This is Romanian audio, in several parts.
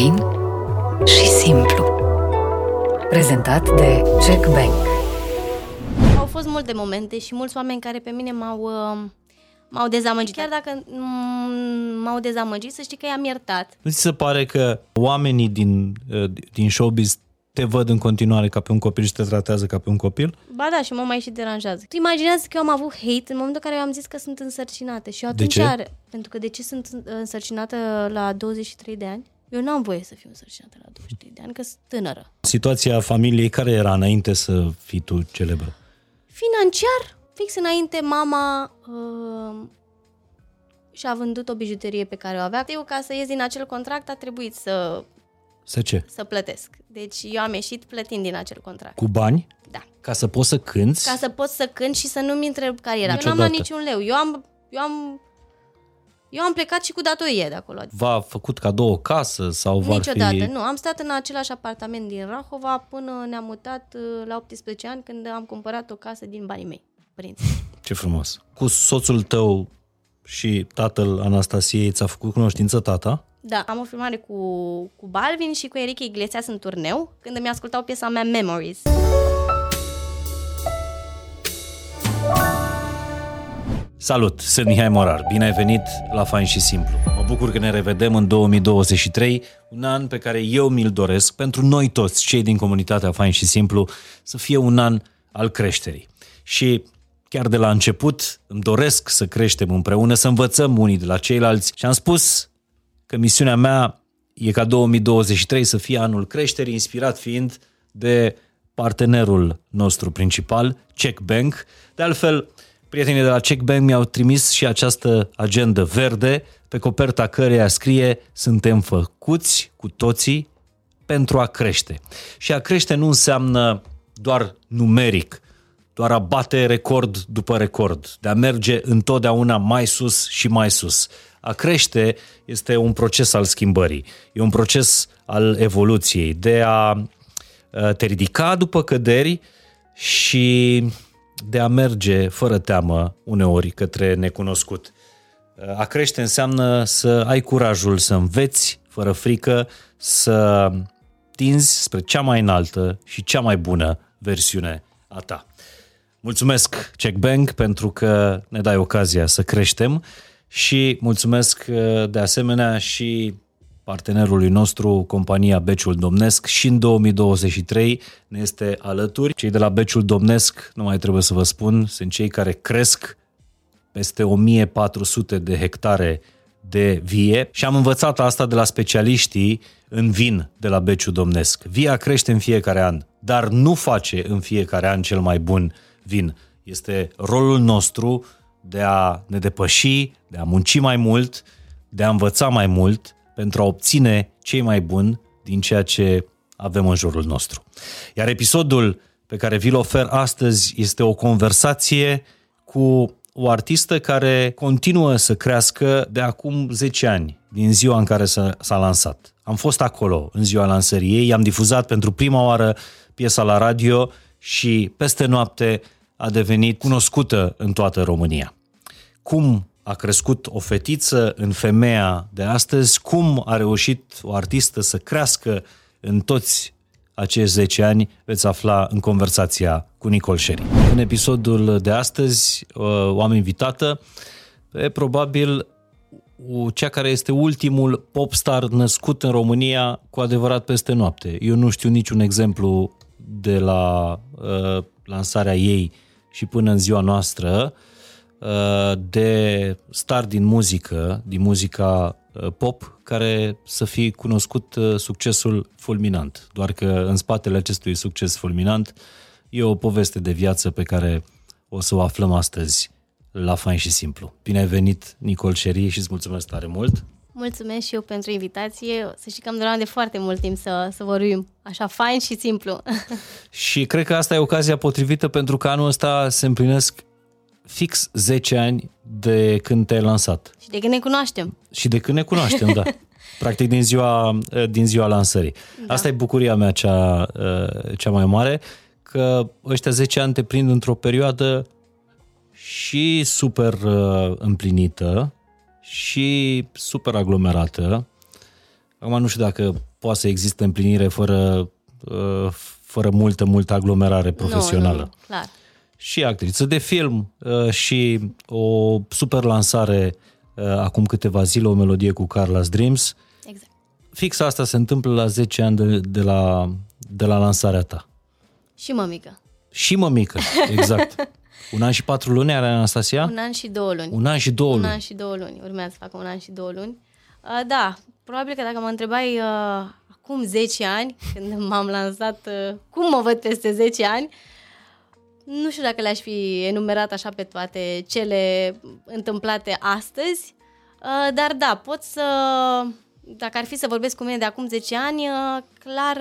fain și simplu. Prezentat de CEC Bank. Au fost multe momente și mulți oameni care pe mine m-au dezamăgit. Chiar dacă m-au dezamăgit, să știi că i-am iertat. Nu ți se pare că oamenii din showbiz te văd în continuare ca pe un copil și te tratează ca pe un copil? Ba da, și mă mai și deranjează. Tu imaginează că eu am avut hate în momentul în care eu am zis că sunt însărcinată. Și eu atunci pentru că de ce sunt însărcinată la 23 de ani? Eu n-am voie să fiu însărcinată la 23 de ani, că sunt tânără. Situația familiei care era înainte să fii tu celebră? Financiar, fix înainte, mama și-a vândut o bijuterie pe care o avea. Eu, ca să ies din acel contract, a trebuit să... Să ce? Să plătesc. Deci eu am ieșit plătind din acel contract. Cu bani? Da. Ca să poți să cânti? Ca să poți să cânti și să nu-mi întreb cariera. Niciodată. Eu n-am luat niciun leu. Eu am plecat și cu datorie de acolo. V-a făcut cadou o casă sau v-ar fi... Niciodată, nu. Am stat în același apartament din Rahova până ne-am mutat la 18 ani, când am cumpărat o casă din banii mei, părinții. Ce frumos. Cu soțul tău și tatăl Anastasiei ți-a făcut cunoștință tata? Da, am o filmare cu Balvin și cu Eric Iglesias în turneu, când îmi ascultau piesa mea Memories. Salut, sunt Mihai Morar, bine ai venit la Fain și Simplu. Mă bucur că ne revedem în 2023, un an pe care eu mi-l doresc pentru noi toți, cei din comunitatea Fain și Simplu, să fie un an al creșterii. Și chiar de la început îmi doresc să creștem împreună, să învățăm unii de la ceilalți și am spus că misiunea mea e ca 2023 să fie anul creșterii, inspirat fiind de partenerul nostru principal, CEC Bank. De altfel, prietenii de la CEC Bank mi-au trimis și această agendă verde, pe coperta căreia scrie: suntem făcuți cu toții pentru a crește. Și a crește nu înseamnă doar numeric, doar a bate record după record, de a merge întotdeauna mai sus și mai sus. A crește este un proces al schimbării, e un proces al evoluției, de a te ridica după căderi și de a merge fără teamă uneori către necunoscut. A crește înseamnă să ai curajul să înveți fără frică, să tinzi spre cea mai înaltă și cea mai bună versiune a ta. Mulțumesc, CEC Bank, pentru că ne dai ocazia să creștem și mulțumesc de asemenea și partenerului nostru, compania Beciul Domnesc. Și în 2023 ne este alături. Cei de la Beciul Domnesc, nu mai trebuie să vă spun, sunt cei care cresc peste 1400 de hectare de vie și am învățat asta de la specialiștii în vin de la Beciul Domnesc. Via crește în fiecare an, dar nu face în fiecare an cel mai bun vin. Este rolul nostru de a ne depăși, de a munci mai mult, de a învăța mai mult pentru a obține cei mai buni din ceea ce avem în jurul nostru. Iar episodul pe care vi-l ofer astăzi este o conversație cu o artistă care continuă să crească de acum 10 ani, din ziua în care s-a lansat. Am fost acolo în ziua lansării ei, am difuzat pentru prima oară piesa la radio și peste noapte a devenit cunoscută în toată România. Cum a crescut o fetiță în femeia de astăzi, cum a reușit o artistă să crească în toți acești 10 ani, veți afla în conversația cu Nicole Cherry. În episodul de astăzi o am invitată pe probabil cea care este ultimul popstar născut în România cu adevărat peste noapte. Eu nu știu niciun exemplu de la lansarea ei și până în ziua noastră de star din muzică, din muzica pop, care să fi cunoscut succesul fulminant. Doar că în spatele acestui succes fulminant e o poveste de viață pe care o să o aflăm astăzi la Fain și Simplu. Bine ai venit, Nicole Cherry, și îți mulțumesc tare mult! Mulțumesc și eu pentru invitație. Să știi că am durat de foarte mult timp să vorbim așa fain și simplu. Și cred că asta e ocazia potrivită, pentru că anul ăsta se împlinesc fix 10 ani de când te-ai lansat. Și de când ne cunoaștem. Și de când ne cunoaștem, da. Practic din ziua lansării. Da. Asta e bucuria mea cea mai mare, că ăștia 10 ani te prind într-o perioadă și super împlinită și super aglomerată, Acum nu știu dacă poate să existe împlinire fără multă aglomerare profesională. Nu, clar. Și actriță de film și o super lansare acum câteva zile, o melodie cu Carla's Dreams. Exact. Fix asta se întâmplă la 10 ani de la lansarea ta. Și mămică. Și mămică, exact. 1 an și 4 luni are Anastasia? 1 an și 2 luni. 1 an și 2 luni. 1 an și 2 luni. Urmează să facă 1 an și 2 luni. Da, probabil că dacă mă întrebai acum 10 ani, când m-am lansat, cum mă văd peste 10 ani, nu știu dacă le-aș fi enumerat așa pe toate cele întâmplate astăzi, dar da, pot să... Dacă ar fi să vorbesc cu mine de acum 10 ani, clar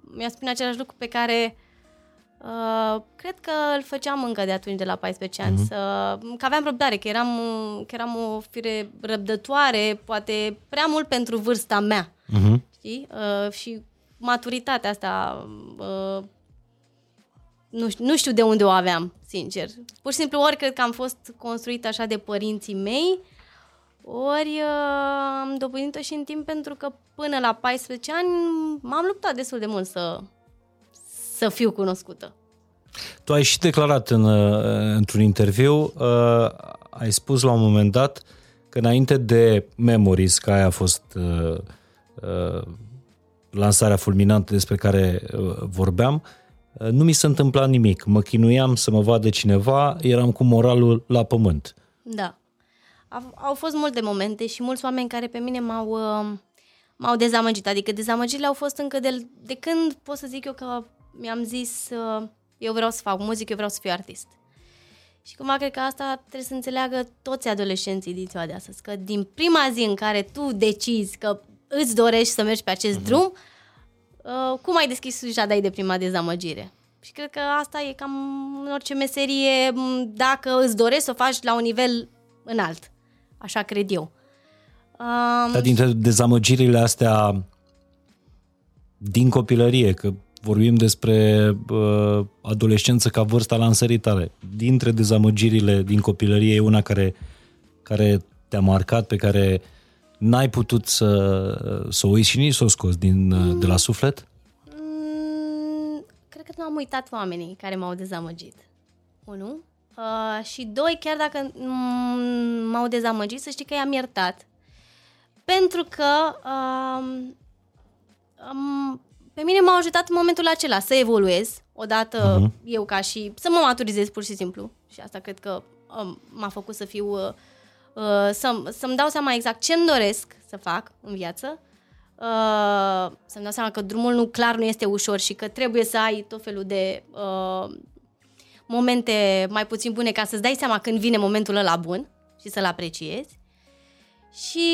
mi-a spune același lucru pe care cred că îl făceam încă de atunci, de la 14 ani, că aveam răbdare, că eram o fire răbdătoare, poate prea mult pentru vârsta mea, știi? Și maturitatea asta... Nu știu de unde o aveam, sincer. Pur și simplu, ori cred că am fost construită așa de părinții mei, ori am dobândit-o și în timp, pentru că până la 14 ani m-am luptat destul de mult să fiu cunoscută. Tu ai și declarat într-un interviu, ai spus la un moment dat că înainte de Memories, că aia a fost lansarea fulminantă despre care vorbeam, nu mi se întâmpla nimic, mă chinuiam să mă vadă cineva, eram cu moralul la pământ. Da, au fost multe momente și mulți oameni care pe mine m-au dezamăgit, adică dezamăgirile au fost încă de când pot să zic eu că mi-am zis eu vreau să fac muzică, eu vreau să fiu artist. Și cumva cred că asta trebuie să înțeleagă toți adolescenții din ziua de astăzi, că din prima zi în care tu decizi că îți dorești să mergi pe acest drum, cum ai deschis și dai de prima dezamăgire. Și cred că asta e cam în orice meserie, dacă îți dorești să o faci la un nivel înalt. Așa cred eu. Dar dintre dezamăgirile astea din copilărie, că vorbim despre adolescență ca vârsta lansării tale, dintre dezamăgirile din copilărie e una care te-a marcat, pe care n-ai putut să o uiți și nici să o scoți de la suflet? Cred că nu am uitat oamenii care m-au dezamăgit. 1. Și 2, chiar dacă m-au dezamăgit, să știi că i-am iertat. Pentru că pe mine m-a ajutat în momentul acela să evoluez. Odată eu ca și să mă maturizez pur și simplu. Și asta cred că m-a făcut să fiu... Să-mi dau seama exact ce-mi doresc să fac în viață, să-mi dau seama că drumul clar nu este ușor și că trebuie să ai tot felul de momente mai puțin bune ca să-ți dai seama când vine momentul ăla bun și să-l apreciezi. Și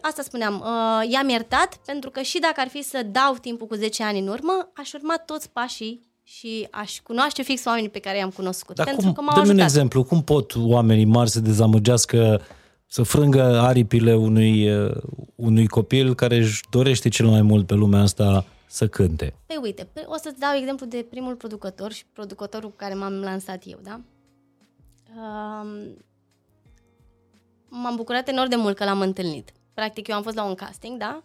asta spuneam, i-am iertat, pentru că și dacă ar fi să dau timpul cu 10 ani în urmă, aș urma toți pașii și aș cunoaște fix oamenii pe care i-am cunoscut. Dar pentru că m-au ajutat. Dă-mi un exemplu, cum pot oamenii mari să dezamăgească, să frângă aripile unui copil care își dorește cel mai mult pe lumea asta să cânte? Păi uite, o să-ți dau exemplu de primul producător și producătorul cu care m-am lansat eu, da? M-am bucurat enorm de mult că l-am întâlnit. Practic eu am fost la un casting, da?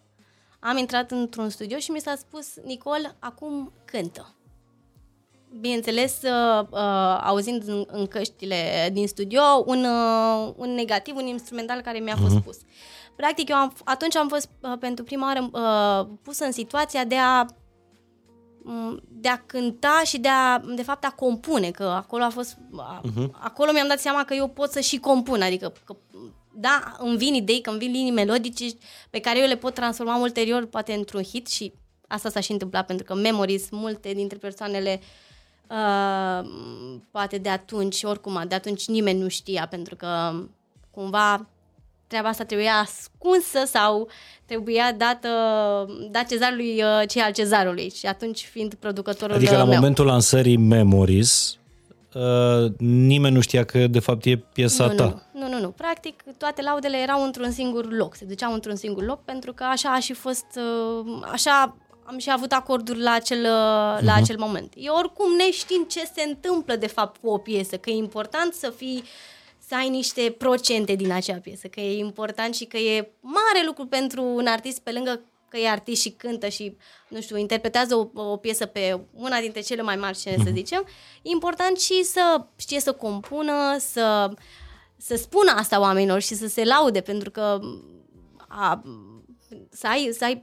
Am intrat într-un studio și mi s-a spus: Nicole, acum cântă. Bineînțeles, auzind în căștile din studio un negativ, un instrumental care mi-a fost pus. Practic, eu atunci am fost pentru prima oară pusă în situația de a cânta și de fapt a compune, că acolo a fost acolo mi-am dat seama că eu pot să și compun, adică că, da, îmi vin idei, că îmi vin linii melodice pe care eu le pot transforma ulterior poate într-un hit, și asta s-a și întâmplat, pentru că Memories, multe dintre persoanele poate de atunci, oricum, de atunci nimeni nu știa, pentru că cumva treaba asta trebuia ascunsă sau trebuia dat cezarului cei al cezarului, și atunci fiind producătorul meu. Adică la momentul lansării Memories nimeni nu știa că de fapt e piesa ta. Nu. Practic toate laudele erau într-un singur loc, se duceau într-un singur loc, pentru că așa a și fost, așa am și avut acorduri la acel moment. Eu oricum, neștiind ce se întâmplă de fapt cu o piesă, că e important să fii, să ai niște procente din acea piesă, că e important și că e mare lucru pentru un artist, pe lângă că e artist și cântă și, nu știu, interpretează o piesă pe una dintre cele mai mari scene, să zicem, e important și să știe să compună, să spună asta oamenilor și să se laude, pentru că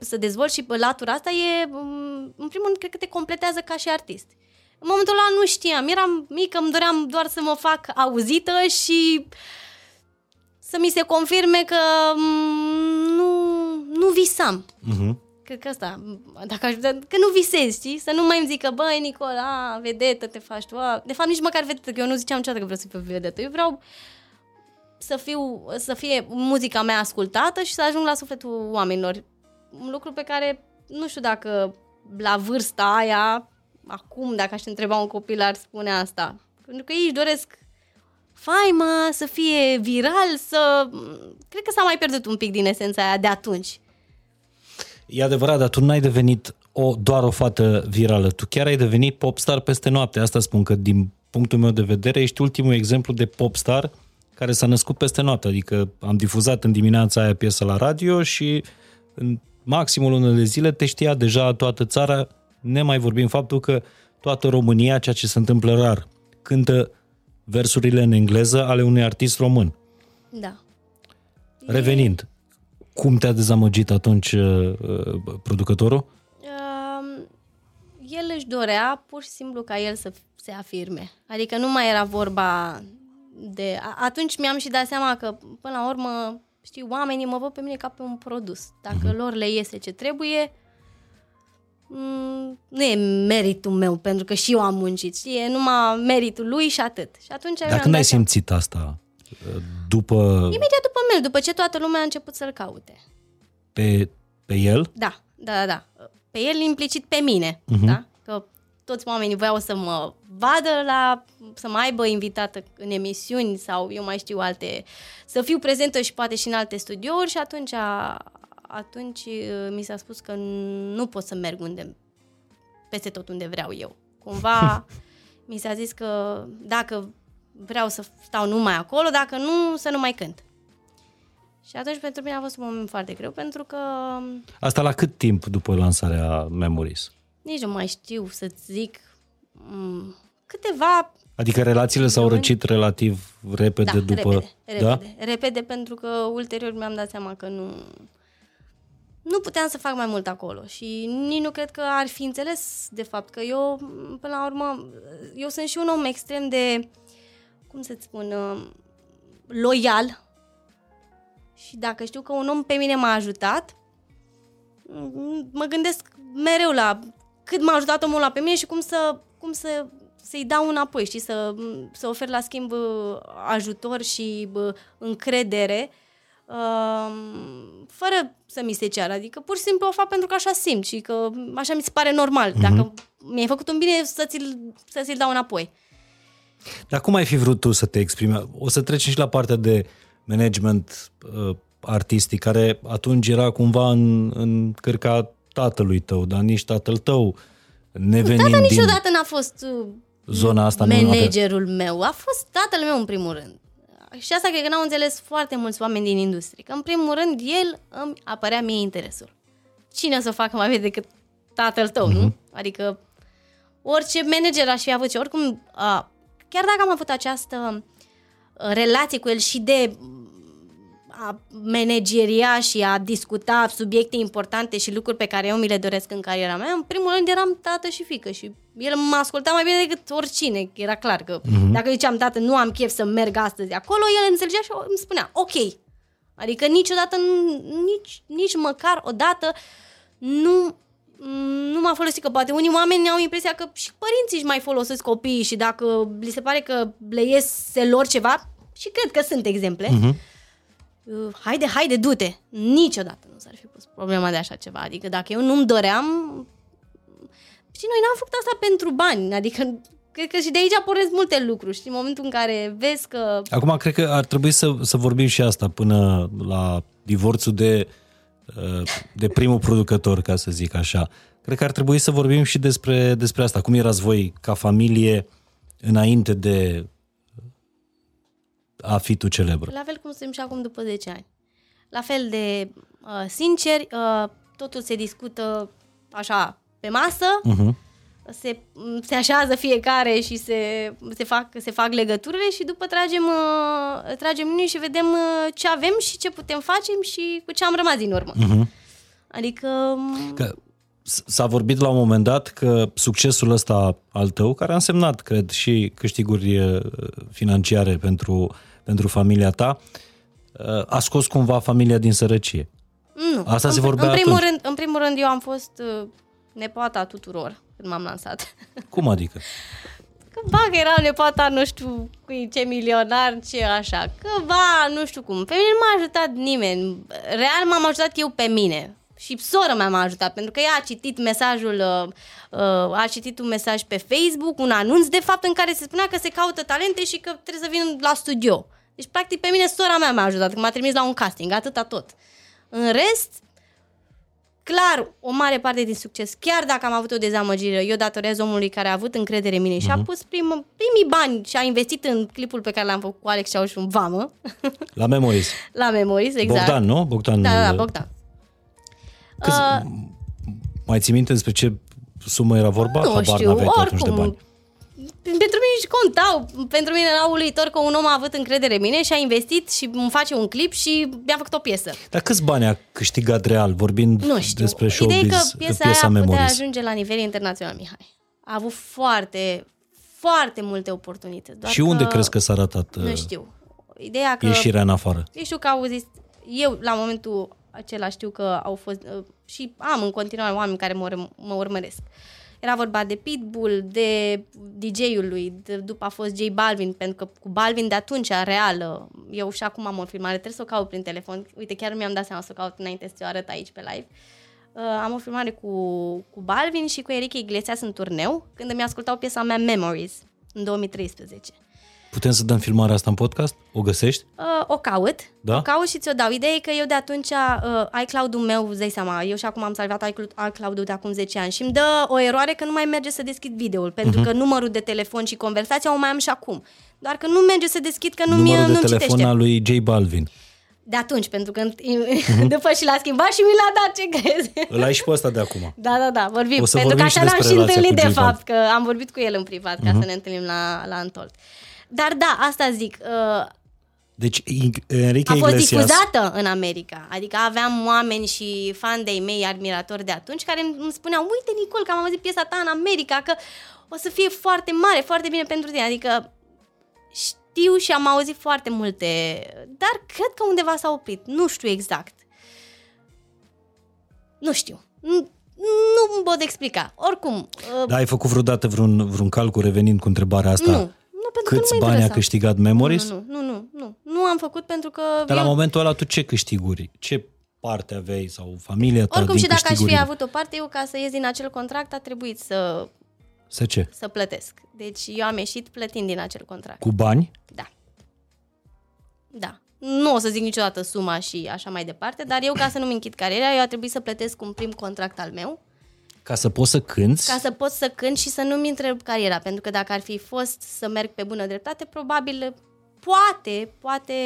să dezvolți și latura asta e, în primul rând, cred că te completează ca și artist. În momentul ăla nu știam, eram mică, îmi doream doar să mă fac auzită și să mi se confirme că nu visam. Uh-huh. Cred că asta, dacă aș putea, că nu visezi, știi? Să nu mai îmi zică, băi, Nicola, vedetă, te faci tu. De fapt, nici măcar vedetă, că eu nu ziceam niciodată că vreau să fiu vedetă. Eu vreau să fie muzica mea ascultată și să ajung la sufletul oamenilor. Un lucru pe care, nu știu dacă la vârsta aia, acum, dacă aș întreba un copil, ar spune asta. Pentru că ei își doresc faima, să fie viral, să... Cred că s-a mai pierdut un pic din esența aia de atunci. E adevărat, dar tu n-ai devenit doar o fată virală. Tu chiar ai devenit popstar peste noapte. Asta spun că, din punctul meu de vedere, ești ultimul exemplu de popstar care s-a născut peste noapte. Adică am difuzat în dimineața aia piesă la radio și în maxim o lună de zile te știa deja toată țara, ne mai vorbim faptul că toată România, ceea ce se întâmplă rar, cântă versurile în engleză ale unui artist român. Da. Revenind, cum te-a dezamăgit atunci producătorul? El își dorea pur și simplu ca el să se afirme. Adică nu mai era vorba de... Atunci mi-am și dat seama că, până la urmă, știi, oamenii mă văd pe mine ca pe un produs. Dacă lor le iese ce trebuie... nu e meritul meu, pentru că și eu am muncit, e numai meritul lui și atât. Și atunci dar când ai simțit asta? Imediat după mel, după ce toată lumea a început să-l caute. Pe el? Da. Pe el implicit pe mine, da? Că toți oamenii voiau să mă vadă să mă aibă invitată în emisiuni sau eu mai știu alte, să fiu prezentă și poate și în alte studiouri și atunci mi s-a spus că nu pot să merg peste tot unde vreau eu. Cumva mi s-a zis că dacă vreau să stau numai acolo, dacă nu, să nu mai cânt. Și atunci pentru mine a fost un moment foarte greu, pentru că... Asta la cât timp după lansarea Memories? Nici nu mai știu să-ți zic, câteva... Adică relațiile s-au răcit relativ repede după... Repede, pentru că ulterior mi-am dat seama că nu puteam să fac mai mult acolo și nici nu cred că ar fi înțeles de fapt că eu, până la urmă, eu sunt și un om extrem de, cum să-ți spun, loial și dacă știu că un om pe mine m-a ajutat, mă gândesc mereu la cât m-a ajutat omul ăla pe mine și cum să-i dau înapoi, știi, să ofer la schimb ajutor și încredere. Fără să mi se ceară, adică pur și simplu o fac pentru că așa simt și că așa mi se pare normal. Dacă mi-ai făcut un bine, să ți-l dau înapoi. Dar cum ai fi vrut tu să te exprimi? O să trecem și la partea de management artistic, care atunci era cumva în cârca tatălui tău, dar nici tatăl tău nevenind din niciodată n-a fost zona asta, managerul meu, a fost tatăl meu în primul rând. Și asta cred că n-au înțeles foarte mulți oameni din industrie. Că în primul rând el îmi apărea mie interesul. Cine o să o facă mai bine decât tatăl tău, nu? Adică orice manager aș fi avut și oricum, chiar dacă am avut această relație cu el și de a manageria și a discuta subiecte importante și lucruri pe care eu mi le doresc în cariera mea, în primul rând eram tată și fiică și el mă asculta mai bine decât oricine, era clar că dacă ziceam tată, nu am chef să merg astăzi acolo, el înțelegea și îmi spunea ok, adică niciodată, nici măcar odată nu m-a folosit, că poate unii oameni au impresia că și părinții își mai folosesc copiii și dacă li se pare că le iese lor ceva, și cred că sunt exemple, haide, du-te. Niciodată nu s-ar fi pus problema de așa ceva. Adică dacă eu nu-mi doream, și noi n-am făcut asta pentru bani. Adică cred că și de aici pornesc multe lucruri. Și în momentul în care vezi că... Acum cred că ar trebui să vorbim și asta până la divorțul de primul producător, ca să zic așa. Cred că ar trebui să vorbim și despre asta. Cum erați voi ca familie înainte de a fi tu celebră? La fel cum sunt și acum după 10 ani. La fel de sinceri, totul se discută așa pe masă, se așează fiecare și se fac legăturile și după tragem linii și vedem ce avem și ce putem face și cu ce am rămas din urmă. Adică... Că s-a vorbit la un moment dat că succesul ăsta al tău, care a însemnat, cred, și câștiguri financiare pentru familia ta, a scos cumva familia din sărăcie. Nu. Asta se vorbea atunci. În primul rând, eu am fost nepoata tuturor când m-am lansat. Cum adică? Că că eram nepoata, nu știu ce milionar, ce așa. Că nu știu cum. Pe mine nu m-a ajutat nimeni. Real m-am ajutat eu pe mine. Și sora mea m-a ajutat, pentru că ea a citit un mesaj pe Facebook, un anunț, de fapt, în care se spunea că se caută talente și că trebuie să vin la studio. Deci, practic, pe mine sora mea m-a ajutat, că m-a trimis la un casting, atâta tot. În rest, clar, o mare parte din succes, chiar dacă am avut o dezamăgire, eu datorez omului care a avut încredere în mine și a pus primii bani și a investit în clipul pe care l-am făcut cu Alex Ceaușu în vamă. La Memories. La Memories, exact. Bogdan, nu? Bogdan. Da, Bogdan. Mai ții minte despre ce sumă era vorba? Nu știu, oricum. Pentru mine și contau. Pentru mine era uluitor că un om a avut încredere în mine și a investit și îmi face un clip și mi-a făcut o piesă. Dar câți bani a câștigat real, vorbind despre showbiz? Ideea că piesa aia putea ajunge la nivel internațional, Mihai. A avut foarte, foarte multe oportunități. Doar și unde crezi că s-a ratat ieșirea în afară? Eu știu că auziți, eu la momentul acela știu că au fost și am în continuare oameni care mă urmăresc. Era vorba de Pitbull, de DJ-ul lui, după a fost J Balvin, pentru că cu Balvin de atunci, reală, eu și acum am o filmare, trebuie să o caut prin telefon, uite, chiar nu mi-am dat seama să o caut înainte să o arăt aici pe live. Am o filmare cu Balvin și cu Eric Iglesias în turneu, când îmi ascultau piesa mea Memories, în 2013. Putem să dăm filmarea asta în podcast? O găsești? O caut. Da? O caut și ți-o dau. Ideea e că eu de atunci, iCloud-ul meu, îți dai seama, eu și acum am salvat iCloud-ul de acum 10 ani și îmi dă o eroare că nu mai merge să deschid video-ul, pentru că numărul de telefon și conversația o mai am și acum. Doar că nu merge să deschid, că nu-mi citește. Numărul de telefon al lui J Balvin. De atunci, pentru că după și l-a schimbat și mi l-a dat, ce crezi? Îl ai și pe ăsta de acum. Da, vorbim. Pentru că așa l-am și întâlnit, de fapt, că am vorbit cu el în privat, ca să ne întâlnim la Untold. Dar da, asta zic. Deci Enrique Iglesias a fost difuzată în America. Adică aveam oameni și fani de-ai mei, admiratori de atunci, care îmi spuneau: uite, Nicole, că am auzit piesa ta în America, că o să fie foarte mare, foarte bine pentru tine. Adică știu și am auzit foarte multe, dar cred că undeva s-a oprit. Nu știu exact. Nu știu. Nu îmi pot explica. Oricum. Dar ai făcut vreodată vreun calcul, revenind cu întrebarea asta? Nu. Câți bani a câștigat Memories? Nu. Nu am făcut, pentru că... Dar la momentul ăla tu ce câștiguri? Ce parte aveai sau familia ta? Oricum, și dacă aș fi avut o parte, eu ca să ies din acel contract a trebuit să... Să ce? Să plătesc. Deci eu am ieșit plătind din acel contract. Cu bani? Da. Nu o să zic niciodată suma și așa mai departe, dar eu, ca să nu-mi închid cariera, eu a trebuit să plătesc un prim contract al meu. Ca să poți să cânți? Ca să poți să cânt și să nu-mi întrerup cariera, pentru că dacă ar fi fost să merg pe bună dreptate, probabil, poate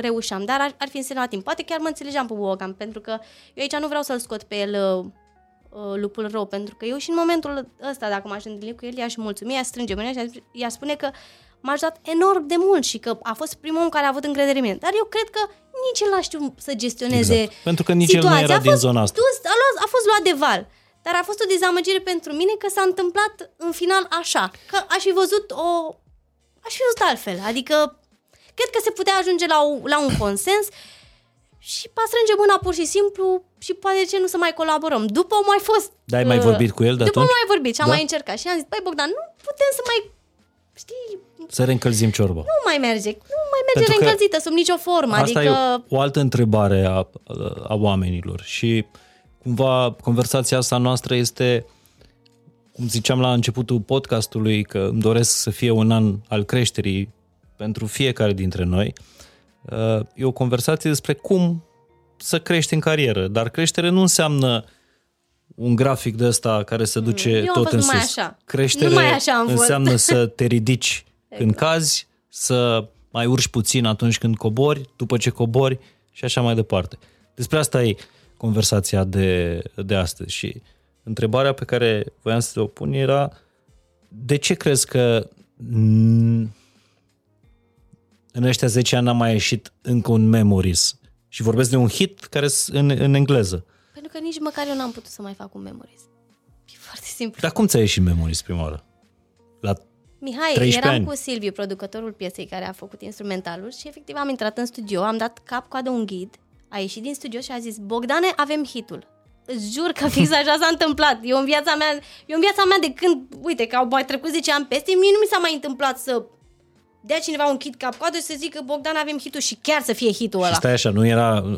reușeam, dar ar fi însemnat timp. Poate chiar mă înțelegeam pe Bogdan, pentru că eu aici nu vreau să-l scot pe el lupul rău, pentru că eu și în momentul ăsta, dacă m-aș întâlni cu el, i-aș mulțumi, i-aș strânge mâna și i-aș spune că m-a ajutat enorm de mult și că a fost primul om care a avut încredere în mine. Dar eu cred că nici el n-a știut să gestioneze situația. Pentru că nici el nu era din zona asta. A fost luat de val. Dar a fost o dezamăgire pentru mine că s-a întâmplat în final așa, că aș fi văzut altfel. Adică cred că se putea ajunge la un consens și strânge mâna pur și simplu și poate de ce nu să mai colaborăm. După am mai fost... Dar ai mai vorbit cu el de atunci? După am mai vorbit și am mai încercat și am zis: băi, Bogdan, nu putem să mai... Știi... Să reîncălzim ciorba. Nu mai merge reîncălzită sub nicio formă. Asta adică... e o altă întrebare a oamenilor și... Cumva conversația asta noastră este, cum ziceam la începutul podcastului, că îmi doresc să fie un an al creșterii pentru fiecare dintre noi. E o conversație despre cum să crești în carieră, dar creștere nu înseamnă un grafic de ăsta care se duce tot în sus. Creștere înseamnă să te ridici când cazi, să mai urci puțin atunci când cobori, după ce cobori și așa mai departe. Despre asta e conversația de astăzi și întrebarea pe care voiam să o pun era de ce crezi că în ăștia 10 ani n-a mai ieșit încă un Memories? Și vorbesc de un hit care în engleză. Pentru că nici măcar eu n-am putut să mai fac un Memories. E foarte simplu. Dar cum ți-a ieșit Memories prima oară? La Mihai, 13 eram ani. Cu Silviu, producătorul piesei care a făcut instrumentalul și efectiv am intrat în studio, am dat cap-coadă un ghid, a ieșit din studio și a zis: Bogdane, avem hitul. Îți jur că fix așa s-a întâmplat. Eu în viața mea de când, uite, că au mai trecut 10 ani peste, mie nu mi s-a mai întâmplat să dea cineva un kit cap-coadă și să zică Bogdan, avem hitul și chiar să fie hitul ăla. Și stai așa,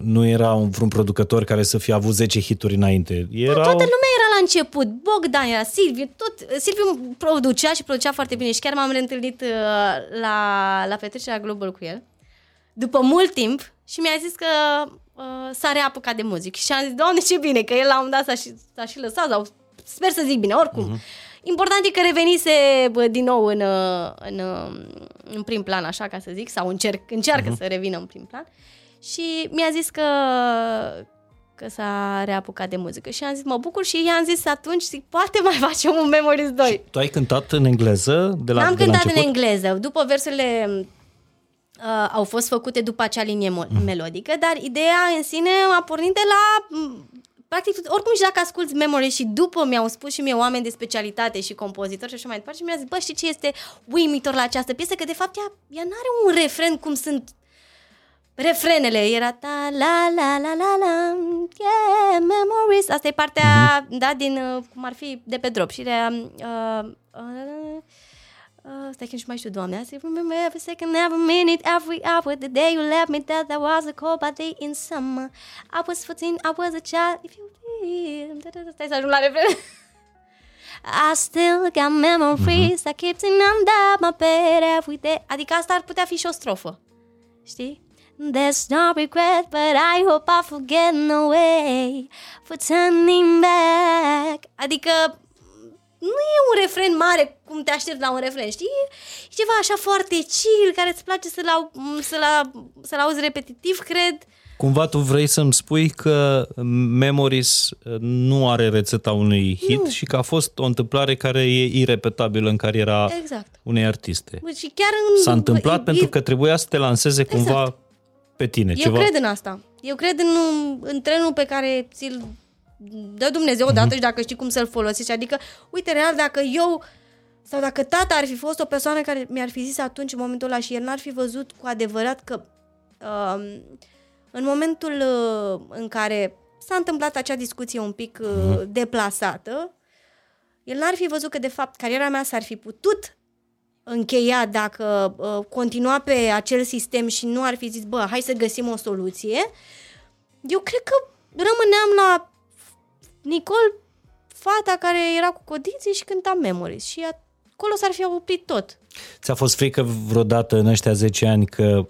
nu era vreun producător care să fie avut 10 hituri înainte. Toată lumea era la început. Bogdan era, Silviu, tot. Silviu producea foarte bine și chiar m-am reîntâlnit la petrecerea Global cu el după mult timp și mi-a zis că s-a reapucat de muzică. Și am zis, Doamne, ce bine, că el la un moment dat s-a și lăsat, sau sper să zic bine, oricum. Important e că revenise din nou în prim plan, așa ca să zic, sau încearcă să revină în prim plan. Și mi-a zis că s-a reapucat de muzică. Și am zis, mă bucur, și i-am zis atunci, poate mai facem un Memories 2. Și tu ai cântat în engleză de la început? Am cântat în engleză. După versurile au fost făcute după acea linie melodică, dar ideea în sine a pornit de la... Practic, oricum și dacă asculți Memories și după mi-au spus și mie oameni de specialitate și compozitori și așa mai departe și mi-a zis, bă, știi ce este uimitor la această piesă? Că de fapt ea n-are un refren cum sunt refrenele. Era ta la la la la la, yeah, Memories. Asta e partea, da, din, cum ar fi, de pe drop. Și era... stai că nu mai știu, Doamne. I said, remember every second, every minute, every hour, the day you left me, that was a cold by day in summer. I was 14, I was a child, if you did. Stai să ajung la refren. I still got memories, I keep them under my bed every day. Adică asta ar putea fi și o strofă. Știi? There's no regret, but I hope I forget no way for turning back. Adică nu e un refren mare cum te aștepți la un refren, știi? E ceva așa foarte chill, care îți place să-l auzi repetitiv, cred. Cumva tu vrei să-mi spui că Memories nu are rețeta unui hit și că a fost o întâmplare care e irepetabilă în cariera unei artiste. Și chiar s-a întâmplat pentru că trebuia să te lanseze cumva pe tine. Eu cred în asta. Eu cred în trenul pe care ți-l dă Dumnezeu odată și dacă știi cum să-l folosești. Adică, uite, real, dacă eu sau dacă tata ar fi fost o persoană care mi-ar fi zis atunci în momentul ăla și el n-ar fi văzut cu adevărat că în momentul în care s-a întâmplat acea discuție un pic deplasată, el n-ar fi văzut că de fapt cariera mea s-ar fi putut încheia dacă continua pe acel sistem și nu ar fi zis, bă, hai să găsim o soluție. Eu cred că rămâneam la Nicole, fata care era cu codiții și cânta Memories și acolo s-ar fi oprit tot. Ți-a fost frică vreodată în ăștia 10 ani că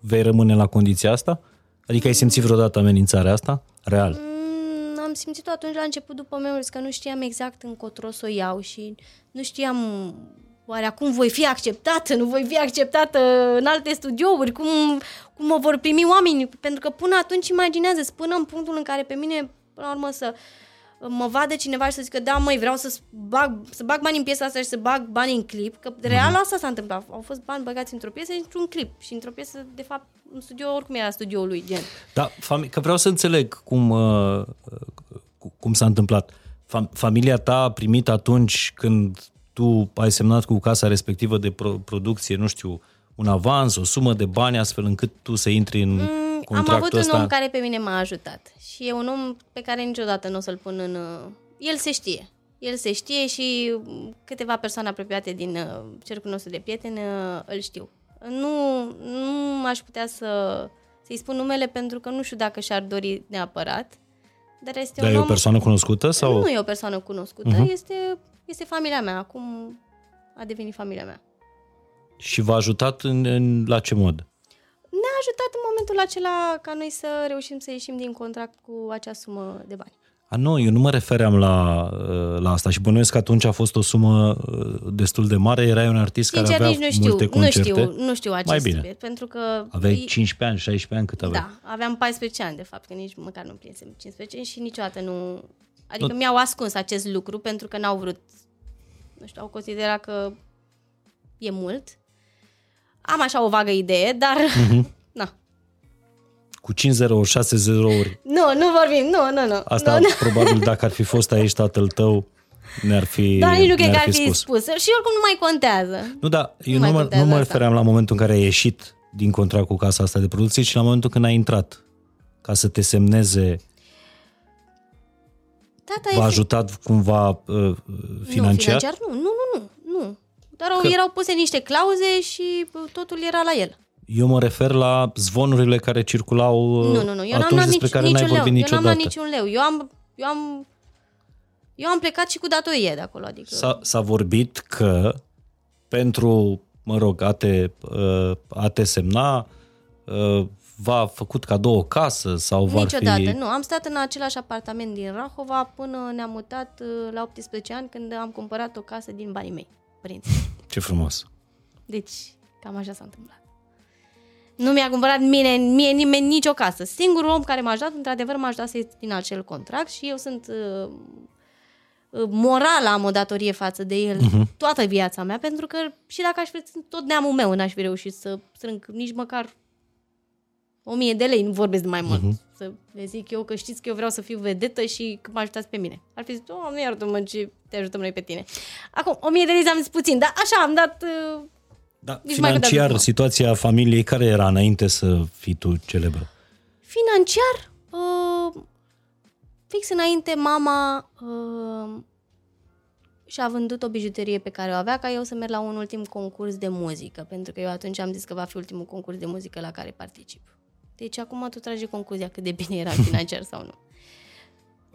vei rămâne la condiția asta? Adică ai simțit vreodată amenințarea asta? Real? Am simțit-o atunci la început după Memories, că nu știam exact încotro să o iau și nu știam oare acum voi fi acceptată, nu voi fi acceptată în alte studiouri, cum mă vor primi oamenii, pentru că până atunci imaginează-ți până în punctul în care pe mine până la urmă să mă vadă cineva și să zică, da, măi, vreau să bag bani în piesa asta și să bag bani în clip, că real asta s-a întâmplat. Au fost bani băgați într-o piesă și într-un clip și într-o piesă, de fapt, în studio, oricum era studioul lui, gen. Da, că vreau să înțeleg cum s-a întâmplat. Familia ta a primit atunci când tu ai semnat cu casa respectivă de producție, nu știu, un avans, o sumă de bani, astfel încât tu să intri în contractul ăsta? Am avut un om care pe mine m-a ajutat și e un om pe care niciodată nu o să-l pun în... El se știe și câteva persoane apropiate din cercul nostru de prieteni îl știu. Nu aș putea să-i spun numele pentru că nu știu dacă și-ar dori neapărat, dar este un om... Dar e o persoană cunoscută? Sau? Nu e o persoană cunoscută, este familia mea, acum a devenit familia mea. Și v-a ajutat la ce mod? Ne-a ajutat în momentul acela ca noi să reușim să ieșim din contract cu acea sumă de bani. Nu, eu nu mă refeream la asta și bănuiesc că atunci a fost o sumă destul de mare, erai un artist sincer, care avea multe concerte. Nu știu acest subiect, pentru că... Aveai 15 ani, 16 ani, cât aveai? Da, aveam 14 ani, de fapt, că nici măcar nu plinsem 15 și niciodată nu... Adică mi-au ascuns acest lucru pentru că n-au vrut, nu știu, au considerat că e mult. Am așa o vagă idee, dar... Na. Cu 5-0-uri, 6-0-uri. Nu vorbim, nu. Asta nu. Probabil dacă ar fi fost aici tatăl tău, ne-ar fi dar nici nu cred că ar fi spus. Și oricum nu mai contează. Nu, dar eu nu mă refeream la momentul în care ai ieșit din contract cu casa asta de producție, ci la momentul când ai intrat ca să te semneze. Tata v-a ajutat cumva financiar? Nu. Dar că... erau puse niște clauze și totul era la el. Eu mă refer la zvonurile care circulau eu atunci despre care n-ai vorbit niciodată. Eu n-am luat niciun leu. Eu am plecat și cu datorie de acolo. Adică... S-a vorbit că pentru, a te semna, v-a făcut cadou o casă sau v-ar fi... Niciodată, nu. Am stat în același apartament din Rahova până ne-am mutat la 18 ani când am cumpărat o casă din banii mei, părinții. Ce frumos! Deci, cam așa s-a întâmplat. Nu mi-a cumpărat mie nimeni nicio casă. Singurul om care m-a ajutat, într-adevăr, m-a ajutat să ies din acel contract și eu sunt... moral am o datorie față de el toată viața mea, pentru că și dacă aș fi tot neamul meu, n-aș fi reușit să strâng nici măcar 1.000 de lei, nu vorbesc de mai mult. Să le zic eu că știți că eu vreau să fiu vedetă și că mă ajutați pe mine. Ar fi zis, nu iartă-mă, ce te ajutăm noi pe tine. Acum, 1.000 de lei am zis puțin, dar așa am dat... Financiar, situația familiei care era înainte să fii tu celebră? Financiar, fix înainte mama și-a vândut o bijuterie pe care o avea ca eu să merg la un ultim concurs de muzică, pentru că eu atunci am zis că va fi ultimul concurs de muzică la care particip. Deci acum tu tragi concluzia cât de bine era financiar sau nu.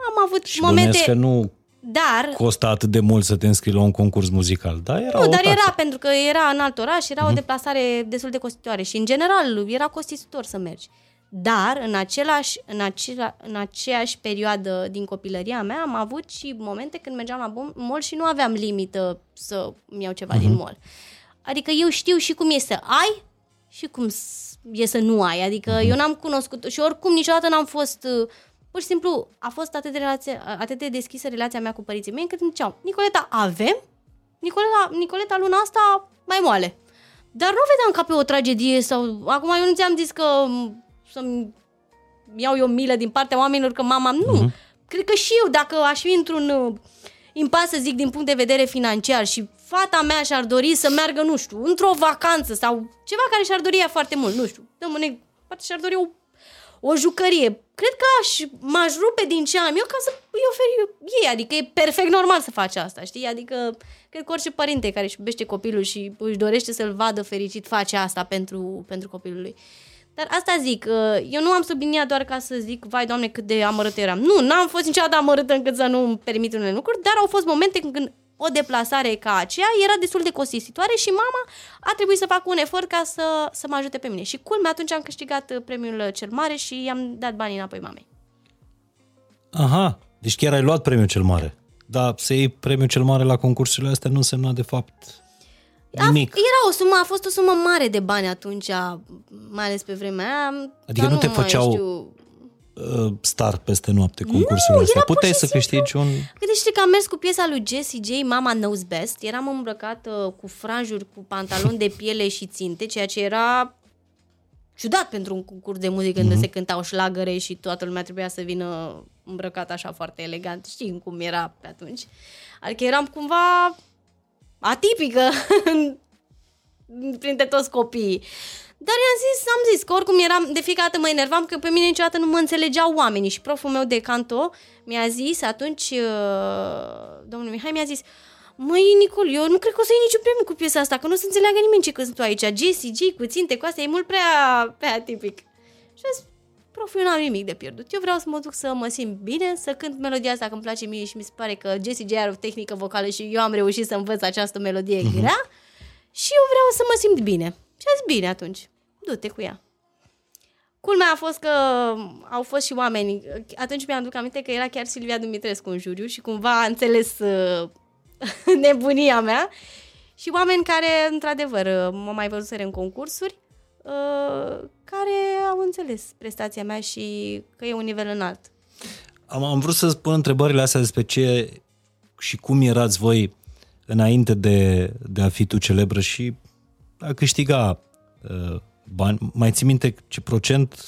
Am avut și momente... Că nu... Dar costă atât de mult să te înscrii la un concurs muzical. Da, era nu, dar taxă. Era pentru că era în alt oraș, era o deplasare destul de costisitoare și în general era costisitor să mergi. Dar în aceeași perioadă din copilăria mea am avut și momente când mergeam la mall și nu aveam limită să îmi iau ceva din mall. Adică eu știu și cum e să ai și cum e să nu ai. Adică eu n-am cunoscut și oricum niciodată n-am fost... Pur și simplu, a fost atât de deschisă relația mea cu părinții mei, încât îmi ziceau, Nicoleta, avem? Nicoleta, luna asta, mai moale. Dar nu vedeam ca pe o tragedie sau... Acum eu nu ți-am zis că să-mi iau eu milă din partea oamenilor, că mama... Nu. Cred că și eu, dacă aș fi într-un impas, să zic, din punct de vedere financiar și fata mea și-ar dori să meargă, nu știu, într-o vacanță sau ceva care și-ar dori ea foarte mult, nu știu, poate și-ar dori o jucărie. Cred că m-aș rupe din ce am eu ca să îi oferi ei. Adică e perfect normal să faci asta, știi? Adică cred că orice părinte care își iubește copilul și își dorește să-l vadă fericit face asta pentru copilul lui. Dar asta zic, eu nu am subliniat doar ca să zic, vai Doamne, cât de amărâtă eram. Nu, n-am fost niciodată amărâtă încât să nu-mi permit unele lucruri, dar au fost momente când o deplasare ca aceea era destul de costisitoare și mama a trebuit să facă un efort ca să mă ajute pe mine. Și culmea, atunci am câștigat premiul cel mare și i-am dat banii înapoi mamei. Aha, deci chiar ai luat premiul cel mare. Dar să iei premiul cel mare la concursurile astea nu însemna de fapt nimic. A fost o sumă mare de bani atunci, mai ales pe vremea aia. Adică nu te făceau... star peste noapte concursul ăsta. Puteai să câștigi un... Deci știi că am mers cu piesa lui Jessie J, Mama Knows Best. Eram îmbrăcată cu franjuri, cu pantaloni de piele și ținte, ceea ce era ciudat pentru un concurs de muzică unde se cântau șlagăre și toată lumea trebuia să vină îmbrăcată așa foarte elegant. Știi cum era pe atunci. Adică eram cumva atipică printre toți copiii. Dar am zis că oricum eram, de fiecare dată mă enervam că pe mine niciodată nu mă înțelegeau oamenii și proful meu de canto mi-a zis atunci, domnul Mihai mi-a zis, măi Nicol, eu nu cred că o să iei niciun premiu cu piesa asta, că nu o să înțeleagă nimeni ce cânti tu aici, GCG cu ținte, cu astea, e mult prea atipic. Și a zis, proful, eu n-am nimic de pierdut, eu vreau să mă duc să mă simt bine, să cânt melodia asta că îmi place mie și mi se pare că GCG are o tehnică vocală și eu am reușit să învăț această melodie grea și eu vreau să mă simt bine. Și a zis, bine atunci, du-te cu ea. Culmea a fost că au fost și oameni. Atunci mi-aduc aminte că era chiar Silvia Dumitrescu în juriu și cumva a înțeles nebunia mea. Și oameni care, într-adevăr, mă mai văzuseră în concursuri, care au înțeles prestația mea și că e un nivel înalt. Am vrut să spun întrebările astea despre ce și cum erați voi înainte de a fi tu celebră și a câștiga bani. Mai ții minte ce procent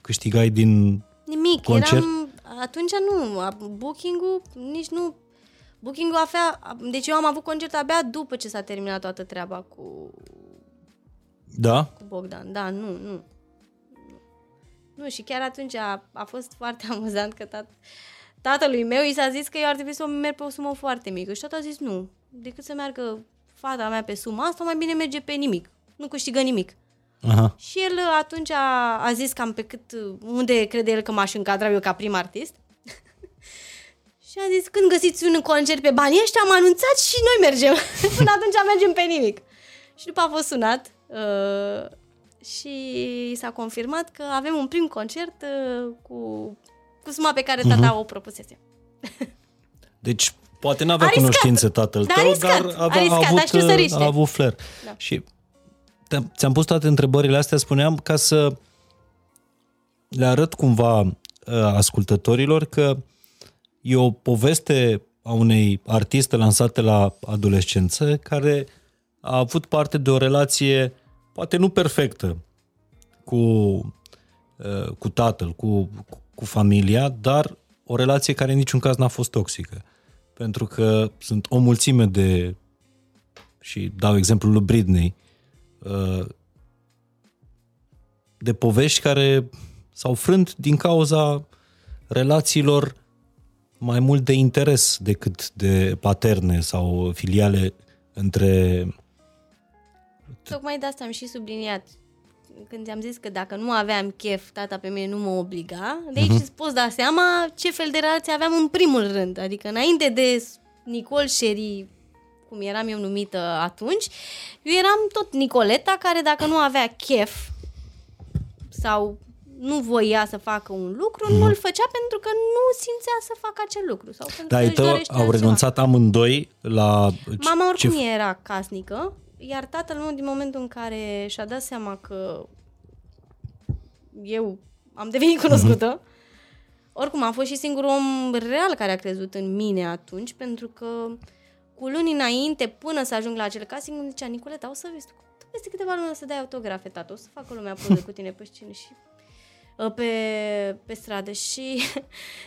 câștigai din nimic, concert? Atunci nu, booking-ul nici nu. Booking-ul avea, deci eu am avut concert abia după ce s-a terminat toată treaba cu cu Bogdan. Da, nu. Nu, și chiar atunci a fost foarte amuzant că tatălui meu i s-a zis că eu ar trebui să merg pe o sumă foarte mică și tot a zis nu, decât să meargă fata mea pe suma asta, mai bine merge pe nimic, nu câștigă nimic. Aha. Și el atunci a zis cam pe cât, unde crede el că m-aș încadra eu ca prim artist. Și a zis, când găsiți un concert pe banii ăștia, am anunțat și noi mergem. Până atunci mergem pe nimic. Și după a fost sunat și s-a confirmat că avem un prim concert cu suma pe care tata o propusese. Deci, poate n-avea cunoștințe tatăl tău, dar a avut flair. Da. Și ți-am pus toate întrebările astea, spuneam, ca să le arăt cumva ascultătorilor că e o poveste a unei artiste lansate la adolescență care a avut parte de o relație poate nu perfectă cu tatăl, cu familia, dar o relație care în niciun caz n-a fost toxică. Pentru că sunt o mulțime de, și dau exemplul lui Britney, de povești care s-au frânt din cauza relațiilor mai mult de interes decât de paterne sau filiale între... Tocmai de asta am și subliniat când ți-am zis că dacă nu aveam chef, tata pe mine nu mă obliga. De aici îți poți da seama ce fel de relație aveam în primul rând. Adică înainte de Nicole Cherry, cum eram eu numită atunci, eu eram tot Nicoleta care dacă nu avea chef sau nu voia să facă un lucru, nu îl făcea pentru că nu simțea să facă acel lucru. Sau pentru că își dorește altceva. Au renunțat amândoi la... Mama oricum era casnică, iar tatăl meu din momentul în care și-a dat seama că eu am devenit cunoscută, oricum am fost și singurul om real care a crezut în mine atunci, pentru că cu luni înainte, până să ajung la acel casting, îmi zicea, Nicoleta, o să vezi, tu peste câteva luni o să dai autografe, tată, o să facă lumea poză cu tine pe scenă și... Pe stradă. Și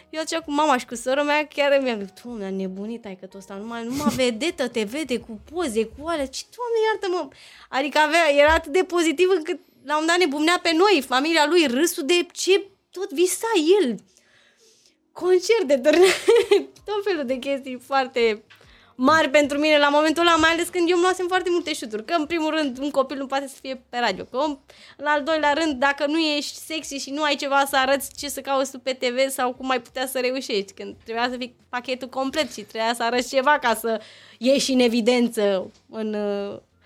eu aceea cu mama și cu sora mea chiar mi-am zis, Doamne, a nebunit taică-tul ăsta, numai vedetă te vede cu poze, cu alea, ce, Doamne, iartă-mă, adică era atât de pozitiv încât la un dat ne bumnea pe noi, familia lui, râsul de ce tot visa el, concerte, tot felul de chestii foarte mari pentru mine la momentul ăla, mai ales când eu îmi luasem foarte multe șuturi, că în primul rând un copil nu poate să fie pe radio, că la al doilea rând dacă nu ești sexy și nu ai ceva să arăți, ce să cauți tu pe TV sau cum mai putea să reușești, când trebuia să fii pachetul complet și trebuia să arăți ceva ca să ieși în evidență.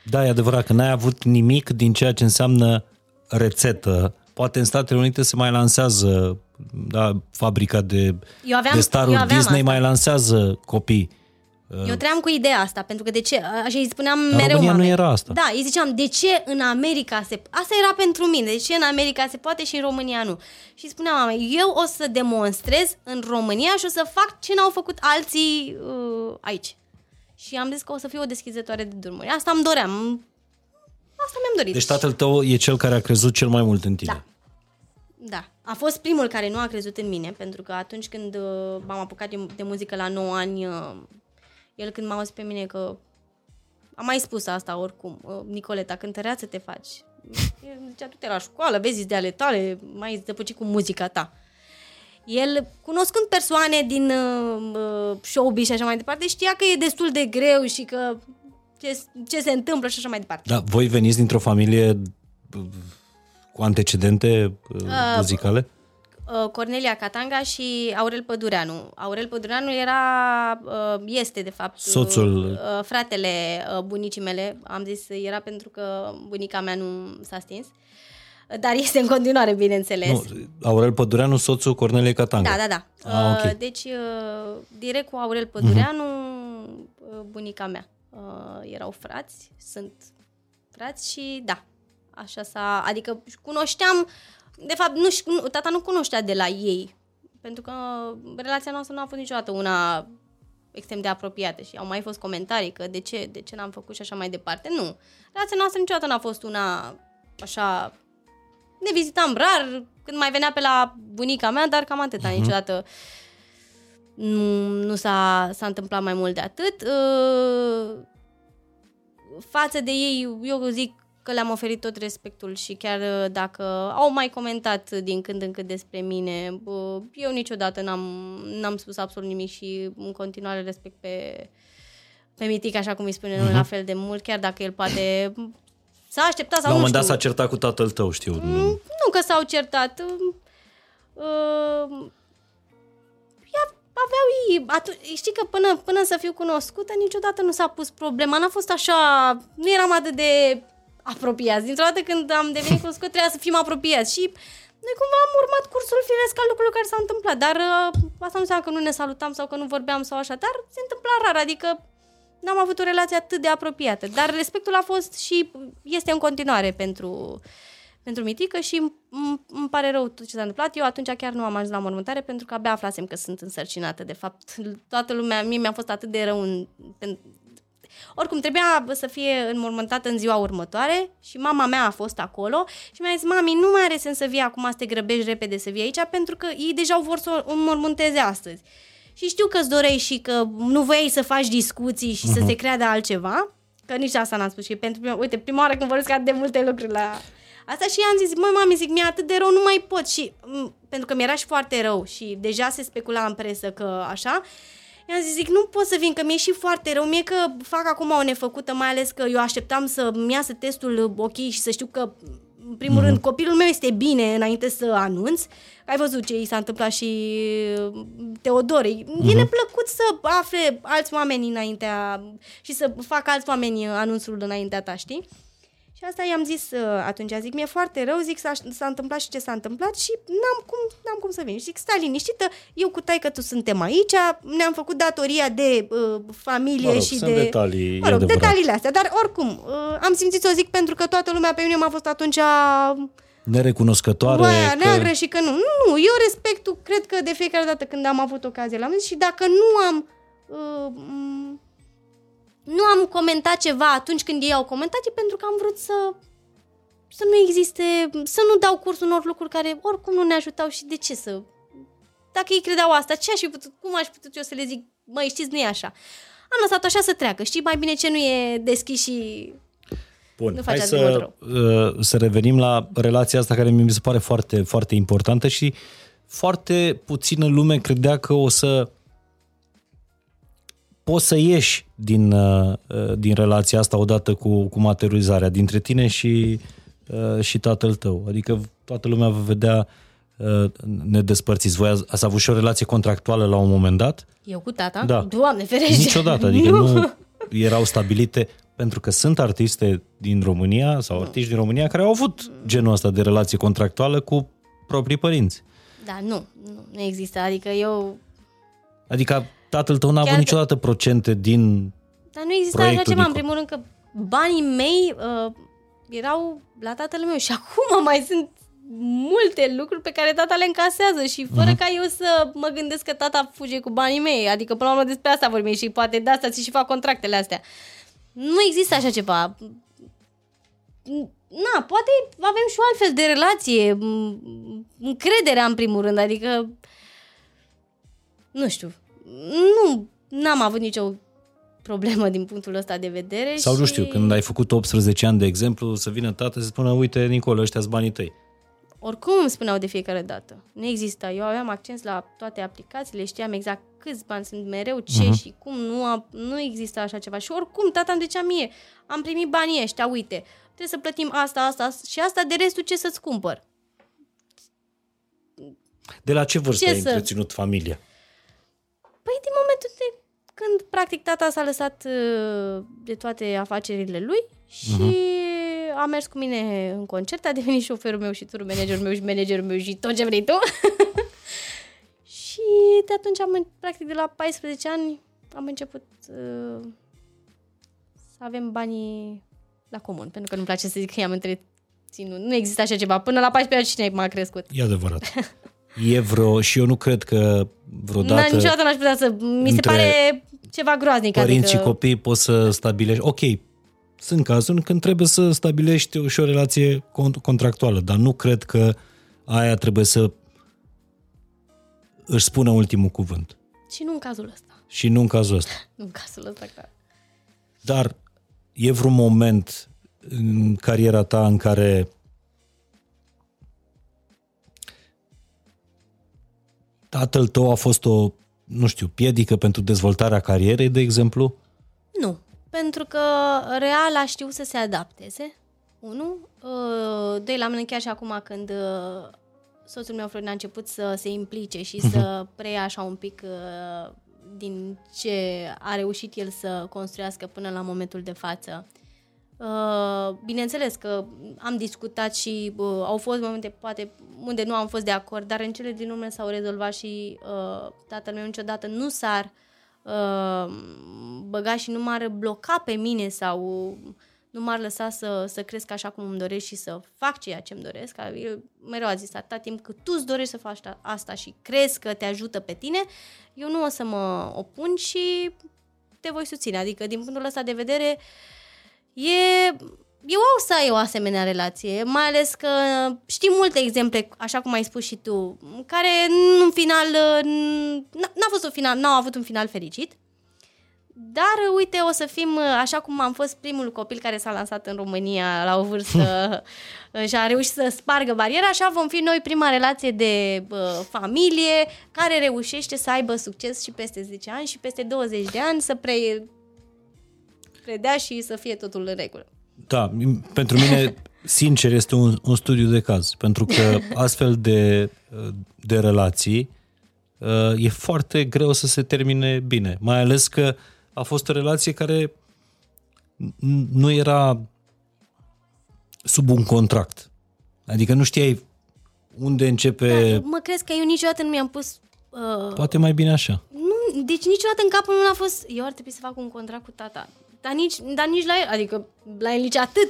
Da, e adevărat că n-ai avut nimic din ceea ce înseamnă rețetă. Poate în Statele Unite se mai lansează, da, fabrica de staruri Disney asta. Mai lansează copii. Eu tream cu ideea asta, pentru că de ce? Așa îi spuneam mereu mamei. Nu era asta. Da, îi ziceam, de ce în America se... Asta era pentru mine, de ce în America se poate și în România nu? Și spuneam mamei, eu o să demonstrez în România și o să fac ce n-au făcut alții aici. Și am zis că o să fiu o deschizătoare de drumuri. Asta îmi doream. Asta mi-am dorit. Deci tatăl tău e cel care a crezut cel mai mult în tine. Da. A fost primul care nu a crezut în mine, pentru că atunci când m-am apucat de muzică la 9 ani... El când m-a auzit pe mine că... Am mai spus asta oricum. Nicoleta, cântăreață te faci. El îmi zicea, du-te la școală, vezi de ale tale, mai zăpăci cu muzica ta. El, cunoscând persoane din showbiz și așa mai departe, știa că e destul de greu și că ce se întâmplă și așa mai departe. Da, voi veniți dintr-o familie cu antecedente muzicale? Cornelia Catanga și Aurel Pădureanu. Aurel Pădureanu este de fapt soțul, fratele bunicii mele. Am zis era pentru că bunica mea nu s-a stins. Dar este în continuare, bineînțeles. Nu, Aurel Pădureanu, soțul Corneliei Catanga. Da, da, da. Ah, okay. Deci, direct cu Aurel Pădureanu, bunica mea. Erau frați, sunt frați și da, așa s-a... Adică cunoșteam... De fapt, nu, tata nu cunoștea de la ei, pentru că relația noastră nu a fost niciodată una extrem de apropiată și au mai fost comentarii că de ce n-am făcut și așa mai departe. Nu. Relația noastră niciodată n-a fost una așa... Ne vizitam rar, când mai venea pe la bunica mea, dar cam atâta, niciodată nu s-a întâmplat mai mult de atât. Față de ei, eu zic că le-am oferit tot respectul și chiar dacă au mai comentat din când în când despre mine, eu niciodată n-am spus absolut nimic și în continuare respect pe Mitic, așa cum îi spune noi, la fel de mult, chiar dacă el poate... S-a așteptat sau nu știu. La un moment dat s-a certat cu tatăl tău, știu. Nu că s-au certat. Aveau ei... Știi că până să fiu cunoscută, niciodată nu s-a pus problema. N-a fost așa... Nu eram atât de apropiați. Dintr-o dată când am devenit cunoscută, trebuia să fim apropiați. Și noi cumva am urmat cursul firesc al lucrurilor care s-au întâmplat. Dar asta nu înseamnă că nu ne salutam sau că nu vorbeam sau așa. Dar se întâmpla rar, adică... N-am avut o relație atât de apropiată, dar respectul a fost și este în continuare pentru Mitică și îmi pare rău tot ce s-a întâmplat. Eu atunci chiar nu am ajuns la mormântare pentru că abia aflasem că sunt însărcinată. De fapt, toată lumea, mie mi-a fost atât de rău. Oricum, trebuia să fie înmormântată în ziua următoare și mama mea a fost acolo și mi-a zis: mami, nu mai are sens să vii acum, să te grăbești repede să vii aici pentru că ei deja vor să o înmormânteze astăzi. Și știu că îți doreai și că nu voiai să faci discuții și să se creadă altceva, că nici asta n-am spus. Și uite, prima oară când vorbesc atât de multe lucruri la asta și i-am zis: măi, mami, zic, mi-e atât de rău, nu mai pot. Și pentru că mi-era și foarte rău și deja se specula în presă că așa, i-am zis, nu pot să vin, că mi-e și foarte rău, mie că fac acum o nefăcută, mai ales că eu așteptam să-mi iasă testul ok și să știu că, în primul rând, copilul meu este bine înainte să anunț. Ai văzut ce i s-a întâmplat și Teodorei. E neplăcut să afle alți oameni înaintea și să facă alți oameni anunțul înaintea ta, știi? Și asta i-am zis atunci, zic, mi-e foarte rău, zic, s-a întâmplat și ce s-a întâmplat și n-am cum să vin. Zic, stai liniștită, eu cu taică-tu suntem aici, ne-am făcut datoria de familie, mă rog, și de... Detalii, mă rog, detaliile astea, dar oricum, am simțit să o zic pentru că toată lumea pe mine m-a fost atunci... Nerecunoscătoare. Bă, neagră și că nu, eu respectul, cred că de fiecare dată când am avut ocazie l-am zis și dacă nu am comentat ceva atunci când ei au comentat, e pentru că am vrut să nu existe, să nu dau curs unor lucruri care oricum nu ne ajutau și de ce să... Dacă ei credeau asta, cum aș putut eu să le zic, măi, știți, nu e așa. Am lăsat așa să treacă, știi, mai bine ce nu e deschis și... Bun, hai să revenim la relația asta care mi se pare foarte, foarte importantă și foarte puțină lume credea că o să poți să ieși din relația asta odată cu materizarea dintre tine și tatăl tău. Adică toată lumea vă vedea nedespărțiți. Voi ați avut și o relație contractuală la un moment dat? Eu cu tata? Da. Doamne ferește! Niciodată, adică nu erau stabilite... Pentru că sunt artiste din România sau artiști din România care au avut genul ăsta de relație contractuală cu proprii părinți. Da, nu există. Adică eu... Adică tatăl tău n-a avut niciodată procente din... Dar nu există așa ceva. În primul rând că banii mei erau la tatăl meu și acum mai sunt multe lucruri pe care tata le încasează și fără ca eu să mă gândesc că tata fuge cu banii mei. Adică până la urmă despre asta vorbim și poate de asta ți și fac contractele astea. Nu există așa ceva. Na, poate avem și o altfel de relație. Încrederea, în primul rând, adică... Nu știu. N-am avut nicio problemă din punctul ăsta de vedere. Sau nu știu, când ai făcut 18 ani, de exemplu, să vină tată să spună, uite, Nicole, ăștia-s banii tăi. Oricum îmi spuneau de fiecare dată. Nu exista. Eu aveam acces la toate aplicațiile, știam exact câți bani sunt mereu, ce și cum, nu exista așa ceva. Și oricum, tata îmi zicea mie, am primit banii ăștia, uite, trebuie să plătim asta și asta, de restul ce să-ți cumpăr? De la ce vârstă ai întreținut familia? Păi din momentul de când, practic, tata s-a lăsat de toate afacerile lui și a mers cu mine în concert, a devenit șoferul meu și tour managerul meu și managerul meu și tot ce vrei tu. Și de atunci, practic de la 14 ani, am început să avem banii la comun, pentru că nu-mi place să zic că i-am întreținut. Nu există așa ceva. Până la 14 ani cine m-a crescut? E adevărat. E vreo, și eu nu cred că vreodată... Niciodată n-aș putea să... Mi se pare ceva groaznic. Părinți și copii pot să stabilești... Ok, sunt cazuri când trebuie să stabilești și o relație contractuală, dar nu cred că aia trebuie să își spună ultimul cuvânt. Și nu în cazul ăsta. Și nu în cazul ăsta. Nu în cazul ăsta, clar. Dar e vreun moment în cariera ta în care tatăl tău a fost o, nu știu, piedică pentru dezvoltarea carierei, de exemplu? Nu, pentru că real a știut să se adapteze, unu. Doi, la mine chiar și acum când soțul meu, Florin, a început să se implice și să preia așa un pic din ce a reușit el să construiască până la momentul de față. Bineînțeles că am discutat și au fost momente poate unde nu am fost de acord, dar în cele din urmă s-au rezolvat și tatăl meu niciodată nu s-ar băga și nu m-ar bloca pe mine sau nu m-ar lăsa să cresc așa cum îmi doresc și să fac ceea ce îmi doresc. El mereu a zis, atâta timp cât tu îți dorești să faci asta și crezi că te ajută pe tine, eu nu o să mă opun și te voi susține. Adică din punctul ăsta de vedere eu o să ai o asemenea relație, mai ales că știi multe exemple, așa cum ai spus și tu, care în final n-au avut un final fericit, dar uite, o să fim așa cum am fost primul copil care s-a lansat în România la o vârstă și a reușit să spargă bariera, așa vom fi noi prima relație de familie care reușește să aibă succes și peste 10 ani și peste 20 de ani să predea și să fie totul în regulă. Da, pentru mine, sincer, este un studiu de caz, pentru că astfel de relații e foarte greu să se termine bine, mai ales că a fost o relație care nu era sub un contract, adică nu știai unde începe... Da, mă crezi că eu niciodată nu mi-am pus... Poate mai bine așa. Nu, deci niciodată în capul meu n-a fost, eu ar trebui să fac un contract cu tata. Dar nici la el, adică la el nici atât.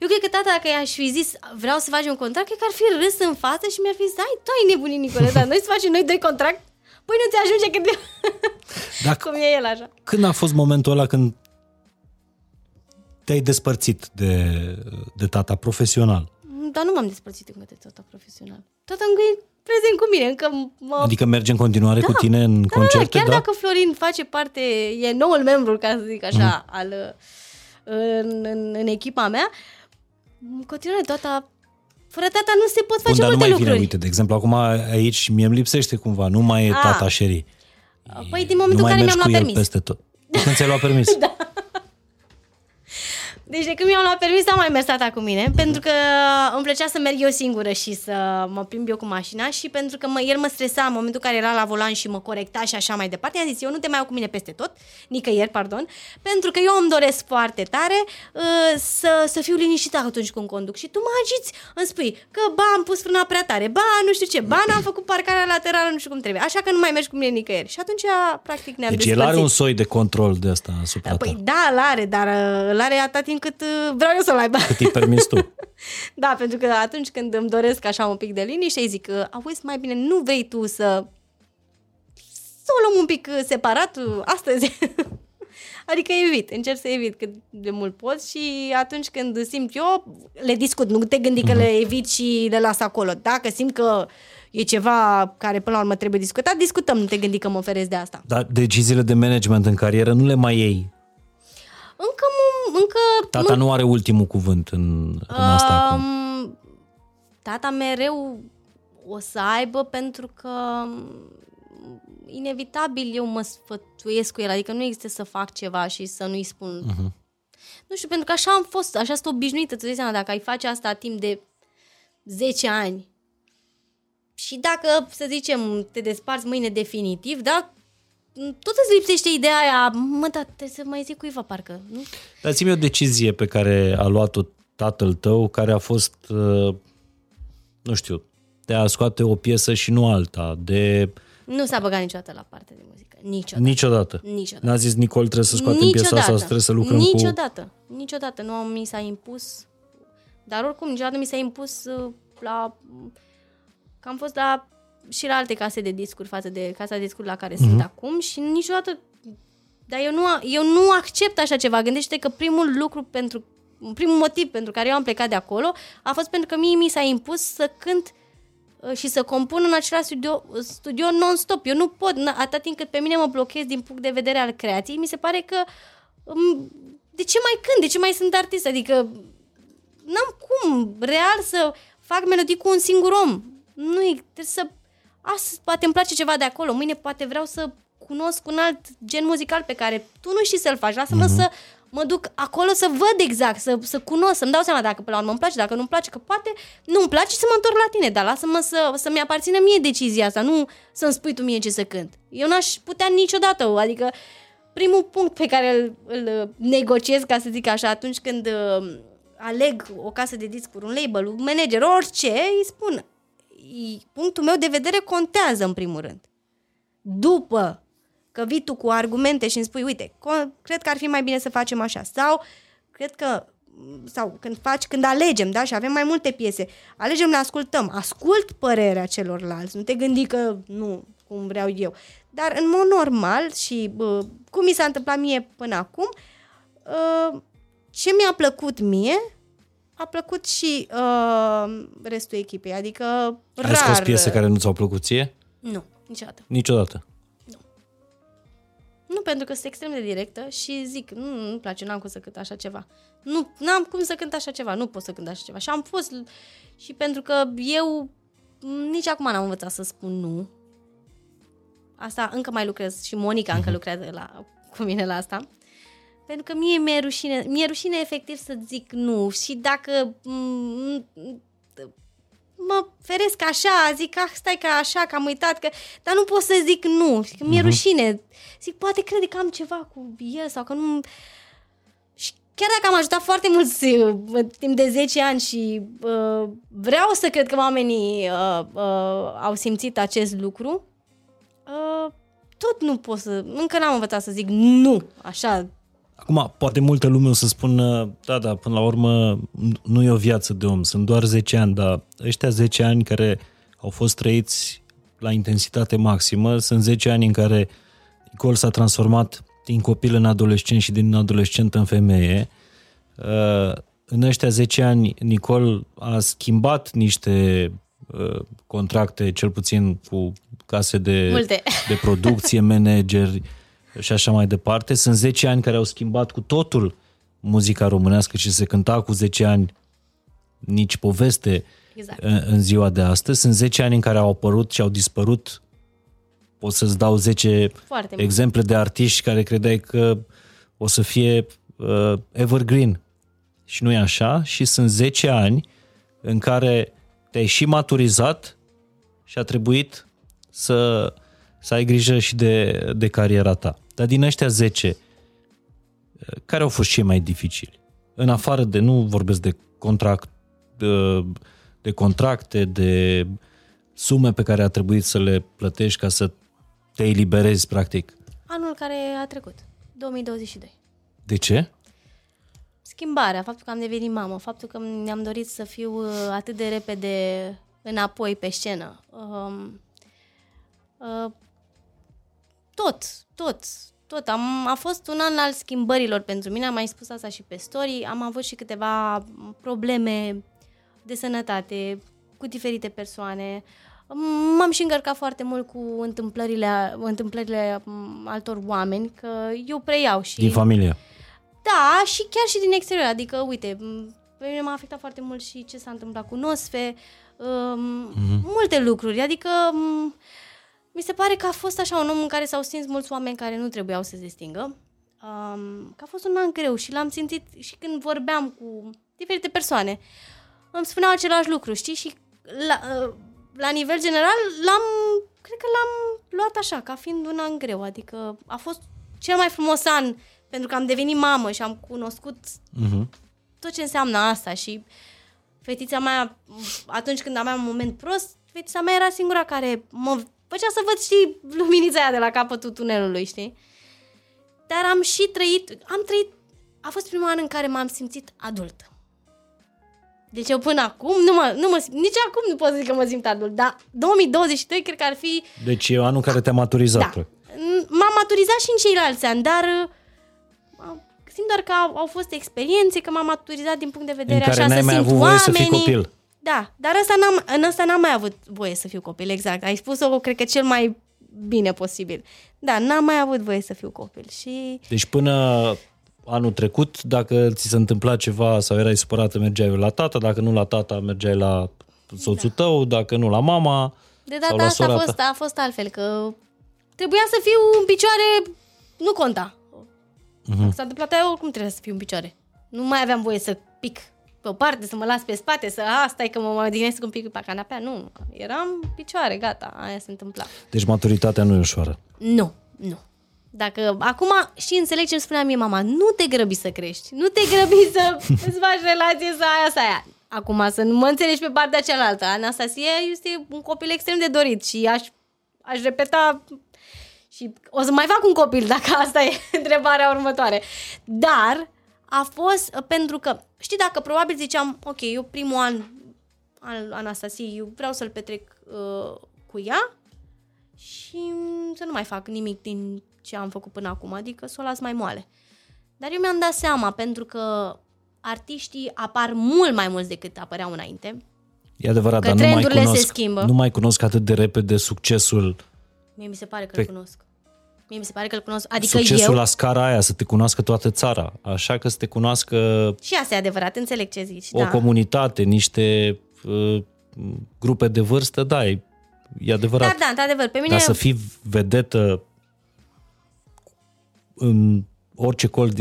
Eu cred că tata, dacă i-aș fi zis vreau să faci un contract, cred că ar fi râs în față și mi-ar fi zis, hai, tu ai nebunit, Nicole, dar noi să facem noi doi contract? Păi nu ți ajunge cât de... Cum e el așa. Când a fost momentul ăla când te-ai despărțit de tata profesional? Dar nu m-am despărțit încă de tata profesional. Tata încă e prezent cu mine. Adică merge în continuare cu tine în concerte? Chiar dacă Florin face parte, e noul membru, ca să zic așa, în echipa mea, în continuare tata... Fără tata nu se pot face multe lucruri. Dar nu mai vine, uite, de exemplu, acum aici mie îmi lipsește cumva, nu mai e tata Cherry. Păi din momentul în care mi-am luat permis. Peste tot. Când ți-ai luat permis? Da. Deci de când mi-am luat permis n-am mai mers tata cu mine, pentru că îmi plăcea să merg eu singură și să mă plimb eu cu mașina și pentru că el mă stresa în momentul în care era la volan și mă corecta și așa mai departe. I-am zis, eu nu te mai iau cu mine peste tot, nicăieri, pardon, pentru că eu îmi doresc foarte tare să fiu liniștită atunci când conduc. Și tu mă agiți, îmi spui că ba am pus frâna prea tare, ba nu știu ce, ba n-am făcut parcarea laterală, nu știu cum trebuie, așa că nu mai mergi cu mine nicăieri. Și atunci practic ne-am despărțit. Deci el are un soi de control de asta asupra ta. Păi da, l-are, dar l-are atât timp cât vreau eu să-l aibă. Cât îi permis tu. Da, pentru că atunci când îmi doresc așa un pic de liniște, îi zic, auzi, mai bine nu vrei tu să o luăm un pic separat astăzi? Adică încerc să evit cât de mult pot și atunci când simt eu, le discut, nu te gândi că le evit și le las acolo. Dacă simt că e ceva care până la urmă trebuie discutat, discutăm, nu te gândi că mă oferesc de asta. Dar deciziile de management în carieră nu le mai iei? Tata nu are ultimul cuvânt în asta acum. Tata mereu o să aibă, pentru că inevitabil eu mă sfătuiesc cu el, adică nu există să fac ceva și să nu-i spun. Nu știu, pentru că așa am fost, așa sunt obișnuită, îți dai seama, dacă ai face asta timp de 10 ani și dacă, să zicem, te desparți mâine definitiv, da? Tot îți lipsește ideea aia, mă, da, trebuie să mai zic cuiva, parcă, nu? Dați-mi o decizie pe care a luat-o tatăl tău care a fost, nu știu, te-a scoate o piesă și nu alta, de... Nu s-a băgat niciodată la parte de muzică. Niciodată. N-a zis Nicole trebuie să scoatem piesa asta, trebuie să lucrăm cu... Niciodată. Nu mi s-a impus. Dar oricum, niciodată mi s-a impus la... Că am fost la... și la alte case de discuri față de casa de discuri la care sunt acum și niciodată... Dar eu nu accept așa ceva. Gândește-te că primul motiv pentru care eu am plecat de acolo a fost pentru că mie mi s-a impus să cânt și să compun în același studio non-stop. Eu nu pot, atâta timp cât pe mine mă blochez din punct de vedere al creației, mi se pare că de ce mai cânt, de ce mai sunt artist? Adică n-am cum real să fac melodii cu un singur om. Nu, trebuie să... Astăzi poate îmi place ceva de acolo, mâine poate vreau să cunosc un alt gen muzical pe care tu nu știi să-l faci. Lasă-mă să mă duc acolo să văd exact, să cunosc, să-mi dau seama dacă până la urmă îmi place, dacă nu-mi place, că poate nu-mi place să mă întorc la tine, dar lasă-mă să-mi aparțină mie decizia asta, nu să-mi spui tu mie ce să cânt. Eu n-aș putea niciodată, adică primul punct pe care îl negociez, ca să zic așa, atunci când aleg o casă de discuri, un label, un manager, orice, îi spun, punctul meu de vedere contează în primul rând. După că vii tu cu argumente și îmi spui, uite, cred că ar fi mai bine să facem așa, sau cred că, sau când alegem, da, și avem mai multe piese, alegem, le ascultăm, ascult părerea celorlalți, nu te gândi că nu, cum vreau eu. Dar în mod normal și cum mi s-a întâmplat mie până acum, ce mi-a plăcut mie, a plăcut și restul echipei, adică rar... Ai scos piese care nu ți-au plăcut ție? Nu, niciodată. Niciodată? Nu, pentru că sunt extrem de directă și zic, nu place, n-am cum să cânt așa ceva. Nu pot să cânt așa ceva. Și am fost, și pentru că eu nici acum n-am învățat să spun nu. Asta încă mai lucrez și Monica încă lucrează cu mine la asta. Pentru că mie mi-e rușine, efectiv să zic nu. Și dacă mă feresc așa, zic, stai că așa, că am uitat, că... Dar nu pot să zic nu, că mi-e rușine. Zic, poate crede că am ceva cu el sau că nu... Și chiar dacă am ajutat foarte mulți timp de 10 ani și vreau să cred că oamenii au simțit acest lucru, tot nu pot să... Încă n-am învățat să zic nu, așa... Acum, poate multă lume o să spună, da, până la urmă nu e o viață de om, sunt doar 10 ani, dar ăștia 10 ani care au fost trăiți la intensitate maximă, sunt 10 ani în care Nicole s-a transformat din copil în adolescent și din adolescent în femeie. În ăștia 10 ani Nicole a schimbat niște contracte, cel puțin cu case de producție, manageri, și așa mai departe. Sunt 10 ani care au schimbat cu totul muzica românească și se cânta cu 10 ani nici poveste în ziua de astăzi. Sunt 10 ani în care au apărut și au dispărut. Pot să-ți dau 10 exemple de artiști care credeai că o să fie evergreen și nu e așa. Și sunt 10 ani în care te-ai și maturizat și a trebuit să ai grijă și de cariera ta. Dar din ăștia 10, care au fost cei mai dificili? În afară de, nu vorbesc de contracte, de sume pe care a trebuit să le plătești ca să te eliberezi, practic. Anul care a trecut, 2022. De ce? Schimbarea, faptul că am devenit mamă, faptul că mi-am dorit să fiu atât de repede înapoi pe scenă. Tot. A fost un an al schimbărilor pentru mine, am mai spus asta și pe story, am avut și câteva probleme de sănătate cu diferite persoane, m-am și încărcat foarte mult cu întâmplările altor oameni, că eu preiau și... Din familie. Da, și chiar și din exterior, adică, uite, pe mine m-a afectat foarte mult și ce s-a întâmplat cu Nosfe, multe lucruri, adică... Mi se pare că a fost așa un om în care s-au stins mulți oameni care nu trebuiau să se stingă, că a fost un an greu și l-am simțit și când vorbeam cu diferite persoane. Îmi spuneau același lucru, știi? Și la nivel general cred că l-am luat așa, ca fiind un an greu, adică a fost cel mai frumos an pentru că am devenit mamă și am cunoscut tot ce înseamnă asta. Și fetița mea, atunci când aveam un moment prost, fetița mea era singura care mă făcea să văd, știi, luminița aia de la capătul tunelului, știi? Dar am și trăit, a fost primul an în care m-am simțit adultă. Deci eu până acum, nici acum nu pot să zic că mă simt adult, dar 2022 cred că ar fi... Deci e anul în care te-a maturizat. Da. M-am maturizat și în ceilalți ani, dar simt doar că au fost experiențe, că m-am maturizat din punct de vedere așa, să simt oamenii. În care n-ai mai avut voie să fii copil. Da, dar în asta n-am mai avut voie să fiu copil, exact. Ai spus-o, cred că cel mai bine posibil. Da, n-am mai avut voie să fiu copil. Și... Deci până... anul trecut, dacă ți se întâmpla ceva sau erai supărată, mergeai la tata, dacă nu la tata, mergeai la soțul tău, dacă nu la mama. De data sau la asta a fost altfel, că trebuia să fiu în picioare, nu conta. Dacă s-a întâmplat aia, oricum trebuia să fiu în picioare. Nu mai aveam voie să pic pe o parte, să mă las pe spate, stai că mă dinesc un pic pe canapea. Nu, eram în picioare, gata, aia se întâmpla. Deci maturitatea nu e ușoară. Nu. Dacă acum și înțeleg ce îmi spunea mie mama, nu te grăbi să crești, nu te grăbi să îți faci relație să aia, să aia. Acum să nu mă înțelegi pe partea cealaltă. Anastasia este un copil extrem de dorit și aș repeta și o să mai fac un copil dacă asta e întrebarea următoare. Dar a fost pentru că, știi, dacă probabil ziceam, ok, eu primul an al Anastasiei, eu vreau să-l petrec cu ea și să nu mai fac nimic din ce am făcut până acum, adică să o las mai moale. Dar eu mi-am dat seama, pentru că artiștii apar mult mai mulți decât apăreau înainte. E adevărat, dar nu mai cunosc atât de repede succesul. Mie mi se pare că îl cunosc. Adică succesul la scara aia, să te cunoască toată țara, așa că să te cunoască... Și asta e adevărat, înțeleg ce zici. O comunitate, niște grupe de vârstă, da, e adevărat. Da, într-adevăr. Pe mine... Dar să fii vedetă în orice colț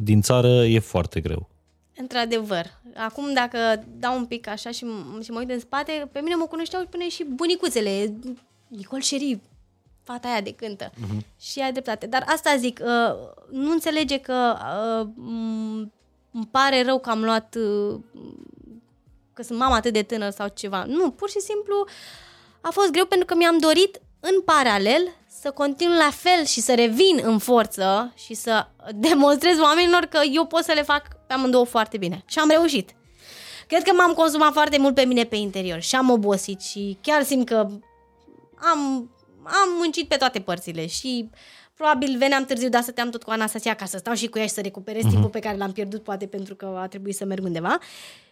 din țară e foarte greu. Într-adevăr. Acum dacă dau un pic așa și mă uit în spate, pe mine mă cunoșteau până și bunicuțele. Nicole Cherry, fata aia de cântă. Și ai dreptate. Dar asta zic, nu înțelege că îmi pare rău că am luat, că sunt mama atât de tânăr sau ceva. Nu, pur și simplu a fost greu pentru că mi-am dorit în paralel să continui la fel și să revin în forță și să demonstrez oamenilor că eu pot să le fac pe amândouă foarte bine. Și am reușit. Cred că m-am consumat foarte mult pe mine pe interior și am obosit și chiar simt că am muncit pe toate părțile și probabil veneam târziu, dar stăteam tot cu Anastasia ca să stau și cu ea și să recuperez timpul pe care l-am pierdut, poate pentru că a trebuit să merg undeva.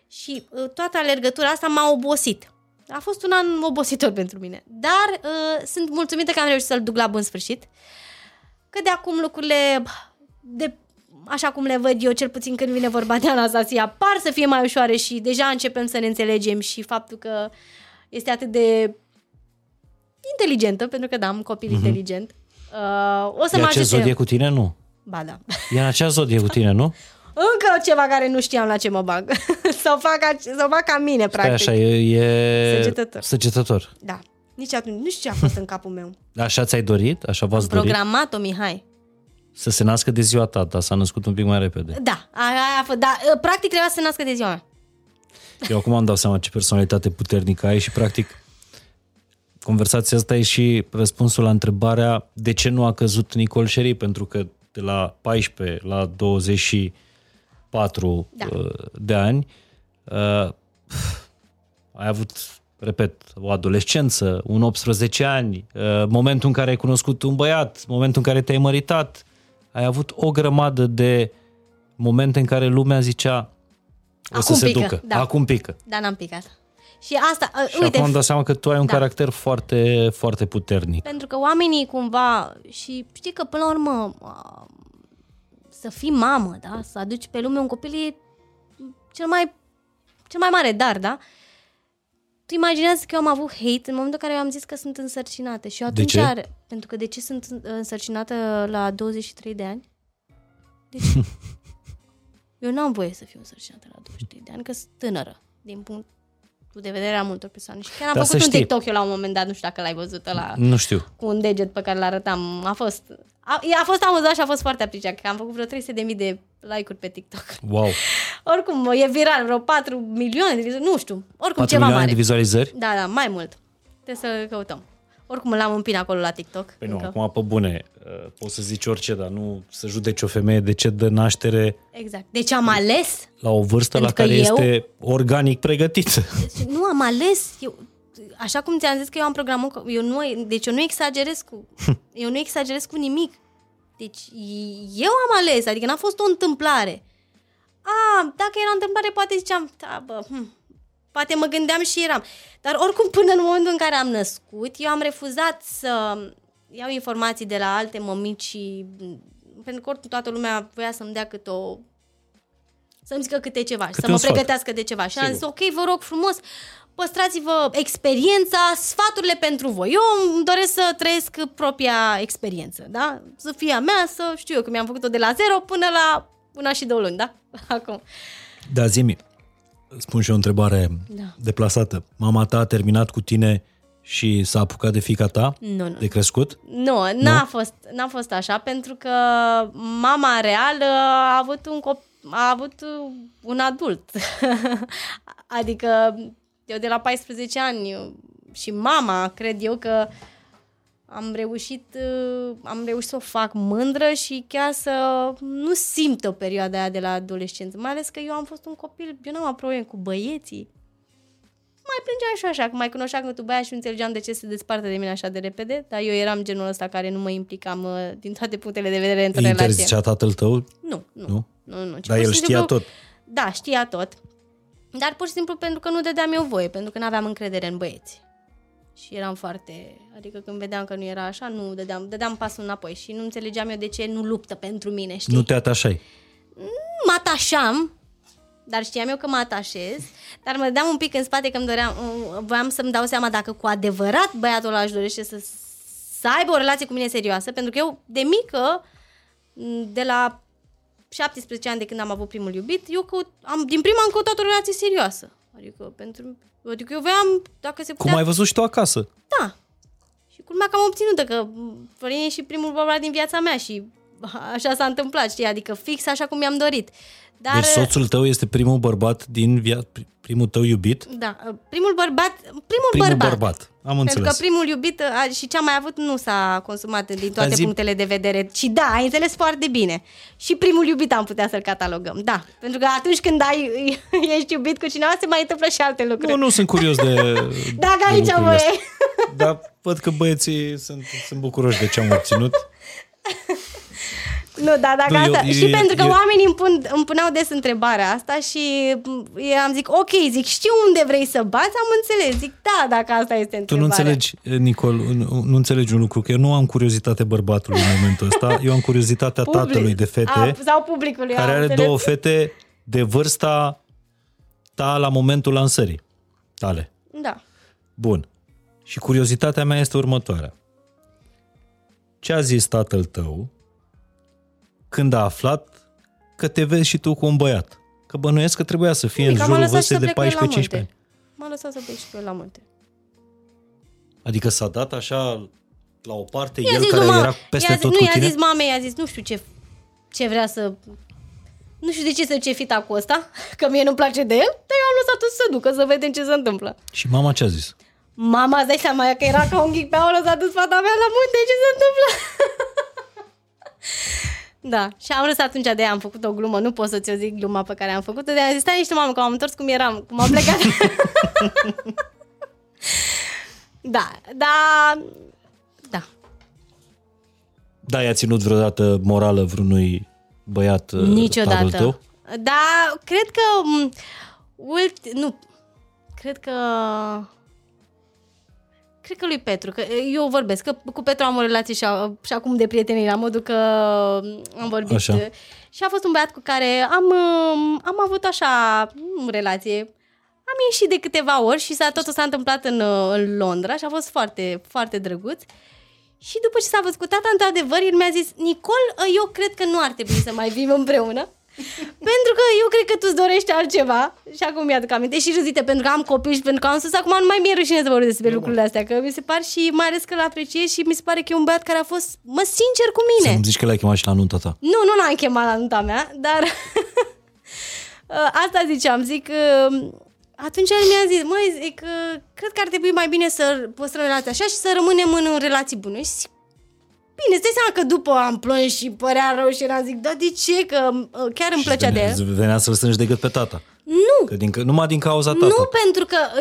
Și toată alergătura asta m-a obosit. A fost un an obositor pentru mine, dar sunt mulțumită că am reușit să-l duc la bun sfârșit, că de acum lucrurile, așa cum le văd eu, cel puțin când vine vorba de Anastasia, par să fie mai ușoare și deja începem să ne înțelegem și faptul că este atât de inteligentă, pentru că da, am copil inteligent. O să mă ajute. E zodie cu tine, nu? Ba da. E în acea zodie cu tine, nu? Încă ceva care nu știam la ce mă bag. Să o fac ca mine, practic. Stai așa, e săgetător. Da, nici atunci, nu știu ce a fost în capul meu. Așa ți-ai dorit? Așa v-ați dorit? Programat-o, Mihai. Să se nască de ziua ta, dar s-a născut un pic mai repede. Da, practic trebuia să se nască de ziua mea. Eu acum îmi dau seama ce personalitate puternică ai și practic conversația asta e și răspunsul la întrebarea de ce nu a căzut Nicole Cherry, pentru că de la 14 la 20 4 de ani, ai avut, repet, o adolescență, un 18 ani, momentul în care ai cunoscut un băiat, momentul în care te-ai măritat, ai avut o grămadă de momente în care lumea zicea o să se ducă. Da. Acum pică. Dar n-am picat. Și asta, uite, acum îmi dau seama că tu ai un caracter foarte, foarte puternic. Pentru că oamenii cumva, și știi că până la urmă... Să fii mamă, da? Să aduci pe lume un copil e cel mai mare dar, da? Tu imaginează că eu am avut hate în momentul în care eu am zis că sunt însărcinată. Și eu atunci de ce? Pentru că de ce sunt însărcinată la 23 de ani? De ce? Eu n-am voie să fiu însărcinată la 23 de ani, că sunt tânără, din punctul de vedere a multor persoane. Și chiar am făcut un TikTok eu la un moment dat, nu știu dacă l-ai văzut ăla. Nu știu. Cu un deget pe care l-arătam. A fost amuzat și a fost foarte apreciat. Că am făcut vreo 300.000 de like-uri pe TikTok. Wow. Oricum, e viral, vreo 4 milioane de vizualizări, nu știu, oricum 4 ceva mare. 4 milioane de vizualizări? Da, da, mai mult. Trebuie să căutăm. Oricum l-am împin acolo la TikTok. Păi nu, acum pe bune, poți să zici orice, dar nu să judeci o femeie de ce dă naștere. Exact. Deci am ales la o vârstă la care este organic pregătită. Deci nu am ales, eu, așa cum ți-am zis că eu am programat, deci eu nu exagerez cu nimic. Deci eu am ales, adică n-a fost o întâmplare. Dacă era o întâmplare, poate ziceam, poate mă gândeam și eram. Dar oricum, până în momentul în care am născut, eu am refuzat să iau informații de la alte mămici, pentru că oricum toată lumea voia să-mi dea câte o... să-mi zică câte ceva, câte să mă pregătească de ceva. Și am zis, ok, vă rog frumos, păstrați-vă experiența, sfaturile pentru voi. Eu îmi doresc să trăiesc propria experiență, da? Să fie a mea, să știu eu că mi-am făcut-o de la zero până la 1 și 2 luni, da? Acum. Da, zi-mi. Spun și o întrebare deplasată. Mama ta a terminat cu tine și s-a apucat de fiica ta? Nu. De crescut? Nu, n-a fost așa, pentru că mama reală a avut un adult. Adică eu de la 14 ani și mama, cred eu că am reușit să o fac mândră și chiar să nu simt o perioadă aia de la adolescență, mai ales că eu am fost un copil, eu n-am probleme cu băieții. Mai plângeam și așa, că mai cunoșteam că tu băia și nu înțelegeam de ce se desparte de mine așa de repede, dar eu eram genul ăsta care nu mă implicam din toate punctele de vedere într-o relație. Interzicea tatăl tău? Nu. Dar el știa tot? Da, știa tot. Dar pur și simplu pentru că nu dădeam eu voie, pentru că n-aveam încredere în băieți. Și eram foarte... Adică când vedeam că nu era așa, nu dădeam pasul înapoi și nu înțelegeam eu de ce nu luptă pentru mine, știi? Nu te atașai? Mă atașam, dar știam eu că mă atașez, dar mă dădeam un pic în spate că voiam să-mi dau seama dacă cu adevărat băiatul ăla își dorește să aibă o relație cu mine serioasă, pentru că eu de mică, de la 17 ani de când am avut primul iubit, din prima am căutat o relație serioasă. Adică eu voiam, dacă se putea... Cum ai văzut și tu acasă? Da. Și culmea că am obținută, că Florin e și primul bărbat din viața mea și așa s-a întâmplat, știi? Adică fix așa cum mi-am dorit. Dar... Deci soțul tău este primul bărbat din viața... Primul tău iubit? Da. Primul bărbat. Am înțeles. Pentru că primul iubit și ce am mai avut nu s-a consumat din toate punctele de vedere. Și da, ai înțeles foarte bine. Și primul iubit am putea să-l catalogăm. Da. Pentru că atunci când ești iubit cu cineva, se mai întâmplă și alte lucruri. Nu sunt curios de... Dacă aici am voie. Dar văd că băieții sunt bucuroși de ce am obținut. Nu, dar dacă pentru că oamenii îmi puneau des întrebarea asta și am zic, ok, știu unde vrei să bați, am înțeles, da, dacă asta este întrebarea. Tu nu înțelegi, Nicole, nu înțelegi un lucru, că eu nu am curiozitate bărbatului în momentul ăsta, eu am curiozitatea tatălui de fete, sau publicului, care are două fete de vârsta ta la momentul lansării tale. Da. Bun. Și curiozitatea mea este următoarea. Ce a zis tatăl tău când a aflat că te vezi și tu cu un băiat? Că bănuiesc că trebuia să fie în jurul vârstei de 14-15 ani. M-a lăsat să plec și pe la munte. Adică s-a dat așa la o parte, el care era peste tot cu tine? Nu, i-a zis mamei, i-a zis, nu știu ce vrea să... Nu știu de ce să ce fita cu ăsta, că mie nu-mi place de el, dar eu am lăsat-o să se ducă, să vedem ce se întâmplă. Și mama ce a zis? Mama, îți dai seama că era ca un ghic pe aulă, s-a dus fata mea la munte, ce se întâmplă? Da, și am râs atunci, de aia am făcut o glumă, nu pot să ți-o zic gluma pe care am făcut-o, de aia am zis, stai niște mamă, că m-am întors cum eram, cum am plecat. Da, i-a ținut vreodată morală vreunui băiat? Niciodată. Tatăl tău? Da, cred că cred că lui Petru, că eu vorbesc, că cu Petru am o relație și acum de prietenii, la modul că am vorbit. Așa. Și a fost un băiat cu care am avut așa relație. Am ieșit de câteva ori și totul s-a întâmplat în Londra și a fost foarte, foarte drăguț. Și după ce s-a văzut cu tata, într-adevăr, el mi-a zis, Nicole, eu cred că nu ar trebui să mai vim împreună. Pentru că eu cred că tu îți dorești altceva. Și acum mi-aduc aminte și râzite, pentru că am copii și pentru că am sus. Acum nu mai mi-e rușine să vorbesc despre lucrurile astea, că mi se par și mai ales că îl apreciez și mi se pare că e un băiat care a fost, sincer cu mine. Să-mi zici că l-ai chemat și la nunta ta. Nu, nu l-am chemat la nunta mea, dar Asta ziceam, zic... Atunci el mi-a zis, măi, zic, cred că ar trebui mai bine să păstrăm relația așa și să rămânem în relații bune. Și zic, bine, îți dai seama că după am plâns și părea rău și era, zic, da, de ce? Că chiar îmi plăcea de el. Venea să-l strângi de gât pe tata. Nu. Că numai din cauza tata. Nu, pentru că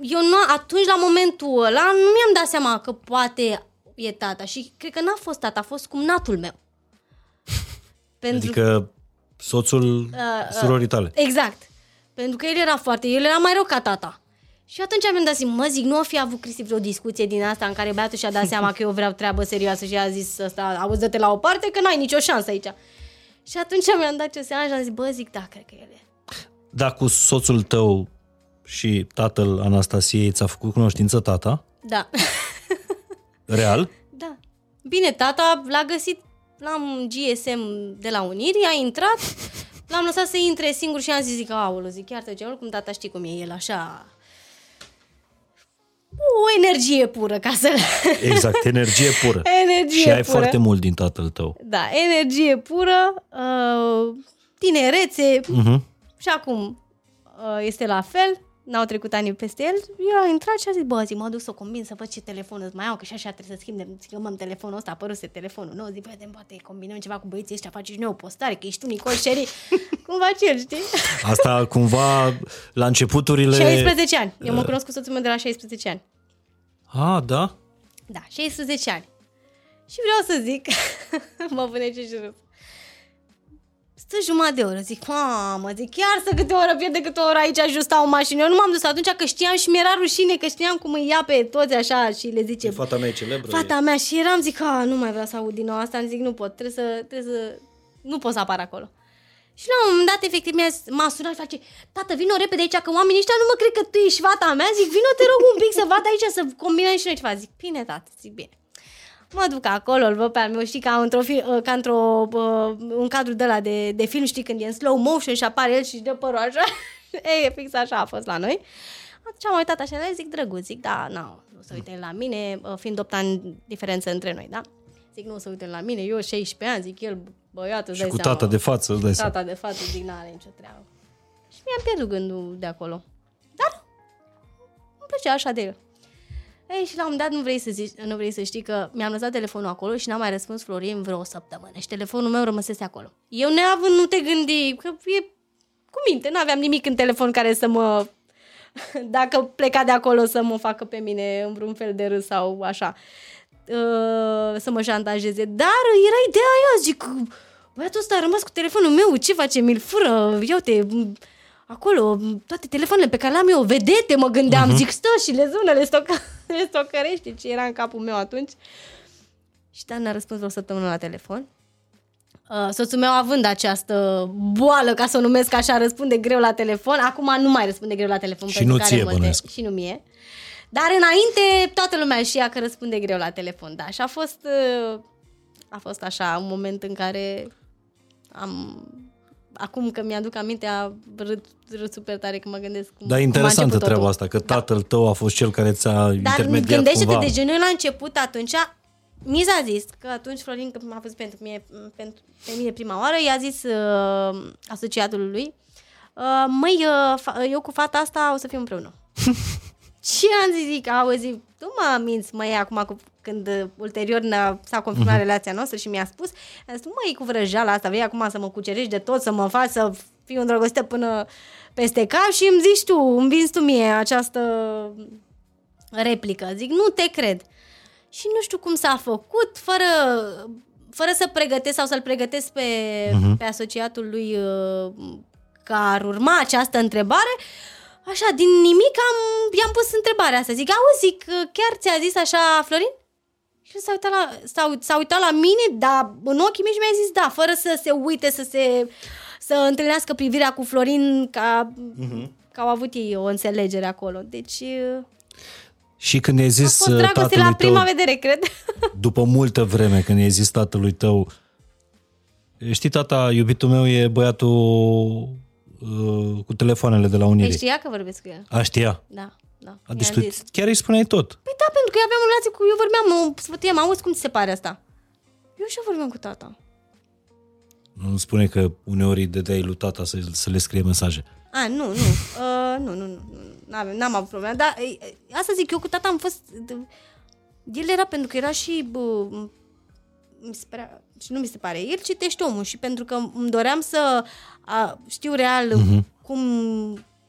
eu nu, atunci, la momentul ăla, nu mi-am dat seama că poate e tata. Și cred că n-a fost tata, a fost cumnatul meu. Adică soțul surorii tale. Exact. Pentru că el era el era mai rău ca tata. Și atunci mi-am dat seama, mă zic, nu o fi avut Cristi vreo discuție din asta în care băiatul și-a dat seama că eu vreau treabă serioasă și a zis asta, auzi, dă-te la o parte că n-ai nicio șansă aici. Și atunci mi-am dat seama și am zis, bă, zic, da, cred că el e. Dar cu soțul tău și tatăl Anastasiei ți-a făcut cunoștință tata? Da. Real? Da. Bine, tata l-a găsit, l-am GSM de la Unirii, a intrat... L-am lăsat să intre singur și am zis, aoleu, zic, chiar tăgea, oricum tata știi cum e el, așa... O energie pură, ca să... Exact, energie pură. Energie și ai pură. Foarte mult din tatăl tău. Da, energie pură, tinerețe, și acum este la fel, n-au trecut ani peste el, eu am intrat și a zis, mă duc să o combin, să văd ce telefon îți mai au, că și așa trebuie să schimbăm, telefonul ăsta, apăruse telefonul nou, zic, poate combinăm ceva cu băieții ăștia, faci și noi o postare, că ești tu Nicole Cherry, cum faci el, știi? Asta cumva la începuturile... 16 ani, eu mă cunosc cu soțul meu de la 16 ani. Ah, da? Da, 16 ani. Și vreau să zic, mă pune ce râs. Stă jumătate de oră, zic, mamă, zic, chiar să câte o oră pierde, câte o oră aici aș justa o mașină. Eu nu m-am dus atunci că știam și mi-era rușine, că știam cum îi ia pe toți așa și le zice... Fata mea e celebră. Fata mea și eram, zic, nu mai vreau să aud din nou asta, zic, nu pot, trebuie să nu pot să apar acolo. Și la un moment dat, efectiv, m-a sunat și face, tată, vină repede aici, că oamenii ăștia nu mă cred că tu ești fata mea, zic, vină, te rog un pic să vad aici, să combinăm și noi ceva. Zic, bine, tată, zic, bine. Mă duc acolo, îl văd pe al meu, știi, ca într-un cadru de ăla de film, știi, când e în slow motion și apare el și dă părul așa. E fix așa a fost la noi. Atunci am uitat așa, zic, drăguț, zic, da, nu să uite la mine, fiind 8 ani diferență între noi, da? Zic, nu să uite la mine, eu 16 ani, zic, el, băiatul, îți dai seama. Și cu tata de față, îți dai seama. Tata de față, zic, n-are nicio treabă. Și mi-am pierdut gândul de acolo. Dar îmi plăcea așa de el. Ei, și la un moment dat nu vrei să știi că mi-am lăsat telefonul acolo și n-am mai răspuns Florin vreo săptămână și telefonul meu rămăsese acolo. Eu neavând, nu te gândi, că e cu minte, n-aveam nimic în telefon care să mă, dacă pleca de acolo, să mă facă pe mine în vreun fel de râs sau așa, să mă șantajeze. Dar era ideea aia, zic, băiatul ăsta a rămas cu telefonul meu, ce face, mi-l fură, iau-te... Acolo, toate telefoanele pe care le-am eu, vedete, mă gândeam, zic, stă și le zună, le stocărește, ce era în capul meu atunci. Și Dan a răspuns o săptămână la telefon. Soțul meu, având această boală, ca să o numesc așa, răspunde greu la telefon. Acum nu mai răspunde greu la telefon. Și pentru nu ție, bănesc. Și nu mie. Dar înainte, toată lumea știa că răspunde greu la telefon, da. Și a fost așa, un moment în care am... Acum că mi-aduc aminte, râd super tare că mă gândesc cum. Dar e interesantă treaba asta, că tatăl tău a fost cel care ți-a intermediat. Dar gândește-te, deci noi la început atunci, mi s-a zis că atunci Florin, când m-a văzut pe mine prima oară, i-a zis asociatul lui, măi, eu cu fata asta o să fiu împreună. Și am zis, auzi, tu mă minți, măi, acum când ulterior s-a confirmat relația noastră și mi-a spus, am zis, măi, cu vrăjeala asta, vei acum să mă cucerești de tot, să mă faci să fiu îndrăgostită până peste cap și îmi zici tu, îmi vinzi tu mie această replică. Zic, nu te cred. Și nu știu cum s-a făcut, fără să pregătesc sau să-l pregătesc pe asociatul lui că ar urma această întrebare. Așa, din nimic i-am pus întrebarea asta. Zic, auzi, zic, chiar ți-a zis așa, Florin? Și s-a uitat la mine, dar în ochii mei și mi-a zis da, fără să se uite, să întâlnească privirea cu Florin, că au avut ei o înțelegere acolo. Deci... Și când i-a zis tatălui la prima tău, vedere, cred. După multă vreme, când i-a zis tatălui tău, știi, tata, iubitul meu e băiatul... cu telefoanele de la Unirii. Ei știa că vorbesc cu el. A, știa? Da. Deci tu chiar îi spuneai tot. Păi da, pentru că eu aveam o relație cu... Eu vorbeam, mă sfătuiam, auzi, cum ți se pare asta? Eu și-o vorbeam cu tata. Nu spune că uneori dădeai lui tata să le scrie mesaje. A, nu, nu. Nu, n-am avut probleme. Dar asta zic, eu cu tata am fost... El era, pentru că era și... și nu mi se pare, el citește omul și pentru că îmi doream să știu real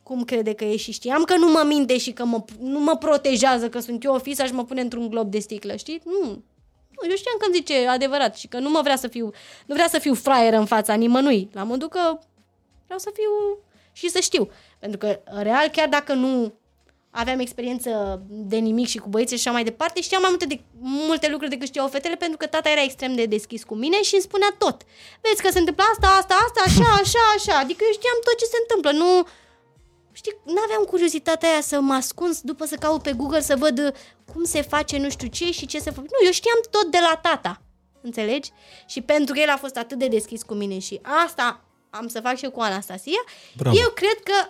cum crede că e și știam că nu mă minte și că nu mă protejează că sunt eu o fisa și mă pune într-un glob de sticlă, știi? Nu, eu știam că îmi zice adevărat și că nu mă vrea să fiu, nu vrea să fiu fraier în fața nimănui, la modul că vreau să fiu și să știu, pentru că real chiar dacă nu aveam experiență de nimic și cu băieții și așa mai departe, știam mai multe lucruri decât știau fetele, pentru că tata era extrem de deschis cu mine și îmi spunea tot. Vezi că se întâmplă asta, așa. Adică eu știam tot ce se întâmplă. Nu, știi, n-aveam curiozitatea aia să mă ascund după să caut pe Google să văd cum se face nu știu ce și ce se face. Nu, eu știam tot de la tata. Înțelegi? Și pentru că el a fost atât de deschis cu mine și asta am să fac și eu cu Anastasia. Bravo. Eu cred că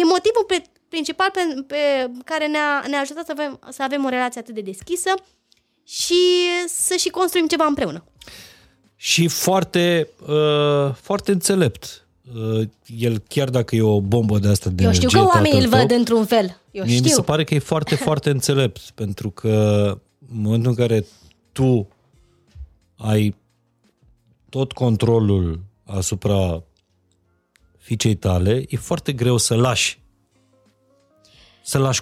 e motivul principal pe care ne-a ajutat să avem o relație atât de deschisă și să și construim ceva împreună. Și foarte, foarte înțelept. El, chiar dacă e o bombă de asta de energie... Eu știu că oamenii îl văd într-un fel. Mi se pare că e foarte, foarte înțelept, pentru că în momentul în care tu ai tot controlul asupra fiicei tale, e foarte greu să lași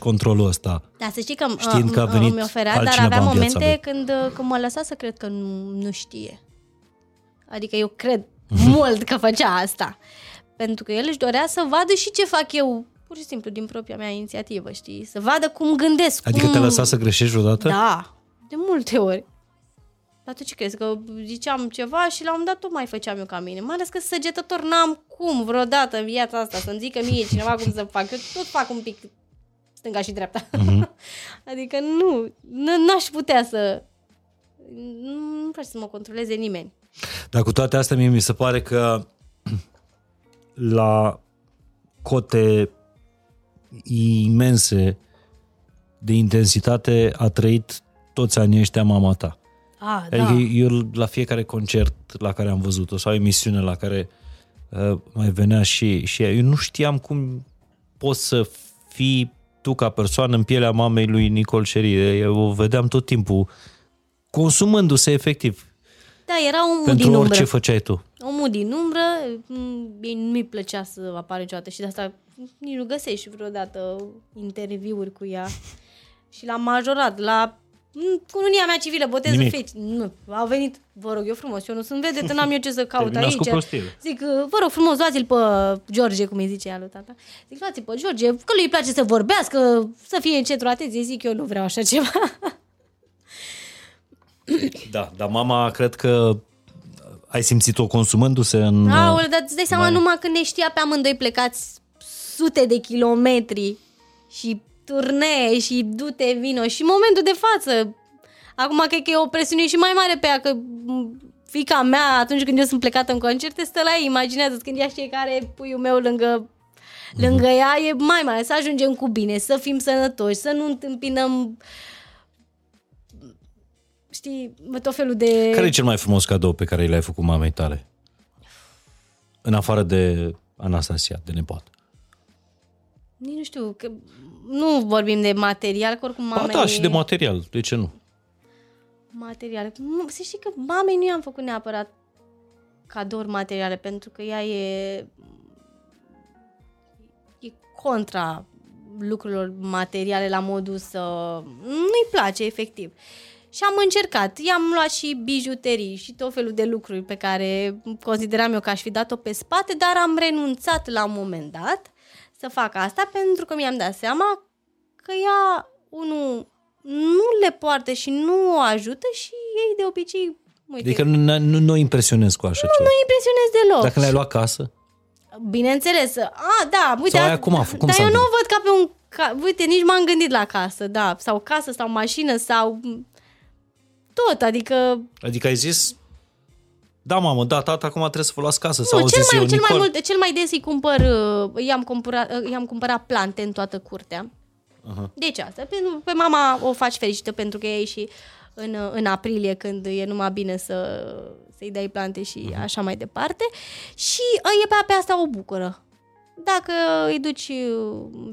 controlul ăsta. Da, să știi că mi-a oferat, dar aveam momente când mă lăsa să cred că nu știe. Adică eu cred mult că făcea asta. Pentru că el își dorea să vadă și ce fac eu, pur și simplu, din propria mea inițiativă, știi? Să vadă cum gândesc. Adică te lăsa să greșești odată? Da, de multe ori. Dar tu ce crezi? Că ziceam ceva și la un moment dat tot mai făceam eu ca mine. Mai ales că săgetător n-am cum vreodată în viața asta să-mi zică mie cineva cum să fac. Eu tot fac un pic stânga și dreapta. Adică n-aș putea să... Nu vreau să mă controleze nimeni. Dar cu toate astea mie mi se pare că la cote imense de intensitate a trăit toți anii ăștia mama ta. Adică eu la fiecare concert la care am văzut-o sau emisiune la care mai venea și eu nu știam cum poți să fii tu ca persoană în pielea mamei lui Nicole Cherry. Eu o vedeam tot timpul consumându-se efectiv. Da, era omul pentru din umbră. Pentru orice făceai tu. Omul din umbră, nu-i plăcea să apară niciodată și de asta nici nu găsești vreodată interviuri cu ea. Și la majorat, la cununia mea civilă, botezul feci. Nu, au venit, vă rog eu frumos, eu nu sunt vedetă, n-am eu ce să caut aici. Zic, vă rog frumos, luați-l pe George, cum îi zice ea lui tata. Zic, luați-l pe George, că lui îi place să vorbească, să fie în centru atenției. Zic, eu nu vreau așa ceva. Da, dar mama, cred că ai simțit-o consumându-se în... Aole, dar îți dai seama numai când ne știa pe amândoi plecați sute de kilometri și turnee și du-te, vino și momentul de față. Acum cred că e o presiune și mai mare pe ea, că fiica mea, atunci când eu sunt plecată în concerte, stă la ei, imaginează-ți când ea știe că are puiul meu lângă ea, e mai mare, să ajungem cu bine, să fim sănătoși, să nu întâmpinăm... Știi, tot felul de... Care e cel mai frumos cadou pe care l-ai făcut mamei tale? În afară de Anastasia, de nepoată. Nici nu știu, că nu vorbim de material, că oricum mamei... Ba da, și de material, de ce nu? Material. Să știi că mamei nu i-am făcut neapărat cadouri materiale, pentru că ea e contra lucrurilor materiale la modul să... Nu-i place, efectiv. Și am încercat, i-am luat și bijuterii și tot felul de lucruri pe care consideram eu că aș fi dat-o pe spate, dar am renunțat la un moment dat să fac asta pentru că mi-am dat seama că ea, unul, nu le poartă și nu o ajută și ei de obicei... Uite, adică nu o impresionez cu așa ceva. Nu o impresionez deloc. Dacă le-ai luat casă? Bineînțeles. Da, uite, sau aia cum a făcut? Dar eu nu o văd ca pe un... Uite, nici m-am gândit la casă, da, sau casă, sau mașină, sau... Tot, adică ai zis, da mamă, da tata, acum trebuie să vă luați casă. Nu, sau cel mai des i-am cumpărat plante în toată curtea. Deci asta, pe mama o faci fericită pentru că ea e și în aprilie, când e numai bine să-i dai plante și așa mai departe. Și e pe asta o bucură. Dacă îi duci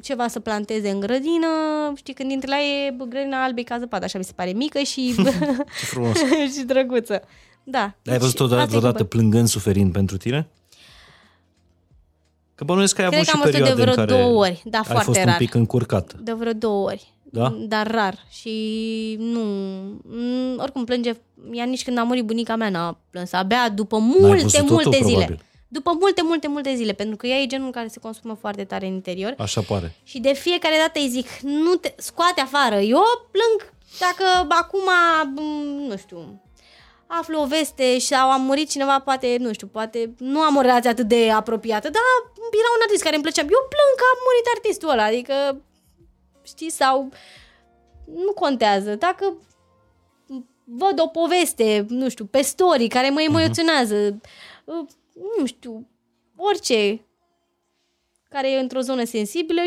ceva să planteze în grădină, știi, când intri la ei, grădina albă e ca zăpadă, așa mi se pare, mică și, ce frumos. Și drăguță. Da. Ai văzut-o vreodată plângând, suferind pentru tine? Că bănuiesc că ai avut și perioade de vreo în care două ori. Da, ai foarte fost rar. Un pic încurcată. De vreo două ori. Da? Dar rar. Și nu... Oricum plânge... Ea nici când a murit bunica mea n-a plâns. Abia după multe zile. Probabil. După multe zile, pentru că ea e genul care se consumă foarte tare în interior. Așa pare. Și de fiecare dată îi zic, nu te scoate afară, eu plâng dacă acum, nu știu, aflu o veste sau a murit cineva, poate, nu știu, poate nu am o relație atât de apropiată, dar era un artist care îmi plăcea. Eu plâng că a murit artistul ăla, adică, știi, sau nu contează, dacă văd o poveste, nu știu, pe story care mă emoționează, nu știu, orice care e într-o zonă sensibilă,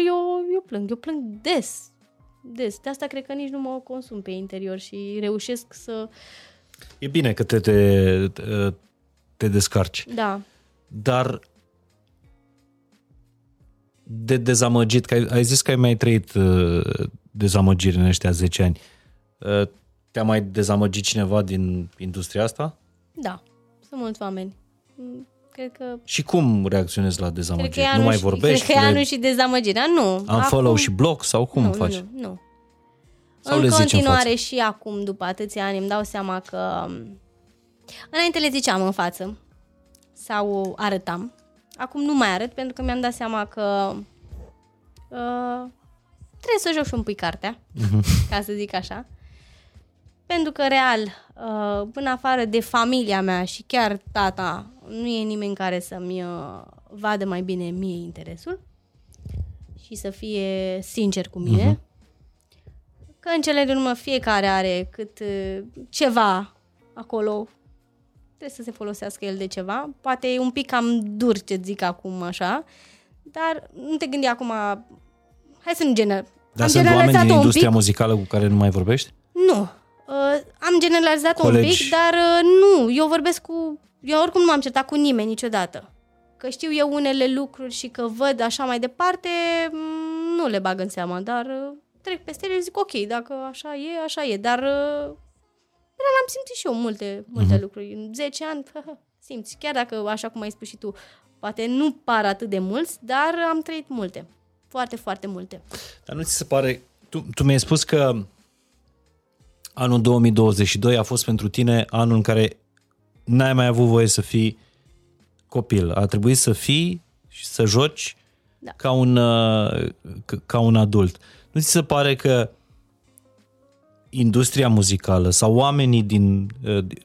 eu plâng des. De asta cred că nici nu mă consum pe interior și reușesc să... E bine că te descarci. Da. Dar de dezamăgit, că ai zis că ai mai trăit dezamăgiri în ăștia 10 ani, te-a mai dezamăgit cineva din industria asta? Da, sunt mulți oameni. Cred că... Și cum reacționezi la dezamăgire? Nu mai vorbești? Cred că ea nu și dezamăgirea, nu. Unfollow și block sau cum faci? Nu. Sau în continuare în și acum, după atâția ani, îmi dau seama că înainte le ziceam în față sau arătam. Acum nu mai arăt pentru că mi-am dat seama că trebuie să joc și un pic cartea, ca să zic așa. Pentru că, real, până afară de familia mea și chiar tata, nu e nimeni care să-mi vadă mai bine mie interesul și să fie sincer cu mine. Că în cele din urmă fiecare are cât ceva acolo, trebuie să se folosească el de ceva. Poate e un pic cam dur ce zic acum așa, dar nu te gândi acum, hai să nu generalizăm. Dar sunt oameni din industria muzicală cu care nu mai vorbești? Nu. Am generalizat un pic, dar nu, eu oricum nu m-am certat cu nimeni niciodată. Că știu eu unele lucruri și că văd așa mai departe, nu le bag în seama, dar trec peste ele și zic ok, dacă așa e, dar real am simțit și eu multe lucruri. În 10 ani simți, chiar dacă, așa cum ai spus și tu, poate nu par atât de mulți, dar am trăit multe, foarte, foarte multe. Dar nu ți se pare, tu mi-ai spus că anul 2022 a fost pentru tine anul în care n-ai mai avut voie să fii copil. A trebuit să fii și să joci ca un adult. Nu ți se pare că industria muzicală sau oamenii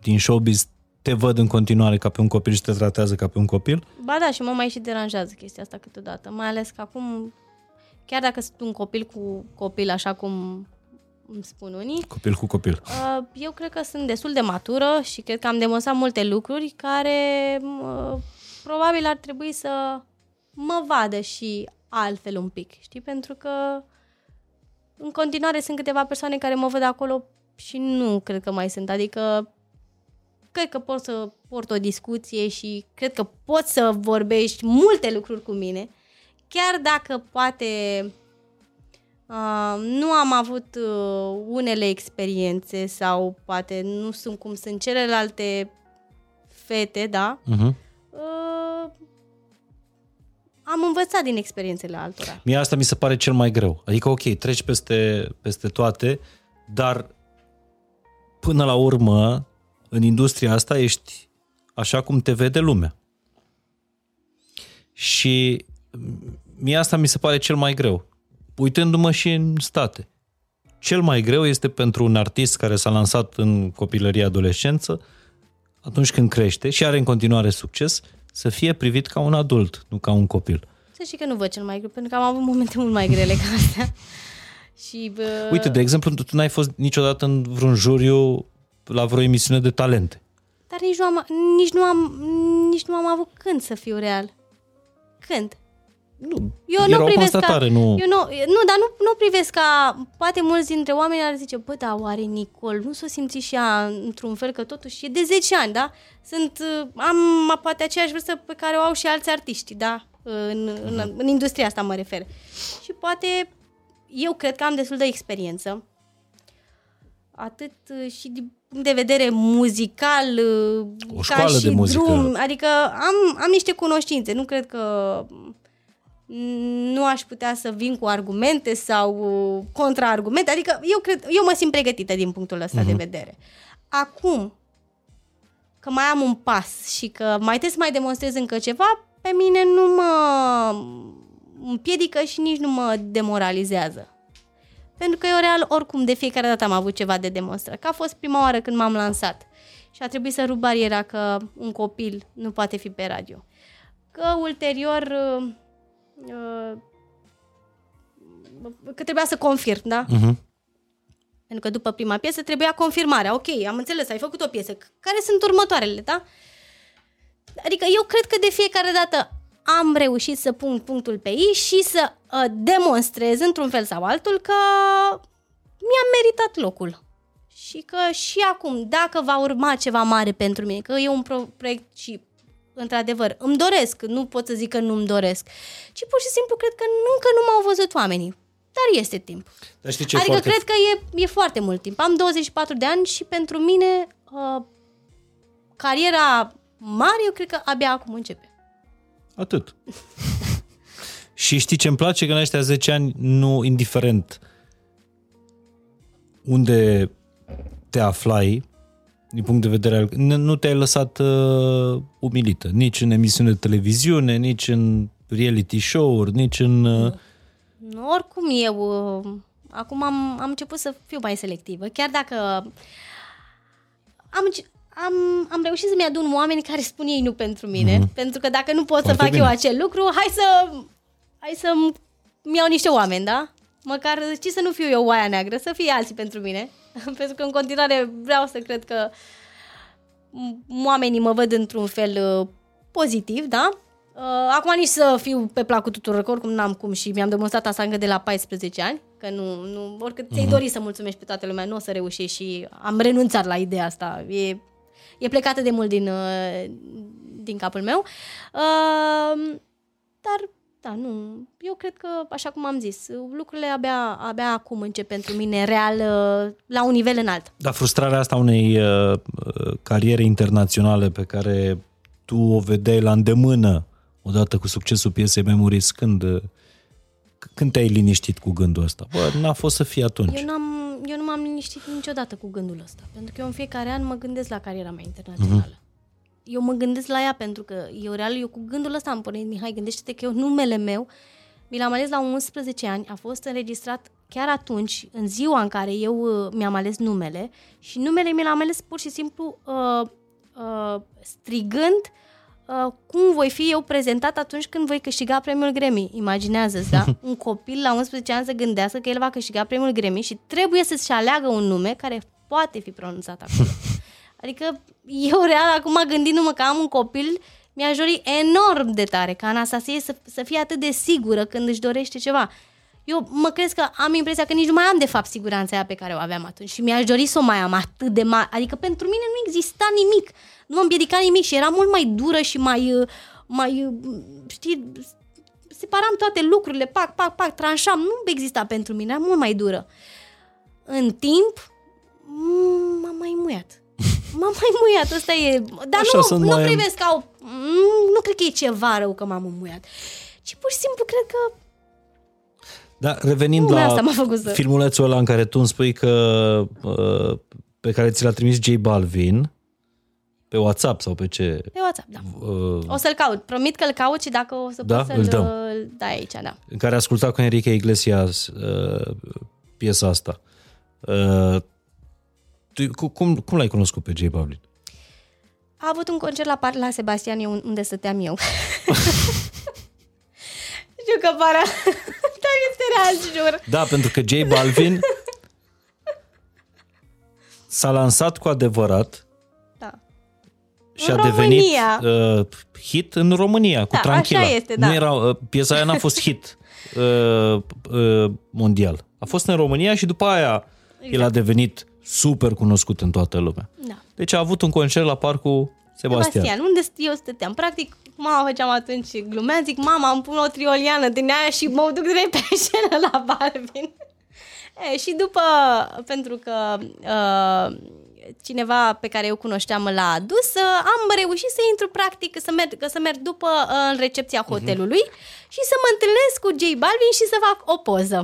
din showbiz te văd în continuare ca pe un copil și te tratează ca pe un copil? Ba da, și mă mai și deranjează chestia asta câteodată. Mai ales că acum, chiar dacă sunt un copil cu copil, așa cum îmi spun unii. Copil cu copil. Eu cred că sunt destul de matură și cred că am demonstrat multe lucruri care probabil ar trebui să mă vadă și altfel un pic, știi? Pentru că în continuare sunt câteva persoane care mă văd acolo și nu cred că mai sunt. Adică cred că pot să port o discuție și cred că pot să vorbești multe lucruri cu mine, chiar dacă poate... nu am avut unele experiențe sau poate nu sunt cum sunt celelalte fete, da? Am învățat din experiențele altora. Mie asta mi se pare cel mai greu. Adică, ok, treci peste toate, dar până la urmă, în industria asta ești așa cum te vede lumea. Și mie asta mi se pare cel mai greu. Uitându-mă și în state. Cel mai greu este pentru un artist care s-a lansat în copilărie-adolescență, atunci când crește și are în continuare succes, să fie privit ca un adult, nu ca un copil. Să știi că nu văd cel mai greu, pentru că am avut momente mult mai grele ca astea. Și, uite, de exemplu, tu n-ai fost niciodată în vreun juriu la vreo emisiune de talente. Dar nici nu am avut când să fiu real. Când? Nu, eu era nu o constatare, ca, nu... Eu nu privesc ca... Poate mulți dintre oameni ar zice, bă, da, oare Nicole nu s-o simți și ea într-un fel, că totuși e de 10 ani, da? Am poate aceeași vârstă pe care o au și alți artiști, da? În industria asta mă refer. Și poate... Eu cred că am destul de experiență. Atât și din punct de vedere muzical, o ca și de muzică. Drum. Adică am niște cunoștințe. Nu cred că... nu aș putea să vin cu argumente sau contraargumente, adică eu mă simt pregătită din punctul ăsta de vedere. Acum că mai am un pas și că mai trebuie să mai demonstrez încă ceva, pe mine nu mă împiedică și nici nu mă demoralizează. Pentru că eu real oricum de fiecare dată am avut ceva de demonstrat, că a fost prima oară când m-am lansat și a trebuit să rup bariera că un copil nu poate fi pe radio. Că ulterior că trebuia să confirm, da? Pentru că după prima piesă trebuia confirmarea. Ok, am înțeles, ai făcut o piesă. Care sunt următoarele, da? Adică eu cred că de fiecare dată am reușit să pun punctul pe i și să demonstrez într-un fel sau altul că mi-am meritat locul. Și că și acum, dacă va urma ceva mare pentru mine, că e un proiect și într-adevăr, îmi doresc, nu pot să zic că nu-mi doresc, ci pur și simplu cred că nu m-au văzut oamenii, dar este timp. Dar știi ce, adică foarte... cred că e foarte mult timp. Am 24 de ani și pentru mine cariera mare, eu cred că abia acum începe. Atât. Și știi ce îmi place? Că în ăștia 10 ani, nu indiferent unde te aflai, din punct de vedere al... Nu te-ai lăsat umilită, nici în emisiune de televiziune, nici în reality show-uri, nici în... Nu, oricum eu acum am început să fiu mai selectivă, chiar dacă am reușit să-mi adun oameni care spun ei nu pentru mine, pentru că dacă nu pot foarte să fac bine eu acel lucru, hai să-mi iau niște oameni, da? Măcar știi să nu fiu eu oaia neagră, să fie alții pentru mine. Pentru că în continuare vreau să cred că oamenii mă văd într-un fel pozitiv, da? Acum nici să fiu pe placul tuturor, că oricum n-am cum și mi-am demonstrat asta încă de la 14 ani, că nu oricât ți-ai dori să mulțumești pe toată lumea, nu o să reușești și am renunțat la ideea asta. E plecată de mult din capul meu. Dar... Da, nu, eu cred că, așa cum am zis, lucrurile abia acum încep pentru mine real, la un nivel înalt. Dar frustrarea asta unei cariere internaționale pe care tu o vedeai la îndemână odată cu succesul piesei Memories, când te-ai liniștit cu gândul ăsta? Bă, n-a fost să fie atunci. Eu nu m-am liniștit niciodată cu gândul ăsta, pentru că eu în fiecare an mă gândesc la cariera mea internațională. Eu mă gândesc la ea pentru că eu cu gândul ăsta am pornit. Mihai, gândește-te că eu numele meu mi l-am ales la 11 ani, a fost înregistrat chiar atunci, în ziua în care eu mi-am ales numele și numele mi l-am ales pur și simplu strigând cum voi fi eu prezentat atunci când voi câștiga premiul Grammy. Imaginează-ți, da? Un copil la 11 ani să gândească că el va câștiga premiul Grammy și trebuie să-și aleagă un nume care poate fi pronunțat acolo. Adică eu real acum gândindu-mă că am un copil, mi-aș dori enorm de tare ca Anastasie să fie atât de sigură când își dorește ceva. Eu mă crezi că am impresia că nici nu mai am de fapt siguranța aia pe care o aveam atunci și mi-aș dori să o mai am atât de mare. Adică pentru mine nu exista nimic, nu mă împiedica nimic și era mult mai dură și mai știi, separam toate lucrurile, pac, tranșam, nu exista pentru mine, era mult mai dură. În timp m-am mai muiat. M-am mai muiat, asta e... Dar așa nu privesc ca o... Nu cred că e ceva rău că m-am muiat, ci pur și simplu cred că... Da, revenind la filmulețul ăla în care tu îmi spui că... Pe care ți l-a trimis J Balvin, pe WhatsApp sau pe ce? Pe WhatsApp, da. O să-l caut, promit că-l caut și dacă o să pot să-l dai aici, da. În care asculta cu Eric Iglesias piesa asta. Cum l-ai cunoscut pe J Balvin? A avut un concert la Sebastian, unde stăteam eu. Știu că pare, dar este real, jur. Da, pentru că J Balvin s-a lansat cu adevărat. Da. și a devenit hit în România cu Tranquila. Așa este, da. Nu era, piesa aia n-a fost hit mondial. A fost în România și după aia el a devenit super cunoscut în toată lumea. Da. Deci a avut un concert la Parcul Sebastian, unde eu stăteam. Practic, mama făceam atunci glumea, zic, mama, îmi pun o trioliană din aia și mă duc direct pe scenă la Balvin. E, și după, pentru că cineva pe care eu cunoșteam l-a adus, am reușit să intru, practic, să merg după în recepția hotelului și să mă întâlnesc cu J Balvin și să fac o poză.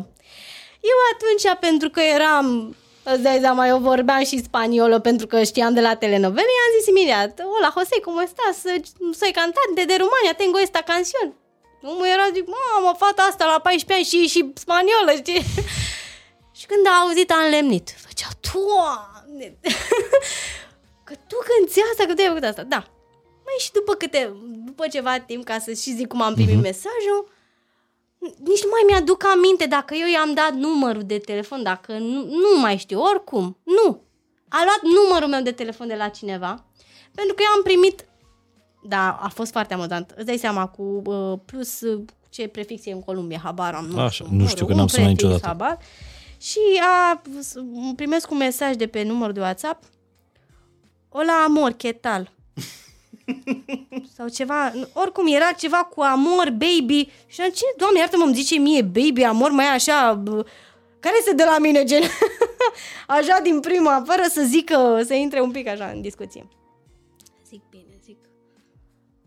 Eu atunci, pentru că eram... Îți dai seama, eu vorbeam și spaniolă pentru că știam de la telenovele, i-am zis imediat, hola, José, cum estás? Soy cantante de Rumania, tengo esta canción. Omul era, zic, mamă, fata asta la 14 ani și spaniolă, știi? Și când a auzit, a înlemnit. Făcea, Doamne! Că tu cânti asta, că tu ai făcut asta. Da. Mai și după ceva timp, ca să și zic cum am primit mesajul, nici nu mai mi-aduc aminte dacă eu i-am dat numărul de telefon, dacă nu mai știu, oricum, nu. A luat numărul meu de telefon de la cineva, pentru că eu am primit, da, a fost foarte amuzant, îți dai seama cu plus ce prefix e în Columbia, habar am, nu așa, știu, nu știu, că n-am sunat niciodată. Habar, și primesc un mesaj de pe număr de WhatsApp, hola amor, ¿qué tal? Sau ceva, oricum era ceva cu amor, baby. Și am zis, Doamne, iartă-mă, îmi zice mie baby, amor, mai așa, care este de la mine, gen așa din prima, fără să zică, să intre un pic așa în discuție. Zic bine, zic.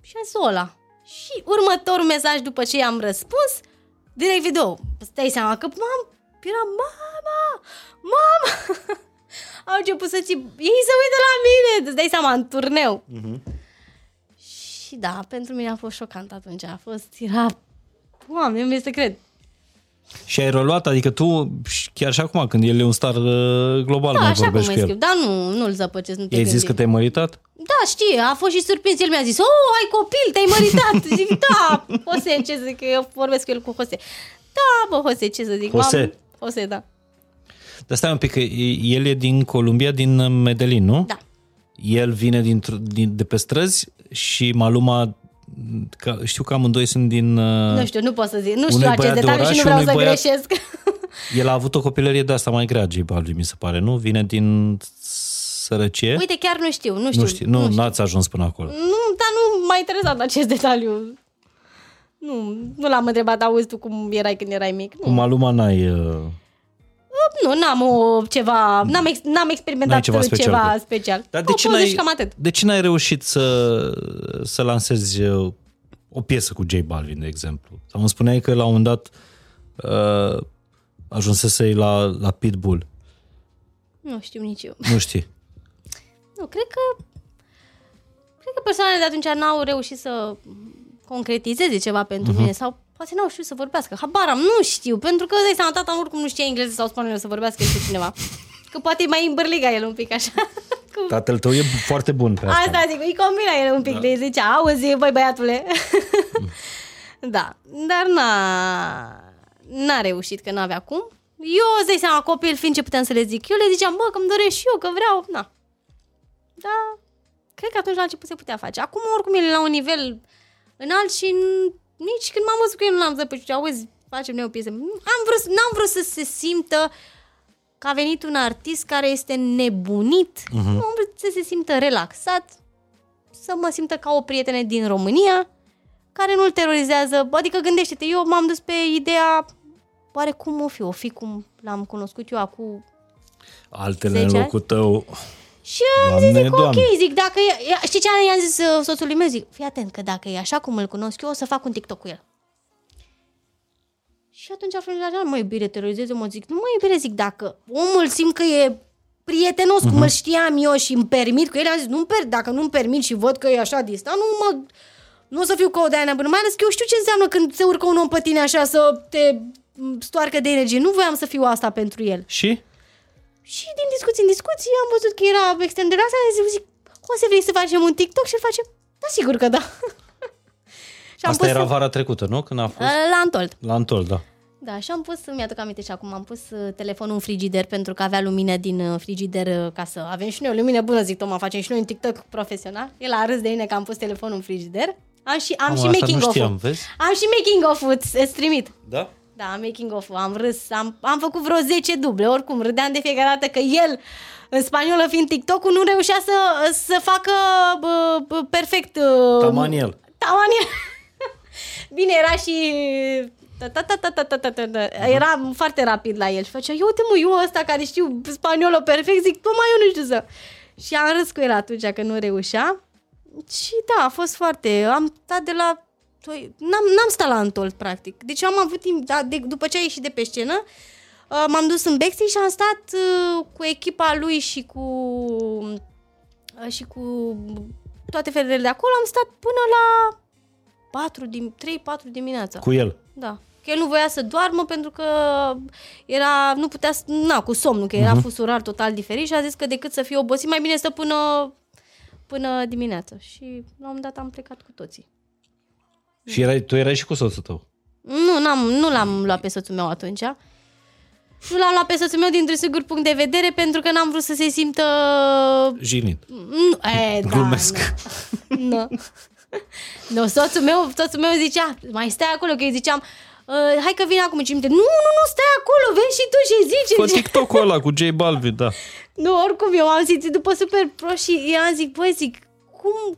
Și am zis ăla. Și următorul mesaj după ce i-am răspuns, direct video. Stai seama că era mama. Au început să țip, ei se uită la mine, îți dai seama, în turneu. Și da, pentru mine a fost șocant atunci, era, oameni, nu mi se cred. Și ai reluat, adică tu, chiar și acum, când el e un star global, da, mai vorbești cu el. Da, nu-l zăpăcesc, nu te gândi. Ai zis că te-ai măritat? Da, știi, a fost și surprins, el mi-a zis, ai copil, te-ai măritat. Zic, da, José, ce să zic, eu vorbesc cu el, cu José. Da, bă, José, ce să zic, José, da. Dar stai un pic, că el e din Columbia, din Medellin, nu? Da. El vine de pe străzi și Maluma, știu că amândoi sunt din... Nu știu, nu pot să zic, nu știu acest detaliu și nu vreau să greșesc. El a avut o copilărie de asta mai grea, J Balvin, mi se pare, nu? Vine din sărăcie. Uite, chiar nu știu. Nu, n-ați ajuns până acolo. Nu, dar nu m-a interesat acest detaliu. Nu l-am întrebat, auzi tu cum erai când erai mic. Nu. Cu Maluma n-ai... Nu, n-am experimentat ceva special. Dar de ce n-ai reușit să lansezi o piesă cu J Balvin, de exemplu? Sau îmi spuneai că la un moment dat ajunsesei la Pitbull. Nu știu nici eu. Nu știi? Nu, cred că persoanele de atunci n-au reușit să concretizeze ceva pentru mine sau poate n-au știut să vorbească, habar am, nu știu, pentru că de seama, tata oricum nu știa engleză sau spaniolă să vorbească cu cineva. Că poate mai îmbârliga el un pic așa. Tatăl tău e foarte bun pe asta. Asta zic, îi combina el un pic, de zicea, auzi, băi băiatule. Da, dar n-a reușit, că n-avea cum. Eu, de seama, copil fiind, ce puteam să le zic? Eu le ziceam, bă, că îmi doresc și eu, că vreau, na. Da, cred că atunci la început se putea face. Acum, oricum, el e la un nivel înalt și... Nici când m-am văzut cu el nu l-am zăpăcit, auzi, facem noi o piesă. N-am vrut să se simtă că a venit un artist care este nebunit. Nu am vrut să se simtă relaxat, să mă simtă ca o prietenă din România, care nu-l terorizează. Adică gândește-te, eu m-am dus pe ideea, oare cum o fi cum l-am cunoscut eu acum altele în locul tău. Și am zis, ok, zic, dacă e, știi ce i-am zis soțului meu? Zic, fii atent, că dacă e așa cum îl cunosc eu, o să fac un TikTok cu el. Și atunci a frânzit așa, mă iubire, terorizez, eu mă zic, nu mă iubire, zic, dacă omul simt că e prietenos, cum îl știam eu și îmi permit cu el, am zis, dacă nu-mi permit și văd că e așa distant, nu o să fiu ca o de-aia bună, mai ales că eu știu ce înseamnă când se urcă un om pe tine așa să te stoarcă de energie, nu voiam să fiu asta pentru el. Și? Și din discuții în discuții am văzut că era extrem de relaxat, am zis, José, vrei să facem un TikTok? Și îl facem, da, sigur că da. Asta era vara trecută, nu? Când a fost? La Untold. La Untold, da. Da, și am pus, mi-aduc aminte și acum, am pus telefonul în frigider pentru că avea lumină din frigider ca să avem și noi o lumină bună, zic Toma, facem și noi un TikTok profesional. El a râs de mine că am pus telefonul în frigider. Am și making of-ul. Am și making of-ul, îți trimit. Da? Da, making of-ul, am râs, am făcut vreo 10 duble, oricum râdeam de fiecare dată că el, în spaniolă fiind TikTok-ul, nu reușea să facă perfect... Tamaniel. Tamaniel. Bine, era și... Era foarte rapid la el și făcea, ia uite mă, eu ăsta care știu spaniolă perfect, zic, Toma, eu nu știu să... Și am râs cu el atunci că nu reușea. Și da, a fost foarte... Am stat de la... N-am stat la Untold, practic. Deci am avut timp... După ce a ieșit de pe scenă, m-am dus în backstage și am stat cu echipa lui și cu toate fetelele de acolo. Am stat până la 3-4 dimineața. Cu el? Da. Că el nu voia să doarmă pentru că era... Nu putea... Na, cu somnul, că era fusurar total diferit și a zis că decât să fie obosit, mai bine stă până dimineață. Și la un dat am plecat cu toții. Și tu erai și cu soțul tău? Nu l-am luat pe soțul meu atunci. Nu l-am luat pe soțul meu dintr-un sigur punct de vedere, pentru că n-am vrut să se simtă... jignit. Glumesc. Nu. No, soțul meu zicea, mai stai acolo, că îi ziceam, hai că vin acum 5 minute. Nu, stai acolo, vezi și tu și zici. Fă TikTok-ul ăla cu J Balvin, da. Nu, oricum eu am simțit după super pro și eu am zis, băi,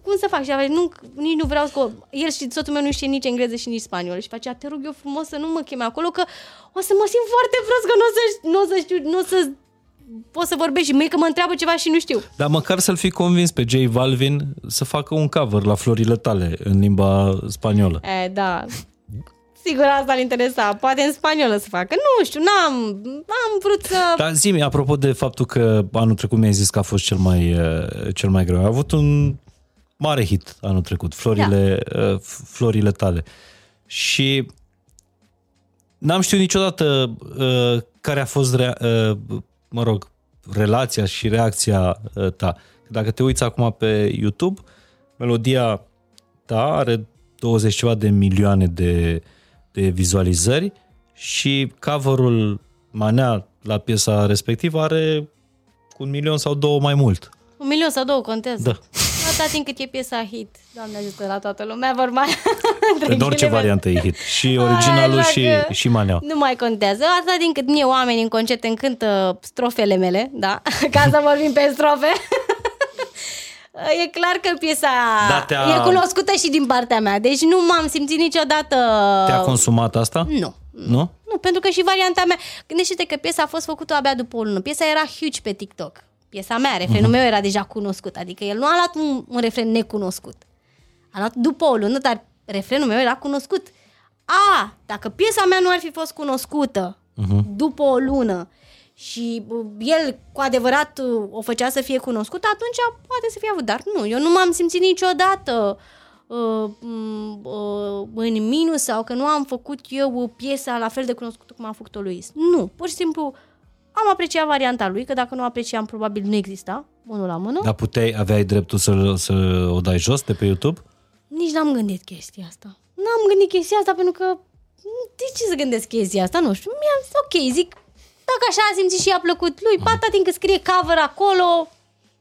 cum să fac? Și avea, nici nu vreau să... El și soțul meu nu știe nici engleză și nici spaniolă. Și facea, te rog eu frumos să nu mă chemi acolo, că o să mă simt foarte prost, că nu o să știu, pot să vorbesc și mie că mă întreabă ceva și nu știu. Dar măcar să-l fi convins pe J Balvin să facă un cover la Florile tale în limba spaniolă. Da... Sigur, asta l interesa. Poate în spaniolă să facă. Nu știu, n-am vrut să... Dar zi-mi, apropo de faptul că anul trecut mi-ai zis că a fost cel mai greu. A avut un mare hit anul trecut, Florile tale. Și n-am știut niciodată care a fost relația și reacția ta. Dacă te uiți acum pe YouTube, melodia ta are 20 ceva de milioane de vizualizări și cover-ul Manea la piesa respectivă are 1 milion sau 2 mai mult. 1 milion sau 2, contează. Da. Atâta timp cât e piesa hit. Doamne ajută, la toată lumea vor mai... În orice variantă e hit. Și originalul și Manea. Nu mai contează. Atâta timp cât mie oamenii în concert îmi cântă strofele mele, da? Ca să vorbim pe strofe... E clar că piesa e cunoscută și din partea mea. Deci nu m-am simțit niciodată... Te-a consumat asta? Nu. Nu? Nu, pentru că și varianta mea... Gândește-te că piesa a fost făcută abia după o lună. Piesa era huge pe TikTok. Piesa mea, refrenul meu era deja cunoscut. Adică el nu a luat un refren necunoscut. A luat după o lună, dar refrenul meu era cunoscut. Dacă piesa mea nu ar fi fost cunoscută după o lună, și el cu adevărat o făcea să fie cunoscut, atunci poate să fie avut. Dar nu, eu nu m-am simțit niciodată în minus sau că nu am făcut eu piesa la fel de cunoscută cum am făcut-o lui Is. Nu, pur și simplu am apreciat varianta lui, că dacă nu apreciam probabil nu exista, unul la mână. Dar aveai dreptul să o dai jos de pe YouTube? Nici n-am gândit chestia asta. N-am gândit chestia asta pentru că de ce să gândesc chestia asta? Nu știu, mi-am zis ok, zic dacă așa a simțit și i-a plăcut lui, pata din că scrie cover acolo,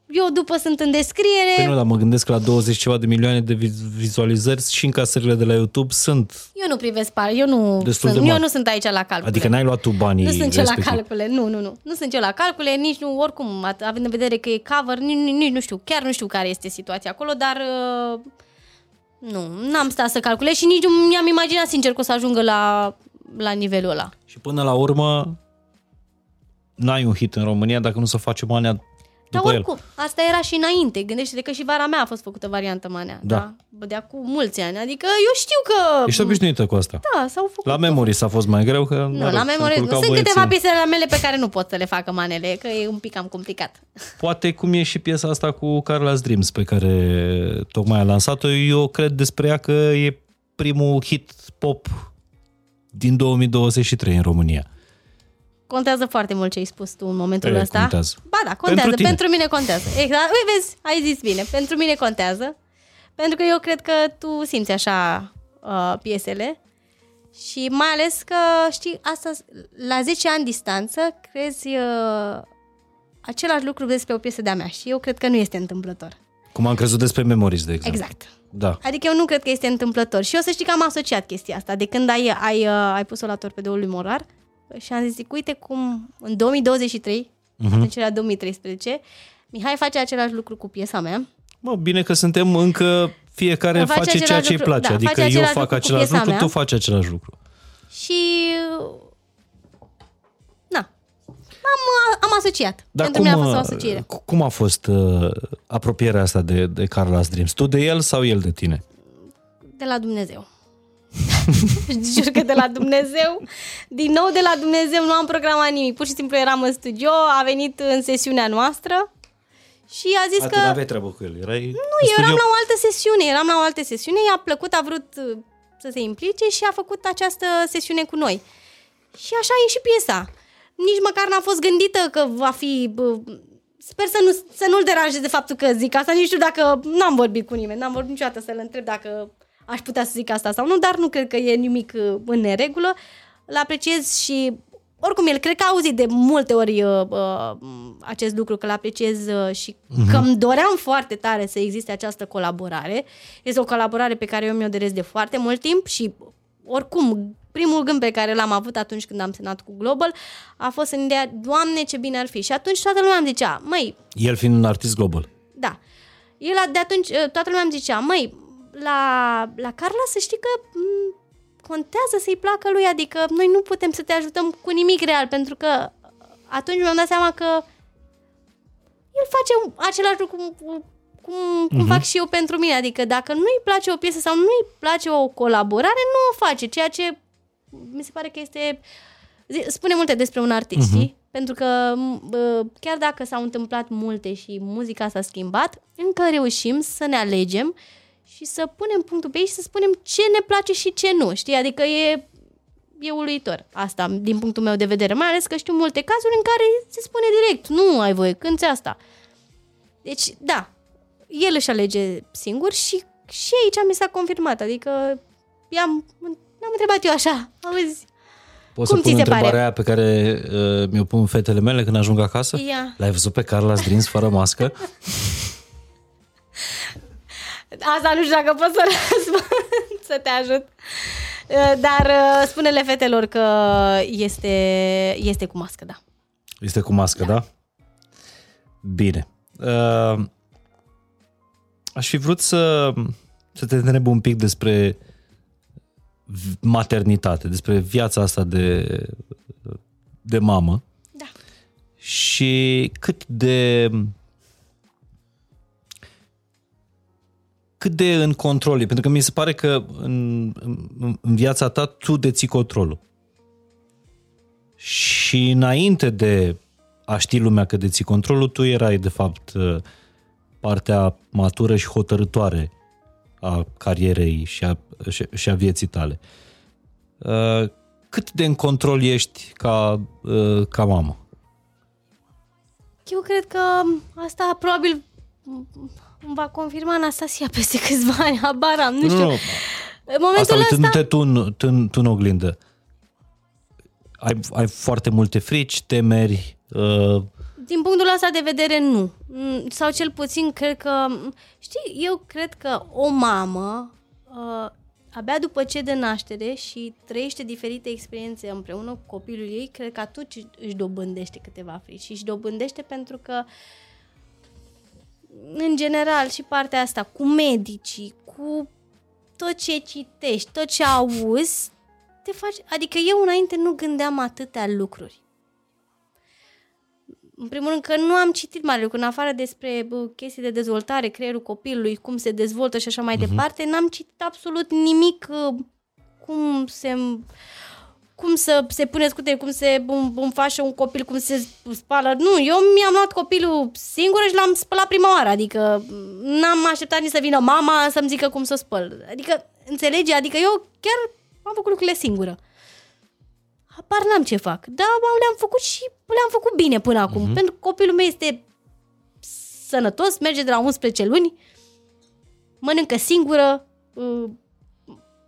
eu după sunt în descriere. Păi nu, dar mă gândesc că la 20 ceva de milioane de vizualizări și încasările de la YouTube sunt... Eu nu privesc, eu nu sunt aici la calcule. Adică n-ai luat tu banii respectiv. Nu sunt eu la calcule, nu. Nu sunt eu la calcule, nici nu, oricum, având în vedere că e cover, nici nu știu, chiar nu știu care este situația acolo, dar... Nu, n-am stat să calculez și nici nu mi-am imaginat sincer că o să ajungă la nivelul ăla. Și până la urmă... N-ai un hit în România dacă nu se face Manea după el. Dar oricum, asta era și înainte. Gândește-te că și vara mea a fost făcută variantă Manea. Da. Da? De acum mulți ani. Adică eu știu că... Ești obișnuită cu asta. Da, s-au făcut. La Memories a fost mai greu că... Nu, la Memories. Sunt câteva piesele mele pe care nu pot să le facă manele, că e un pic cam complicat. Poate cum e și piesa asta cu Carla's Dreams pe care tocmai a lansat-o. Eu cred despre ea că e primul hit pop din 2023 în România. Contează foarte mult ce ai spus tu în momentul ăsta. Contează. Ba da, contează. Pentru mine contează. Exact. Ui, vezi, ai zis bine. Pentru mine contează. Pentru că eu cred că tu simți așa piesele Și mai ales că, știi, asta la 10 ani distanță, crezi același lucru despre o piesă de-a mea și eu cred că nu este întâmplător. Cum am crezut despre Memories, de exemplu. Exact. Da. Adică eu nu cred că este întâmplător. Și eu să știi că am asociat chestia asta. De când ai pus-o la torpedoul lui Morar și am zis, uite cum în 2023, în celea 2013, Mihai face același lucru cu piesa mea. Mă, bine că suntem încă... Fiecare face ceea ce îi place, da, adică eu fac același lucru, tu faci același lucru. Și... Na, am asociat. Dar cum a fost apropierea asta de Carla's Dreams? Tu de el sau el de tine? De la Dumnezeu. Jur că de la Dumnezeu. Din nou de la Dumnezeu, nu am programat nimic. Pur și simplu eram în studio, a venit în sesiunea noastră. Și a zis că... n-aveai treabă cu el, erai... Nu, eu eram la o altă sesiune, i-a plăcut, a vrut să se implice și a făcut această sesiune cu noi. Și așa e și piesa. Nici măcar n-a fost gândită că va fi... Sper să nu-l deranjez de faptul că zic asta, nici știu dacă... N-am vorbit cu nimeni, n-am vorbit niciodată să-l întreb dacă aș putea să zic asta sau nu, dar nu cred că e nimic în neregulă. L-apreciez și... Oricum, el cred că a auzit de multe ori acest lucru, că l-apreciez și că îmi doream foarte tare să existe această colaborare. Este o colaborare pe care eu mi-o doresc de foarte mult timp și, oricum, primul gând pe care l-am avut atunci când am semnat cu Global a fost în ideea, Doamne, ce bine ar fi. Și atunci toată lumea îmi zicea, măi... El fiind un artist Global. Da. El de atunci, toată lumea îmi zicea, măi, la Carla să știi că... contează să-i placă lui, adică noi nu putem să te ajutăm cu nimic real, pentru că atunci mi-am dat seama că el face același lucru cum fac și eu pentru mine, adică dacă nu-i place o piesă sau nu-i place o colaborare, nu o face, ceea ce mi se pare că este, spune multe despre un artist, știi? Pentru că chiar dacă s-au întâmplat multe și muzica s-a schimbat, încă reușim să ne alegem și să punem punctul pe ei și să spunem ce ne place și ce nu, știi? Adică e uluitor asta, din punctul meu de vedere. Mai ales că știu multe cazuri în care se spune direct, nu ai voie, cânti asta. Deci, da, el își alege singur și aici mi s-a confirmat. Adică, am întrebat eu așa, auzi, poți cum ți se pare? Pot să pun întrebarea aia pe care mi-o pun fetele mele când ajung acasă? Yeah. L-ai văzut pe Carla's Dreams fără mască? Asta nu știu dacă pot să răspund, să te ajut. Dar spune-le fetelor că este cu mască, da. Este cu mască, da? Bine. Aș fi vrut să te întreb un pic despre maternitate, despre viața asta de mamă. Da. Și cât de în control e? Pentru că mi se pare că în viața ta tu deții controlul. Și înainte de a ști lumea că deții controlul, tu erai de fapt partea matură și hotărătoare a carierei și a vieții tale. Cât de în control ești ca mamă? Eu cred că asta probabil... Îmi va confirma Anastasia peste câțiva ani, habar am, nu știu. Nu. Momentul ăsta... Uitându-te tu în oglindă, ai foarte multe frici, temeri? Din punctul ăsta de vedere, nu. Sau cel puțin, cred că... Știi, eu cred că o mamă, abia după ce dă naștere și trăiește diferite experiențe împreună cu copilul ei, cred că atunci își dobândește câteva frici. Și își dobândește pentru că în general și partea asta cu medicii, cu tot ce citești, tot ce auzi, te faci... Adică eu înainte nu gândeam atâtea lucruri. În primul rând că nu am citit mare lucruri, în afară despre chestii de dezvoltare, creierul copilului, cum se dezvoltă și așa mai departe, n-am citit absolut nimic cum să se pune scutele, cum se înfașă un copil, cum se spală. Nu, eu mi-am luat copilul singură și l-am spălat prima oară. Adică n-am așteptat nici să vină mama să-mi zică cum să o spăl. Adică, înțelege? Adică eu chiar am făcut lucrurile singură. Apar n-am ce fac. Dar le-am făcut și le-am făcut bine până acum. Pentru că copilul meu este sănătos, merge de la 11 luni, mănâncă singură,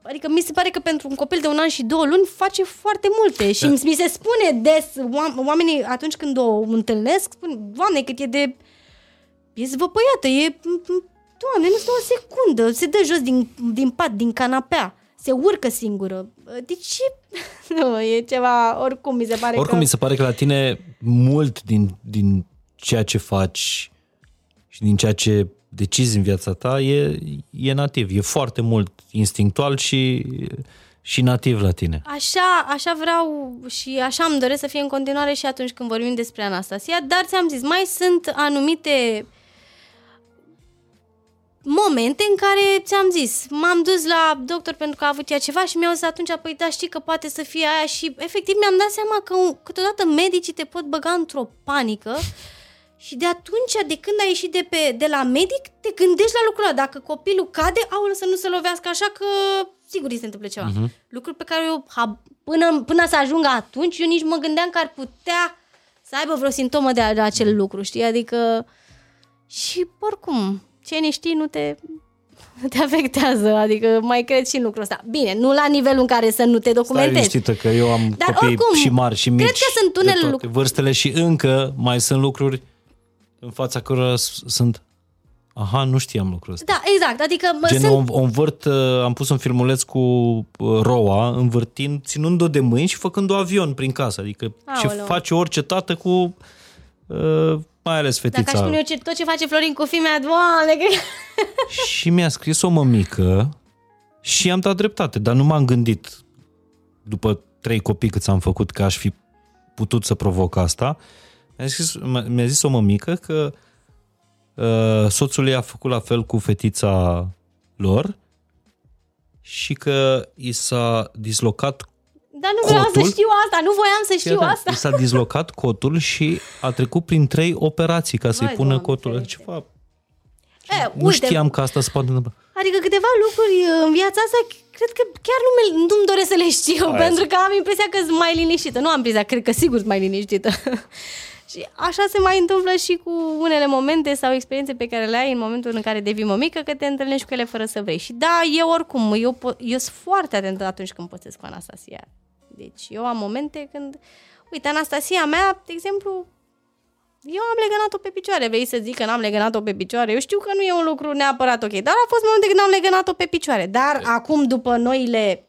Adică mi se pare că pentru un copil de 1 an și 2 luni face foarte multe și mi se spune des, oamenii atunci când o întâlnesc spun, Doamne, cât e de... e zvăpăiată, e... Doamne, nu stă o secundă, se dă jos din pat, din canapea, se urcă singură. Deci, nu, e ceva, oricum mi se pare oricum mi se pare că la tine mult din ceea ce faci și din ceea ce decizi în viața ta e nativ, e foarte mult instinctual și nativ la tine. Așa vreau și așa îmi doresc să fie în continuare și atunci când vorbim despre Anastasia, dar ți-am zis, mai sunt anumite momente în care, ți-am zis, m-am dus la doctor pentru că a avut ea ceva și mi-au zis atunci, păi da, știi că poate să fie aia și efectiv mi-am dat seama că câteodată medicii te pot băga într-o panică și de atunci, de când ai ieșit de la medic, te gândești la lucrul ăla. Dacă copilul cade, aoleu, să nu se lovească, așa că sigur îi se întâmplă ceva. Uh-huh. Lucruri pe care eu, până să ajungă atunci, eu nici mă gândeam că ar putea să aibă vreo simptomă de acel lucru, știi? Adică, și oricum, ce ne știi nu te afectează, adică mai cred și în lucrul ăsta. Bine, nu la nivelul în care să nu te documentezi. Stai liniștită că eu am dar copii oricum, și mari și mici, cred că sunt unele lucruri. Vârstele și încă mai sunt lucruri în fața cărora sunt... Aha, nu știam lucrul ăsta. Da, exact. Adică am pus un filmuleț cu roa, învârtind, ținând-o de mâini și făcând-o avion prin casă. Adică ce face orice tată cu... mai ales fetița. Dacă aș spune eu tot ce face Florin cu fimea, Doamne! Și mi-a scris o mămică și am dat dreptate, dar nu m-am gândit după 3 copii cât am făcut că aș fi putut să provoc asta. Mi-a zis o mămică că soțul ei a făcut la fel cu fetița lor și că i s-a dislocat dar nu vreau cotul. Să știu asta, nu voiam să știu asta. I s-a dislocat cotul și a trecut prin 3 operații ca să-i pună cotul. Ceva... nu știam că asta se poate întâmpla. Adică câteva lucruri în viața asta, cred că chiar nu-mi doresc să le știu, pentru că am impresia că sunt mai liniștită. Nu am impresia, cred că sigur sunt mai liniștită. Și așa se mai întâmplă și cu unele momente sau experiențe pe care le ai în momentul în care devii mămică, că te întâlnești cu ele fără să vrei. Și da, eu oricum, eu sunt foarte atentă atunci când pățesc cu Anastasia. Deci eu am momente când, uite, Anastasia mea, de exemplu, eu am legănat-o pe picioare. Vrei să zic că n-am legănat-o pe picioare? Eu știu că nu e un lucru neapărat ok, dar a fost momente când n-am legănat-o pe picioare. Dar acum, după noile...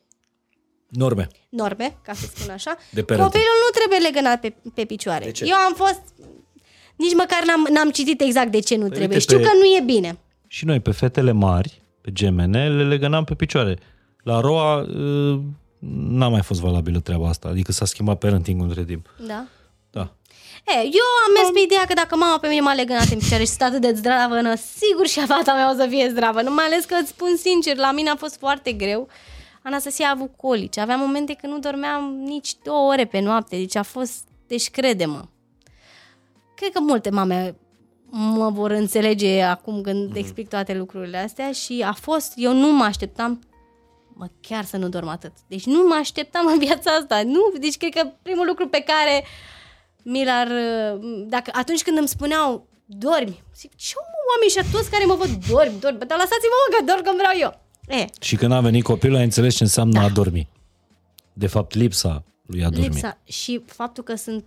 Norme, ca să spun așa, copilul nu trebuie legănat pe picioare. Eu am fost... Nici măcar n-am citit exact de ce nu trebuie. Știu că nu e bine. Și noi, pe fetele mari, pe gemene, le legănam pe picioare. La roa... n-a mai fost valabilă treaba asta, adică s-a schimbat parenting-ul între timp. Da. Eu am mers pe ideea că dacă mama pe mine m-a legănat în picioare și sunt atât de zdravă, sigur și fata mea o să fie zdravă, mai ales că îți spun sincer, la mine a fost foarte greu. Anastasia a avut colici, aveam momente când nu dormeam nici 2 ore pe noapte, deci a fost, deci crede-mă. Cred că multe mame mă vor înțelege acum când explic toate lucrurile astea și a fost, eu nu mă așteptam chiar să nu dorm atât. Deci nu mă așteptam în viața asta. Nu, deci cred că primul lucru pe care atunci când îmi spuneau dormi, zic, ce oamenii ăștia toți care mă văd dormi, dar lăsați-mă că dorm când vreau eu. Și când a venit copilul ai înțeles ce înseamnă a dormi. De fapt lipsa lui a dormi. Lipsa și faptul că sunt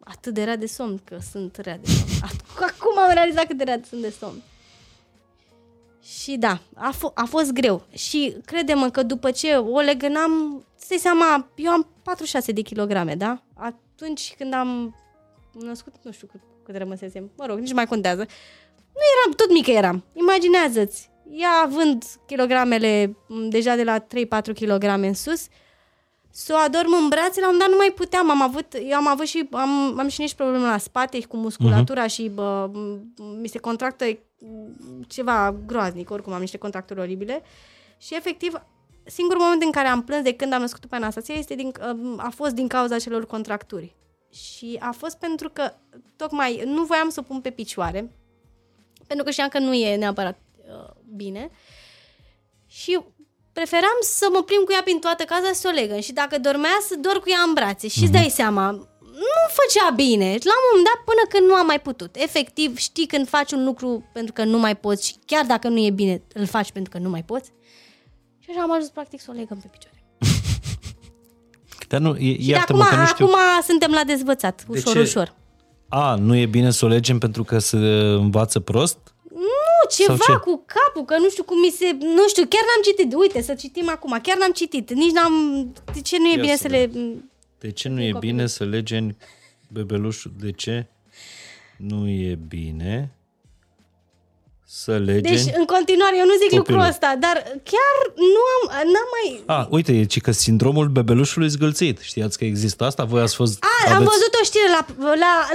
atât de rea de somn, Acum am realizat cât de rea sunt de somn. Și da, a fost greu. Și crede-mă că după ce o legănam, să-i seama, eu am 46 de kilograme, da? Atunci când am născut, nu știu cât rămăsesem, mă rog, nici mai contează. Nu eram, tot mică eram. Imaginează-ți, ea având kilogramele deja de la 3-4 kilograme în sus, să o adorm în brațe, la un dat nu mai puteam. Am și niște probleme la spate cu musculatura și mi se contractă ceva groaznic, oricum am niște contracturi oribile și efectiv singurul moment în care am plâns de când am născut pe Anastasia a fost din cauza acelor contracturi și a fost pentru că tocmai nu voiam să o pun pe picioare pentru că știam că nu e neapărat bine și preferam să mă plimb cu ea prin toată casa să o legăm și dacă dormea să dor cu ea în brațe și îți dai seama nu făcea bine. La un moment dat, până când nu am mai putut. Efectiv, știi când faci un lucru pentru că nu mai poți și chiar dacă nu e bine, îl faci pentru că nu mai poți. Și așa am ajuns practic să o legăm pe picioare. Dar nu, iartă-mă că nu știu. Acum suntem la dezvățat, ușor, de ușor. A, nu e bine să o legem pentru că se învață prost? Nu, ceva cu capul, că nu știu cum mi se... Nu știu, chiar n-am citit. Uite, să citim acum. Chiar n-am citit. Nici n-am... De ce nu e bine să le... De ce nu e bine să legem bebelușul? De ce nu e bine... Să legem. Deci, în continuare, eu nu zic copilul. Lucrul ăsta, dar chiar n-am mai... A, uite, e că sindromul bebelușului zgâlțit. Știați că există asta? Voi ați fost... Am văzut o știre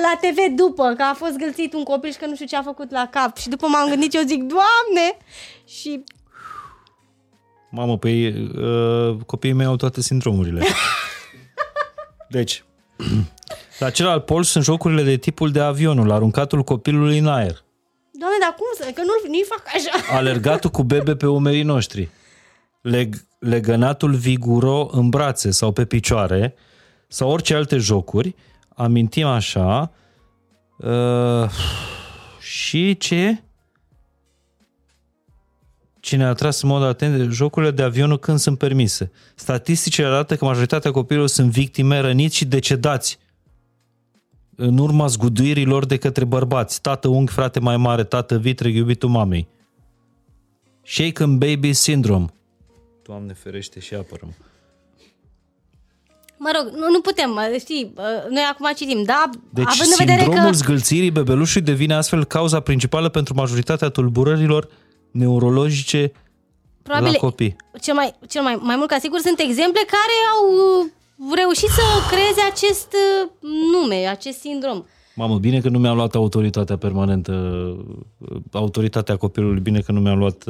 la TV după, că a fost zgâlțit un copil și că nu știu ce a făcut la cap. Și după m-am gândit, eu zic, Doamne! Și... Mamă, păi copiii mei au toate sindromurile. Deci, la celălalt pol sunt jocurile de tipul de avionul, aruncatul copilului în aer. Doamne, dar cum să... Că nu-i fac așa. Alergatul cu bebe pe umerii noștri. Legănatul viguro în brațe sau pe picioare sau orice alte jocuri. Amintim așa. Și ce? Cine a atras în mod atent jocurile de avionul când sunt permise. Statisticile arată că majoritatea copiilor sunt victime, răniți și decedați în urma zguduirilor de către bărbați, tată unghi, frate mai mare, tată vitreg, iubitul mamei. Shaken Baby Syndrome. Doamne ferește și apărăm. Mă rog, nu putem, știi, noi acum citim, da? Deci având în vedere că sindromul zgâlțirii bebelușului devine astfel cauza principală pentru majoritatea tulburărilor neurologice probabil la copii. Cel mai mult ca sigur sunt exemple care au... reușit să creeze acest nume, acest sindrom. Mamă, bine că nu mi-am luat autoritatea permanentă, autoritatea copilului, bine că nu mi-am luat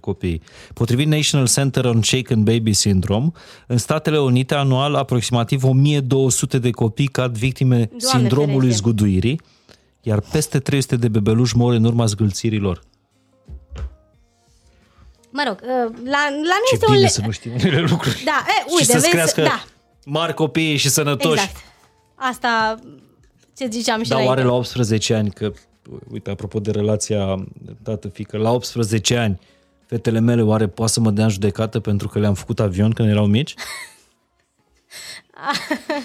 copiii. Potrivit National Center on Shaken Baby Syndrome, în Statele Unite anual aproximativ 1200 de copii cad victime sindromului zguduirii, iar peste 300 de bebeluși mor în urma zgâlțirii lor. Mă rog, la noi este bine să nu știm unele lucruri. Da, uite, și să-ți crească... Da. Mari copii și sănătoși. Exact. Asta ce ziceam și la... Dar oare la 18 ani, că, uite, apropo de relația tată-fică, la 18 ani, fetele mele oare poate să mă dea în judecată pentru că le-am făcut avion când erau mici?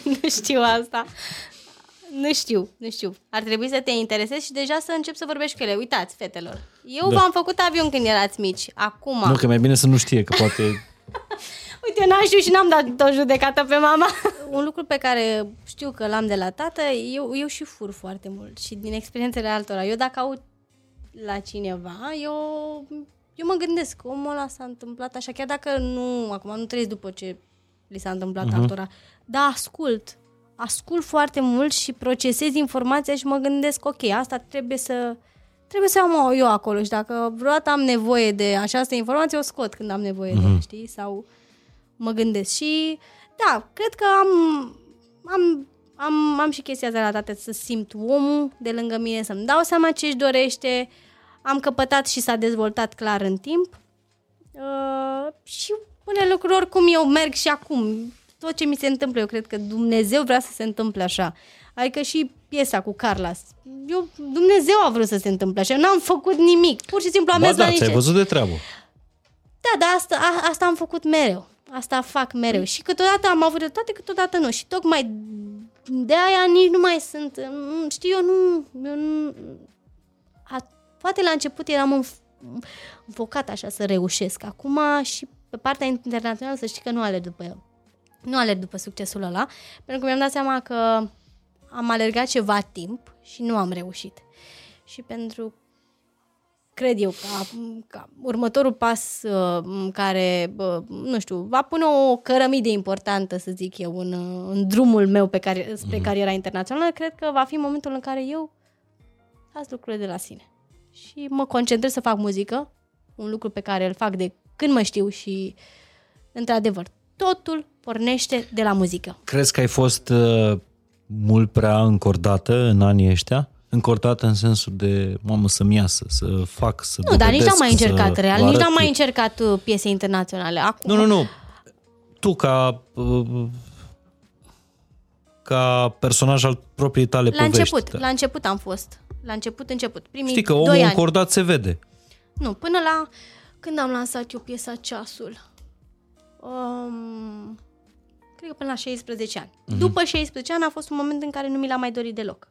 Nu știu asta. Nu știu. Ar trebui să te interesezi și deja să începi să vorbești cu ele. Uitați, fetelor, eu v-am făcut avion când erați mici. Acum... Nu, că mai bine să nu știe, că poate... Uite, eu n-am știut și n-am dat o judecată pe mama. Un lucru pe care știu că l-am de la tată, eu și fur foarte mult și din experiențele altora. Eu dacă aud la cineva, eu mă gândesc, omul ăla s-a întâmplat așa, chiar dacă nu, acum nu trăiesc după ce li s-a întâmplat altora, dar ascult foarte mult și procesez informația și mă gândesc, ok, asta trebuie să am eu acolo și dacă vreodată am nevoie de această informație, o scot când am nevoie de, știi, sau... Mă gândesc și, da, cred că am și chestia asta la tată, să simt omul de lângă mine, să-mi dau seama ce își dorește, am căpătat și s-a dezvoltat clar în timp și unele lucruri oricum eu merg și acum, tot ce mi se întâmplă, eu cred că Dumnezeu vrea să se întâmple așa, adică și piesa cu Carla's, Dumnezeu a vrut să se întâmple așa, n-am făcut nimic, pur și simplu am mers la niște. Ba da, ți-ai văzut de treabă. Da, dar asta am făcut mereu. Asta fac mereu și câteodată am avut de toate, câteodată nu și tocmai de aia nici nu mai sunt, știu, eu nu poate la început eram înfocat așa să reușesc, acum și pe partea internațională să știi că nu alerg după succesul ăla, pentru că mi-am dat seama că am alergat ceva timp și nu am reușit și pentru cred eu ca următorul pas care, nu știu, va pune o cărămidă importantă, să zic eu, în drumul meu spre cariera internațională, cred că va fi momentul în care eu las lucrurile de la sine. Și mă concentrez să fac muzică, un lucru pe care îl fac de când mă știu și, într-adevăr, totul pornește de la muzică. Crezi că ai fost mult prea încordată în anii ăștia? Încordată în sensul de, mamă, să-mi iasă, să fac, să dovedesc. Nu, dar nici n-am mai încercat real, nici n-am mai încercat piese internaționale. Acum... Nu. Tu ca personaj al propriei tale povești. La început am fost. La început. Primii 2 ani. Știi că omul încordat se vede. Nu, până la când am lansat eu piesa Ceasul. cred că până la 16 ani. Uh-huh. După 16 ani a fost un moment în care nu mi l-am mai dorit deloc.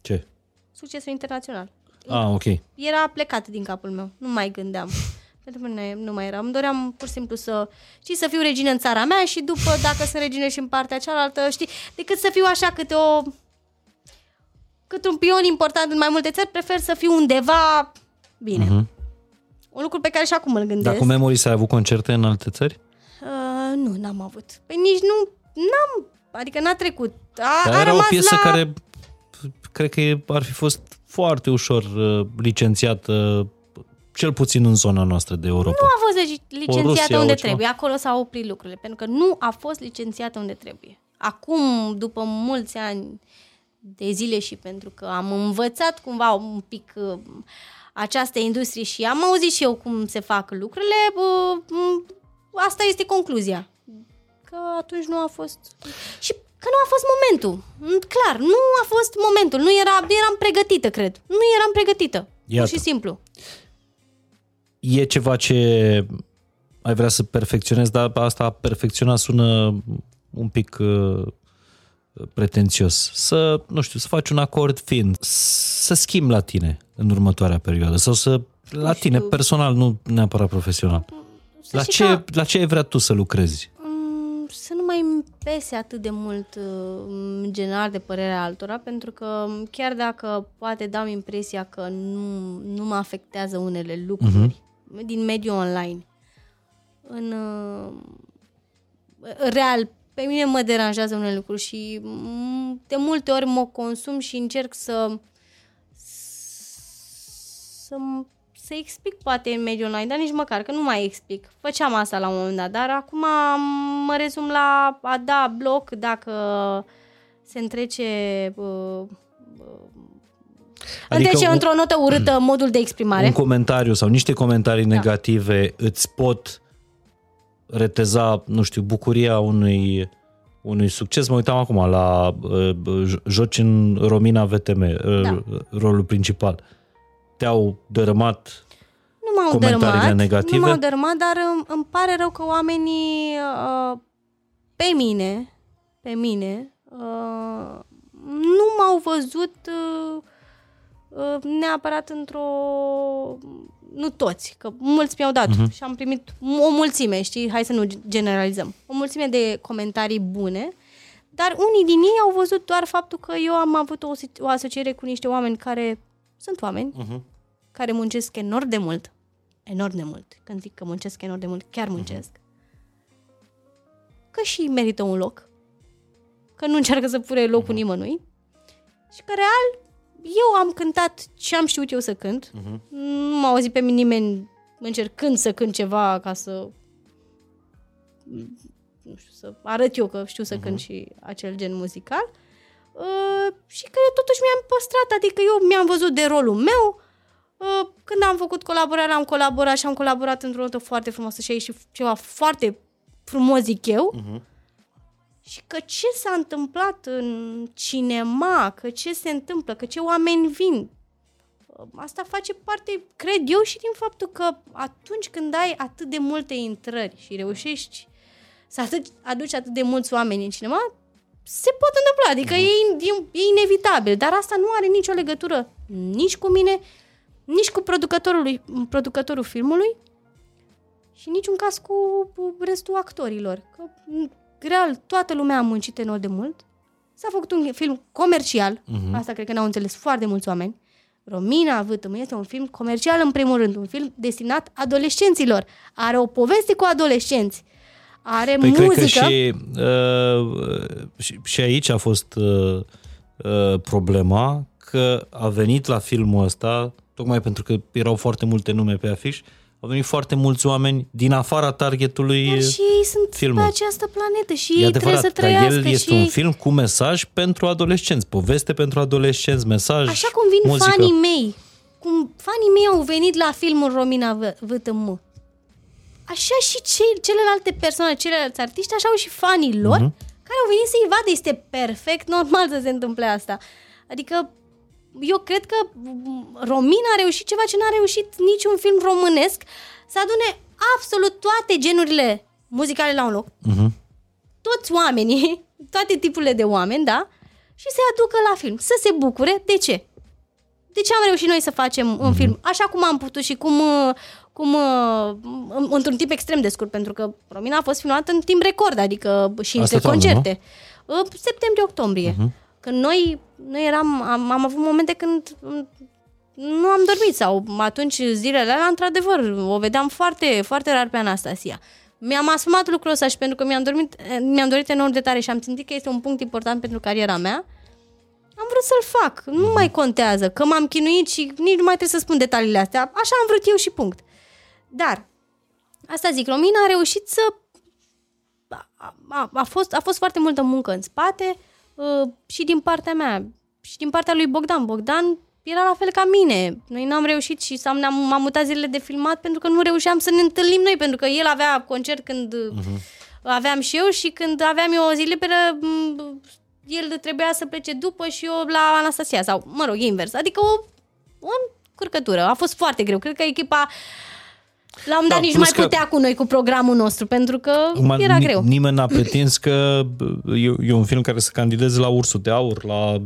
Ce? Succesul internațional. Ah, ok. Era plecat din capul meu, nu mai gândeam. Pentru mine nu mai eram, doream pur și simplu să fiu regină în țara mea și după, dacă sunt regină și în partea cealaltă, știi, decât să fiu așa cât un pion important în mai multe țări, prefer să fiu undeva bine. Uh-huh. Un lucru pe care și acum îl gândesc. Dar cu Memories ai avut concerte în alte țări? Nu, n-am avut. Păi nici nu, n-am, adică n-a trecut. Dar era o piesă care cred că ar fi fost foarte ușor licențiată, cel puțin în zona noastră de Europa. Nu a fost licențiată Rusia, unde trebuie. Acolo s-au oprit lucrurile, pentru că nu a fost licențiată unde trebuie. Acum, după mulți ani de zile și pentru că am învățat cumva un pic această industrie și am auzit și eu cum se fac lucrurile, asta este concluzia. Că atunci nu a fost... Și că nu a fost momentul. Clar, nu a fost momentul. Nu eram pregătită, cred. Nu eram pregătită. Iată. Pur și simplu. E ceva ce ai vrea să perfecționezi, dar asta a perfecționa sună un pic pretențios. Să, nu știu, să faci un acord fin, să schimbi la tine în următoarea perioadă sau să, la tine, personal, nu neapărat profesional. La ce ai vrea tu să lucrezi? Să nu mai pese atât de mult în general de părerea altora, pentru că chiar dacă poate dau impresia că nu mă afectează unele lucruri din mediul online, în real pe mine mă deranjează unele lucruri și de multe ori mă consum și încerc să explic poate în mediul online, dar nici măcar că nu mai explic. Făceam asta la un moment dat, dar acum mă rezum la a da bloc dacă se întrece, adică într-o notă urâtă modul de exprimare. Un comentariu sau niște comentarii negative îți pot reteza, nu știu, bucuria unui succes. Mă uitam acum la joci în Romina VâtăMâie, rolul principal. Te-au dărâmat comentariile negative? Nu m-au dărâmat, dar îmi pare rău că oamenii pe mine nu m-au văzut neapărat nu toți, că mulți mi-au dat și am primit o mulțime, știi, hai să nu generalizăm, o mulțime de comentarii bune, dar unii din ei au văzut doar faptul că eu am avut o asociere cu niște oameni care sunt oameni care muncesc enorm de mult. Enorm de mult. Când zic că muncesc enorm de mult, chiar muncesc. Că și merită un loc. Că nu încearcă să pune locul nimănui. Și că real, eu am cântat ce am știut eu să cânt. Nu m-a auzit pe mine nimeni încercând să cânt ceva ca să... Nu știu, să arăt eu că știu să cânt și acel gen muzical. Și că eu totuși mi-am păstrat, adică eu mi-am văzut de rolul meu. Când am făcut colaborarea, am colaborat și am colaborat într-o notă foarte frumoasă și a ieșit ceva foarte frumos, zic eu. Și că ce s-a întâmplat în cinema, că ce se întâmplă, că ce oameni vin, asta face parte, cred eu, și din faptul că atunci când ai atât de multe intrări și reușești să aduci atât de mulți oameni în cinema, se pot întâmpla, adică e inevitabil, dar asta nu are nicio legătură nici cu mine, nici cu producătorul filmului și niciun caz cu restul actorilor. Că, real, toată lumea a muncit enorm de mult. S-a făcut un film comercial, asta cred că n-au înțeles foarte mulți oameni. Romina VâtăMâie este un film comercial în primul rând, un film destinat adolescenților. Are o poveste cu adolescenți. Are muzică. Și aici a fost problema, că a venit la filmul ăsta, tocmai pentru că erau foarte multe nume pe afiș, au venit foarte mulți oameni din afara targetului filmului. Dar și ei sunt pe această planetă și ei trebuie să trăiască. El este un film cu mesaj pentru adolescenți, poveste pentru adolescenți, mesaj, așa cum vin muzică. Fanii mei au venit la filmul Romina VâtăMâie. Așa și celelalte persoane, celelalți artiști, așa au și fanii lor care au venit să-i vadă. Este perfect normal să se întâmple asta. Adică eu cred că Romina a reușit ceva ce n-a reușit niciun film românesc, să adune absolut toate genurile muzicale la un loc, toți oamenii, toate tipurile de oameni, da? Și se aducă la film, să se bucure. De ce? De ce am reușit noi să facem un film așa cum am putut și cum într-un timp extrem de scurt, pentru că Romina a fost filmată în timp record, adică și între concerte. Septembrie-octombrie. Când noi eram, am avut momente când nu am dormit sau atunci zilele alea, într-adevăr, o vedeam foarte, foarte rar pe Anastasia. Mi-am asumat lucrul ăsta și pentru că mi-am dorit enorm de tare și am simțit că este un punct important pentru cariera mea, am vrut să-l fac. Nu mai contează că m-am chinuit și nici nu mai trebuie să spun detaliile astea. Așa am vrut eu și punct. Dar, asta zic, Romina a reușit să... A fost foarte multă muncă în spate și din partea mea și din partea lui Bogdan. Bogdan era la fel ca mine. Noi n-am reușit și m-am mutat zilele de filmat pentru că nu reușeam să ne întâlnim noi, pentru că el avea concert când aveam și eu și când aveam eu o zi liberă, el trebuia să plece după și eu la Anastasia sau, mă rog, invers. Adică o încurcătură. A fost foarte greu. Cred că echipa la un dat nici nu mai putea cu noi, cu programul nostru, pentru că era greu. Nimeni n-a pretins că e un film care să candideze la Ursul de Aur, la...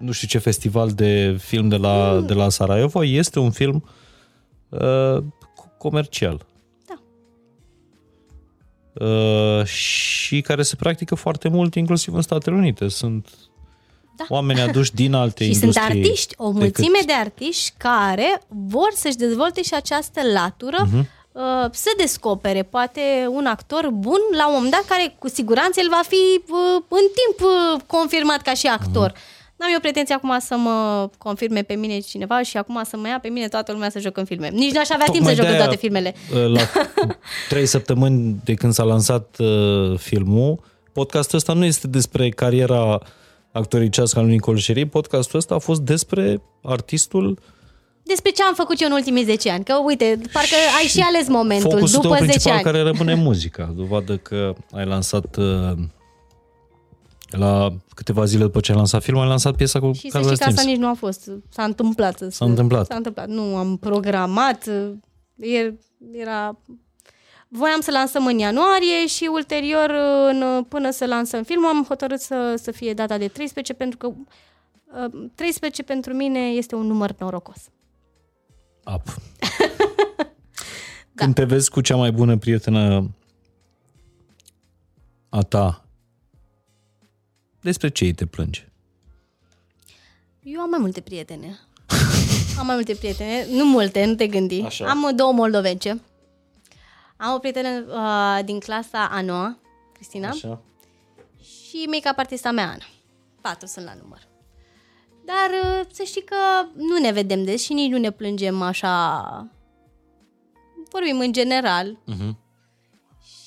nu știu ce festival de film de la Sarajevo, este un film comercial. Da. Și care se practică foarte mult, inclusiv în Statele Unite. Sunt oameni aduși din alte industrie. Și sunt artiști, o mulțime de artiști care vor să-și dezvolte și această latură, să descopere poate un actor bun la un moment dat, care cu siguranță el va fi în timp confirmat ca și actor. N-am eu pretenții acum să mă confirme pe mine cineva și acum să mă ia pe mine toată lumea să joc în filme. Nici n-aș avea timp să joc în toate filmele. La 3 săptămâni de când s-a lansat filmul, podcastul ăsta nu este despre cariera actoricească a lui Nicole Cherry, podcastul ăsta a fost despre artistul... Despre ce am făcut eu în ultimii 10 ani. Că, uite, parcă ai și ales momentul după 10 ani. Focusul principal care rămâne muzica. Dovadă că ai lansat... La câteva zile după ce am lansat filmul, am lansat piesa cu Carla's Dreams. Și să știi că asta nici nu a fost. S-a întâmplat. Nu am programat. Voiam să lansăm în ianuarie și ulterior, până să lansăm filmul, am hotărât să fie data de 13, pentru că 13 pentru mine este un număr norocos. Când te vezi cu cea mai bună prietenă a ta, despre ce îi te plângi? Eu am mai multe prietene. Nu multe, nu te gândi. Așa. Am 2 moldovence. Am o prietenă din clasa a 9-a, Cristina. Așa. Și make-up artista mea, Ana. 4 sunt la număr. Dar să știi că nu ne vedem des și nici nu ne plângem așa. Vorbim în general.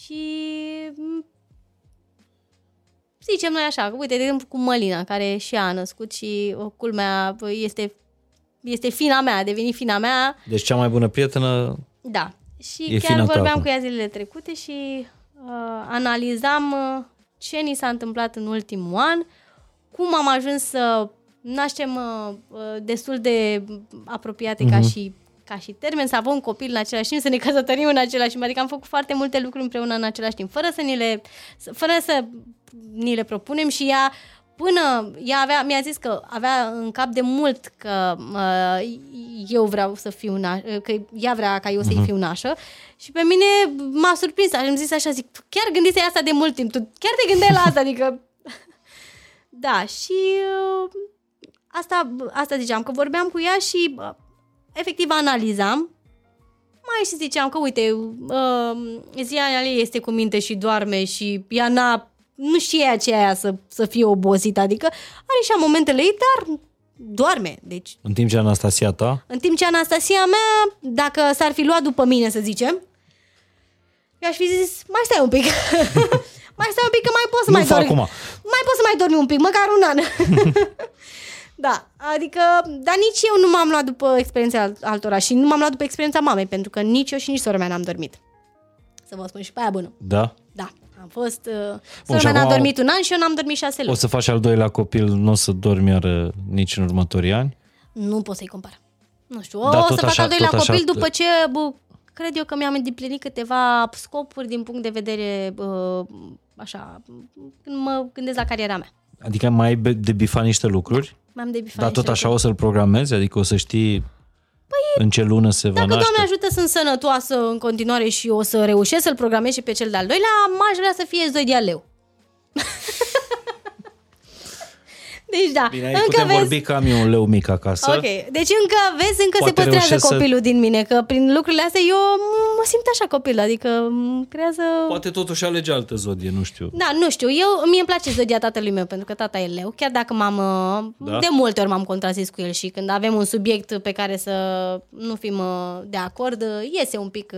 Și... zicem noi așa, uite, de exemplu cu Mălina, care și ea a născut și culmea este fina mea, a devenit fina mea. Deci cea mai bună prietenă. Da. Și chiar vorbeam cu ea zilele trecute și analizam ce ni s-a întâmplat în ultimul an, cum am ajuns să naștem destul de apropiate ca și termen, să avem copil în același timp, să ne căsătorim în același timp. Adică am făcut foarte multe lucruri împreună în același timp, fără să ni le propunem. Și ea, până ea mi-a zis că avea în cap de mult că eu vreau să fiu nașă, că ea vrea ca eu să-i fiu nașă. Și pe mine m-a surprins, am zis așa, zic, tu chiar gândisei asta de mult timp, tu chiar te gândeai la asta, adică... Da, și asta ziceam, că vorbeam cu ea și... efectiv analizam, mai și ziceam că, uite, ziua ei este cu minte și doarme și ea nu știe aceea să fie obosită, adică are și momentele ei, dar doarme. Deci, în timp ce Anastasia mea, dacă s-ar fi luat după mine, să zicem, i-aș fi zis, mai stai un pic, că mai poți să mai dormi. Mai poți să mai dormi un pic, măcar un an. Da, adică, dar nici eu nu m-am luat după experiența altora și nu m-am luat după experiența mamei, pentru că nici eu și nici sora mea n-am dormit. Să vă spun și pe aia bună. Da? Da, am fost... sora mea n-a dormit un an și eu n-am dormit 6 luni. O să faci al doilea copil, nu o să dormi iară nici în următorii ani? Nu pot să-i compar. Nu știu, o să fac al doilea copil după ce cred eu că mi-am îndeplinit câteva scopuri din punct de vedere, așa, când mă gândesc la cariera mea. Adică mai ai debifat niște lucruri? M-am debifat. Dar tot așa lucruri. O să-l programezi? Adică o să știi... Păi, în ce lună se va naște? Dacă Doamne ajută, sunt sănătoasă în continuare și o să reușesc să-l programez și pe cel de-al doilea, m-aș vrea să fie zodiac leu. Deci da. Bine, încă putem vorbi că am eu un leu mic acasă. Ok, deci încă vezi, încă poate se pătrează copilul din mine, că prin lucrurile astea eu mă simt așa copil, adică creează... Poate totuși alege altă zodie, nu știu. Da, nu știu, mie îmi place zodia tatălui meu, pentru că tata e leu, chiar dacă de multe ori m-am contrazis cu el și când avem un subiect pe care să nu fim de acord, iese un pic,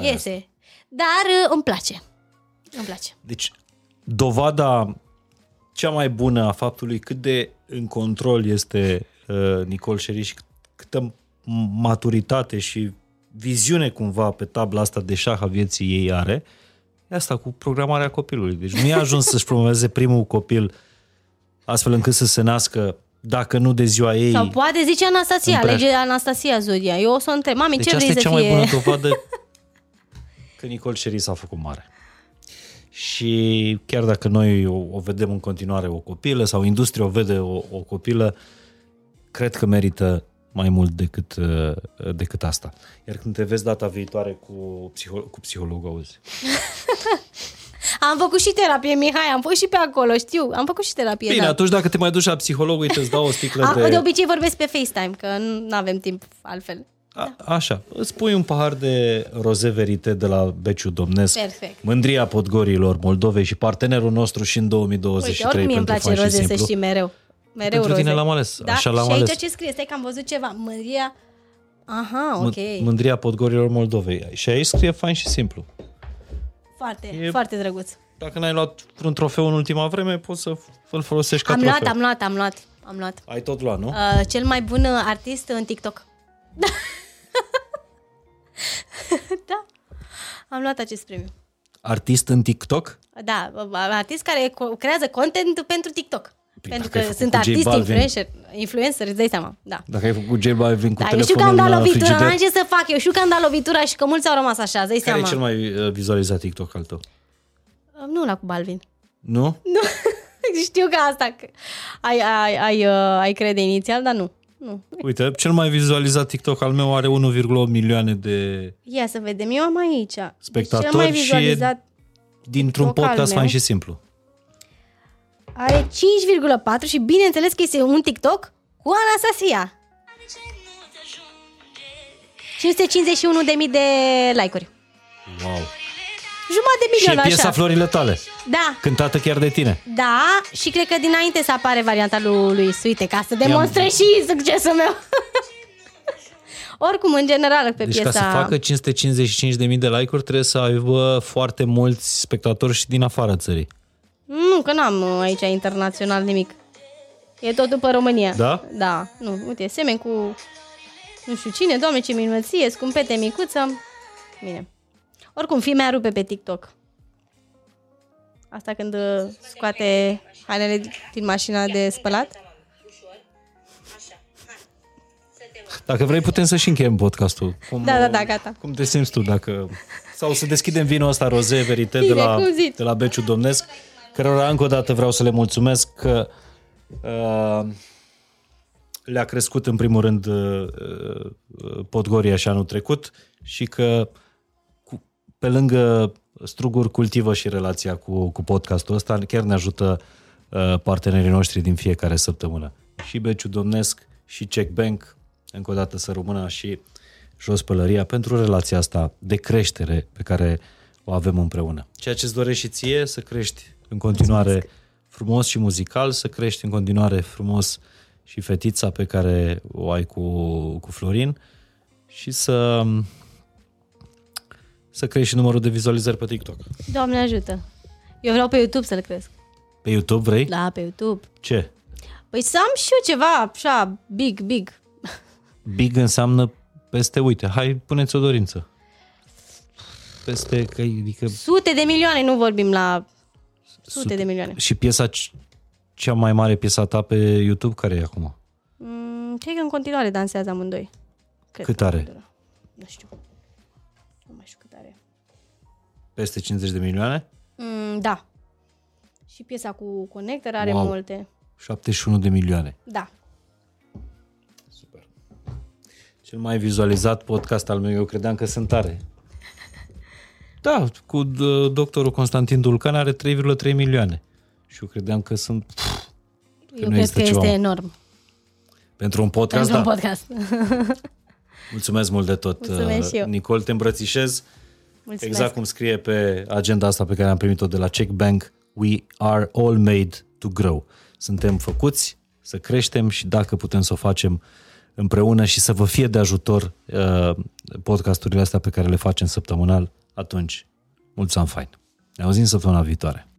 iese, dar îmi place, îmi place. Deci, dovada... cea mai bună a faptului cât de în control este Nicole Cherry și câtă maturitate și viziune cumva pe tabla asta de șah a vieții ei are, e asta cu programarea copilului. Deci nu i-a ajuns să-și promoveze primul copil astfel încât să se nască, dacă nu de ziua ei. Sau poate zice Anastasia, alege Anastasia zodia. Eu o să o întreb, mami, deci ce vrei să fie? Deci asta e cea mai bună dovadă că Nicole Cherry s-a făcut mare. Și chiar dacă noi o vedem în continuare o copilă sau industria o vede o copilă, cred că merită mai mult decât asta. Iar când te vezi data viitoare cu psihologul, auzi. Am făcut și terapie, Mihai, am fost și pe acolo, știu, am făcut și terapie. Bine, atunci dacă te mai duci la psiholog, uite, îți dau o sticlă de... De obicei vorbesc pe FaceTime, că nu avem timp altfel. Așa, îți pui un pahar de roze verite de la Beciul Domnesc. Perfect. Mândria Podgorilor Moldovei și partenerul nostru și în 2023. Uite, oricum îmi place roze, să știi, mereu pentru roze. Tine l-am ales, da? Așa l-am ales. Și aici ce scrie? Stai că am văzut ceva. Mândria... Aha, ok. Mândria Podgorilor Moldovei. Și aici scrie fain și simplu. Foarte drăguț. Dacă n-ai luat un trofeu în ultima vreme, poți să îl folosești ca trofeu. Am luat. Ai tot luat, nu? Cel mai bun artist în TikTok. Da. Am luat acest premiu. Artist în TikTok? Da, artist care creează content pentru TikTok. Păi, pentru că sunt artisti influencer, îți dai seama, da. Dacă ai făcut J Balvin cu telefonul în frigider. Am ce să fac, eu știu că am dat lovitura și că mulți au rămas așa, îți dai seama. Care e cel mai vizualizat TikTok al tău? Nu la cu Balvin. Nu? Știu că asta că ai crede inițial, dar nu. Nu. Uite, cel mai vizualizat TikTok al meu are 1,8 milioane de... Ia să vedem, eu am aici spectatori, deci, mai vizualizat și dintr-un TikTok podcast fain și simplu. Are 5,4 și bineînțeles că este un TikTok cu Anastasia. 551.000 de like-uri. Wow. Jumătate de milion, așa. Și piesa Florile tale. Da. Cântată chiar de tine. Da, și cred că dinainte să apare varianta lui Suite, ca să demonstrez și succesul meu. Oricum, în general, pe piesa... Deci ca să facă 555.000 de like-uri, trebuie să aibă foarte mulți spectatori și din afara țării. Nu, că n-am aici internațional nimic. E tot după România. Da? Da. Nu, uite, semeni cu... Nu știu cine, Doamne, ce minunăție, scumpete micuță. Bine. Oricum, fimea rupe pe TikTok. Asta când scoate hainele din mașina de spălat. Dacă vrei, putem să și încheiem podcastul. Da, gata. Cum te simți tu? Sau să deschidem vinul ăsta roze verite de la Beciul Domnesc, cărora încă o dată vreau să le mulțumesc că le-a crescut în primul rând Podgoria și anul trecut și că pe lângă struguri cultivă și relația cu podcastul ăsta, chiar ne ajută partenerii noștri din fiecare săptămână. Și Beciul Domnesc, și CEC Bank, încă o dată să rămână și jos pălăria pentru relația asta de creștere pe care o avem împreună. Ceea ce îți dorești și ție, să crești în continuare frumos și muzical, să crești în continuare frumos și fetița pe care o ai cu Florin și să crești numărul de vizualizări pe TikTok. Doamne ajută! Eu vreau pe YouTube să-l cresc. Pe YouTube vrei? Da, pe YouTube. Ce? Păi să am și eu ceva așa, big. Big înseamnă peste, uite, hai, puneți o dorință. Peste, că adică... Sute de milioane, nu vorbim la... Sute de milioane. Și piesa, cea mai mare piesa ta pe YouTube, care e acum? Cred că în continuare dansează amândoi. Cât are? nu știu, nu mai știu cât are. Peste 50 de milioane? Da. Și piesa cu Connector are multe. 71 de milioane. Da. Super. Cel mai vizualizat podcast al meu, eu credeam că sunt tare. Da, cu doctorul Constantin Dulcan are 3,3 milioane. Și eu credeam că sunt... Eu cred că este enorm. Pentru un podcast, da. Mulțumesc mult de tot. Mulțumesc și eu. Nicole, te îmbrățișez. Mulțumesc. Exact cum scrie pe agenda asta pe care am primit-o de la CEC Bank, we are all made to grow. Suntem făcuți să creștem și dacă putem să o facem împreună și să vă fie de ajutor podcasturile astea pe care le facem săptămânal, atunci mulți ani fain. Ne auzim săptămâna viitoare.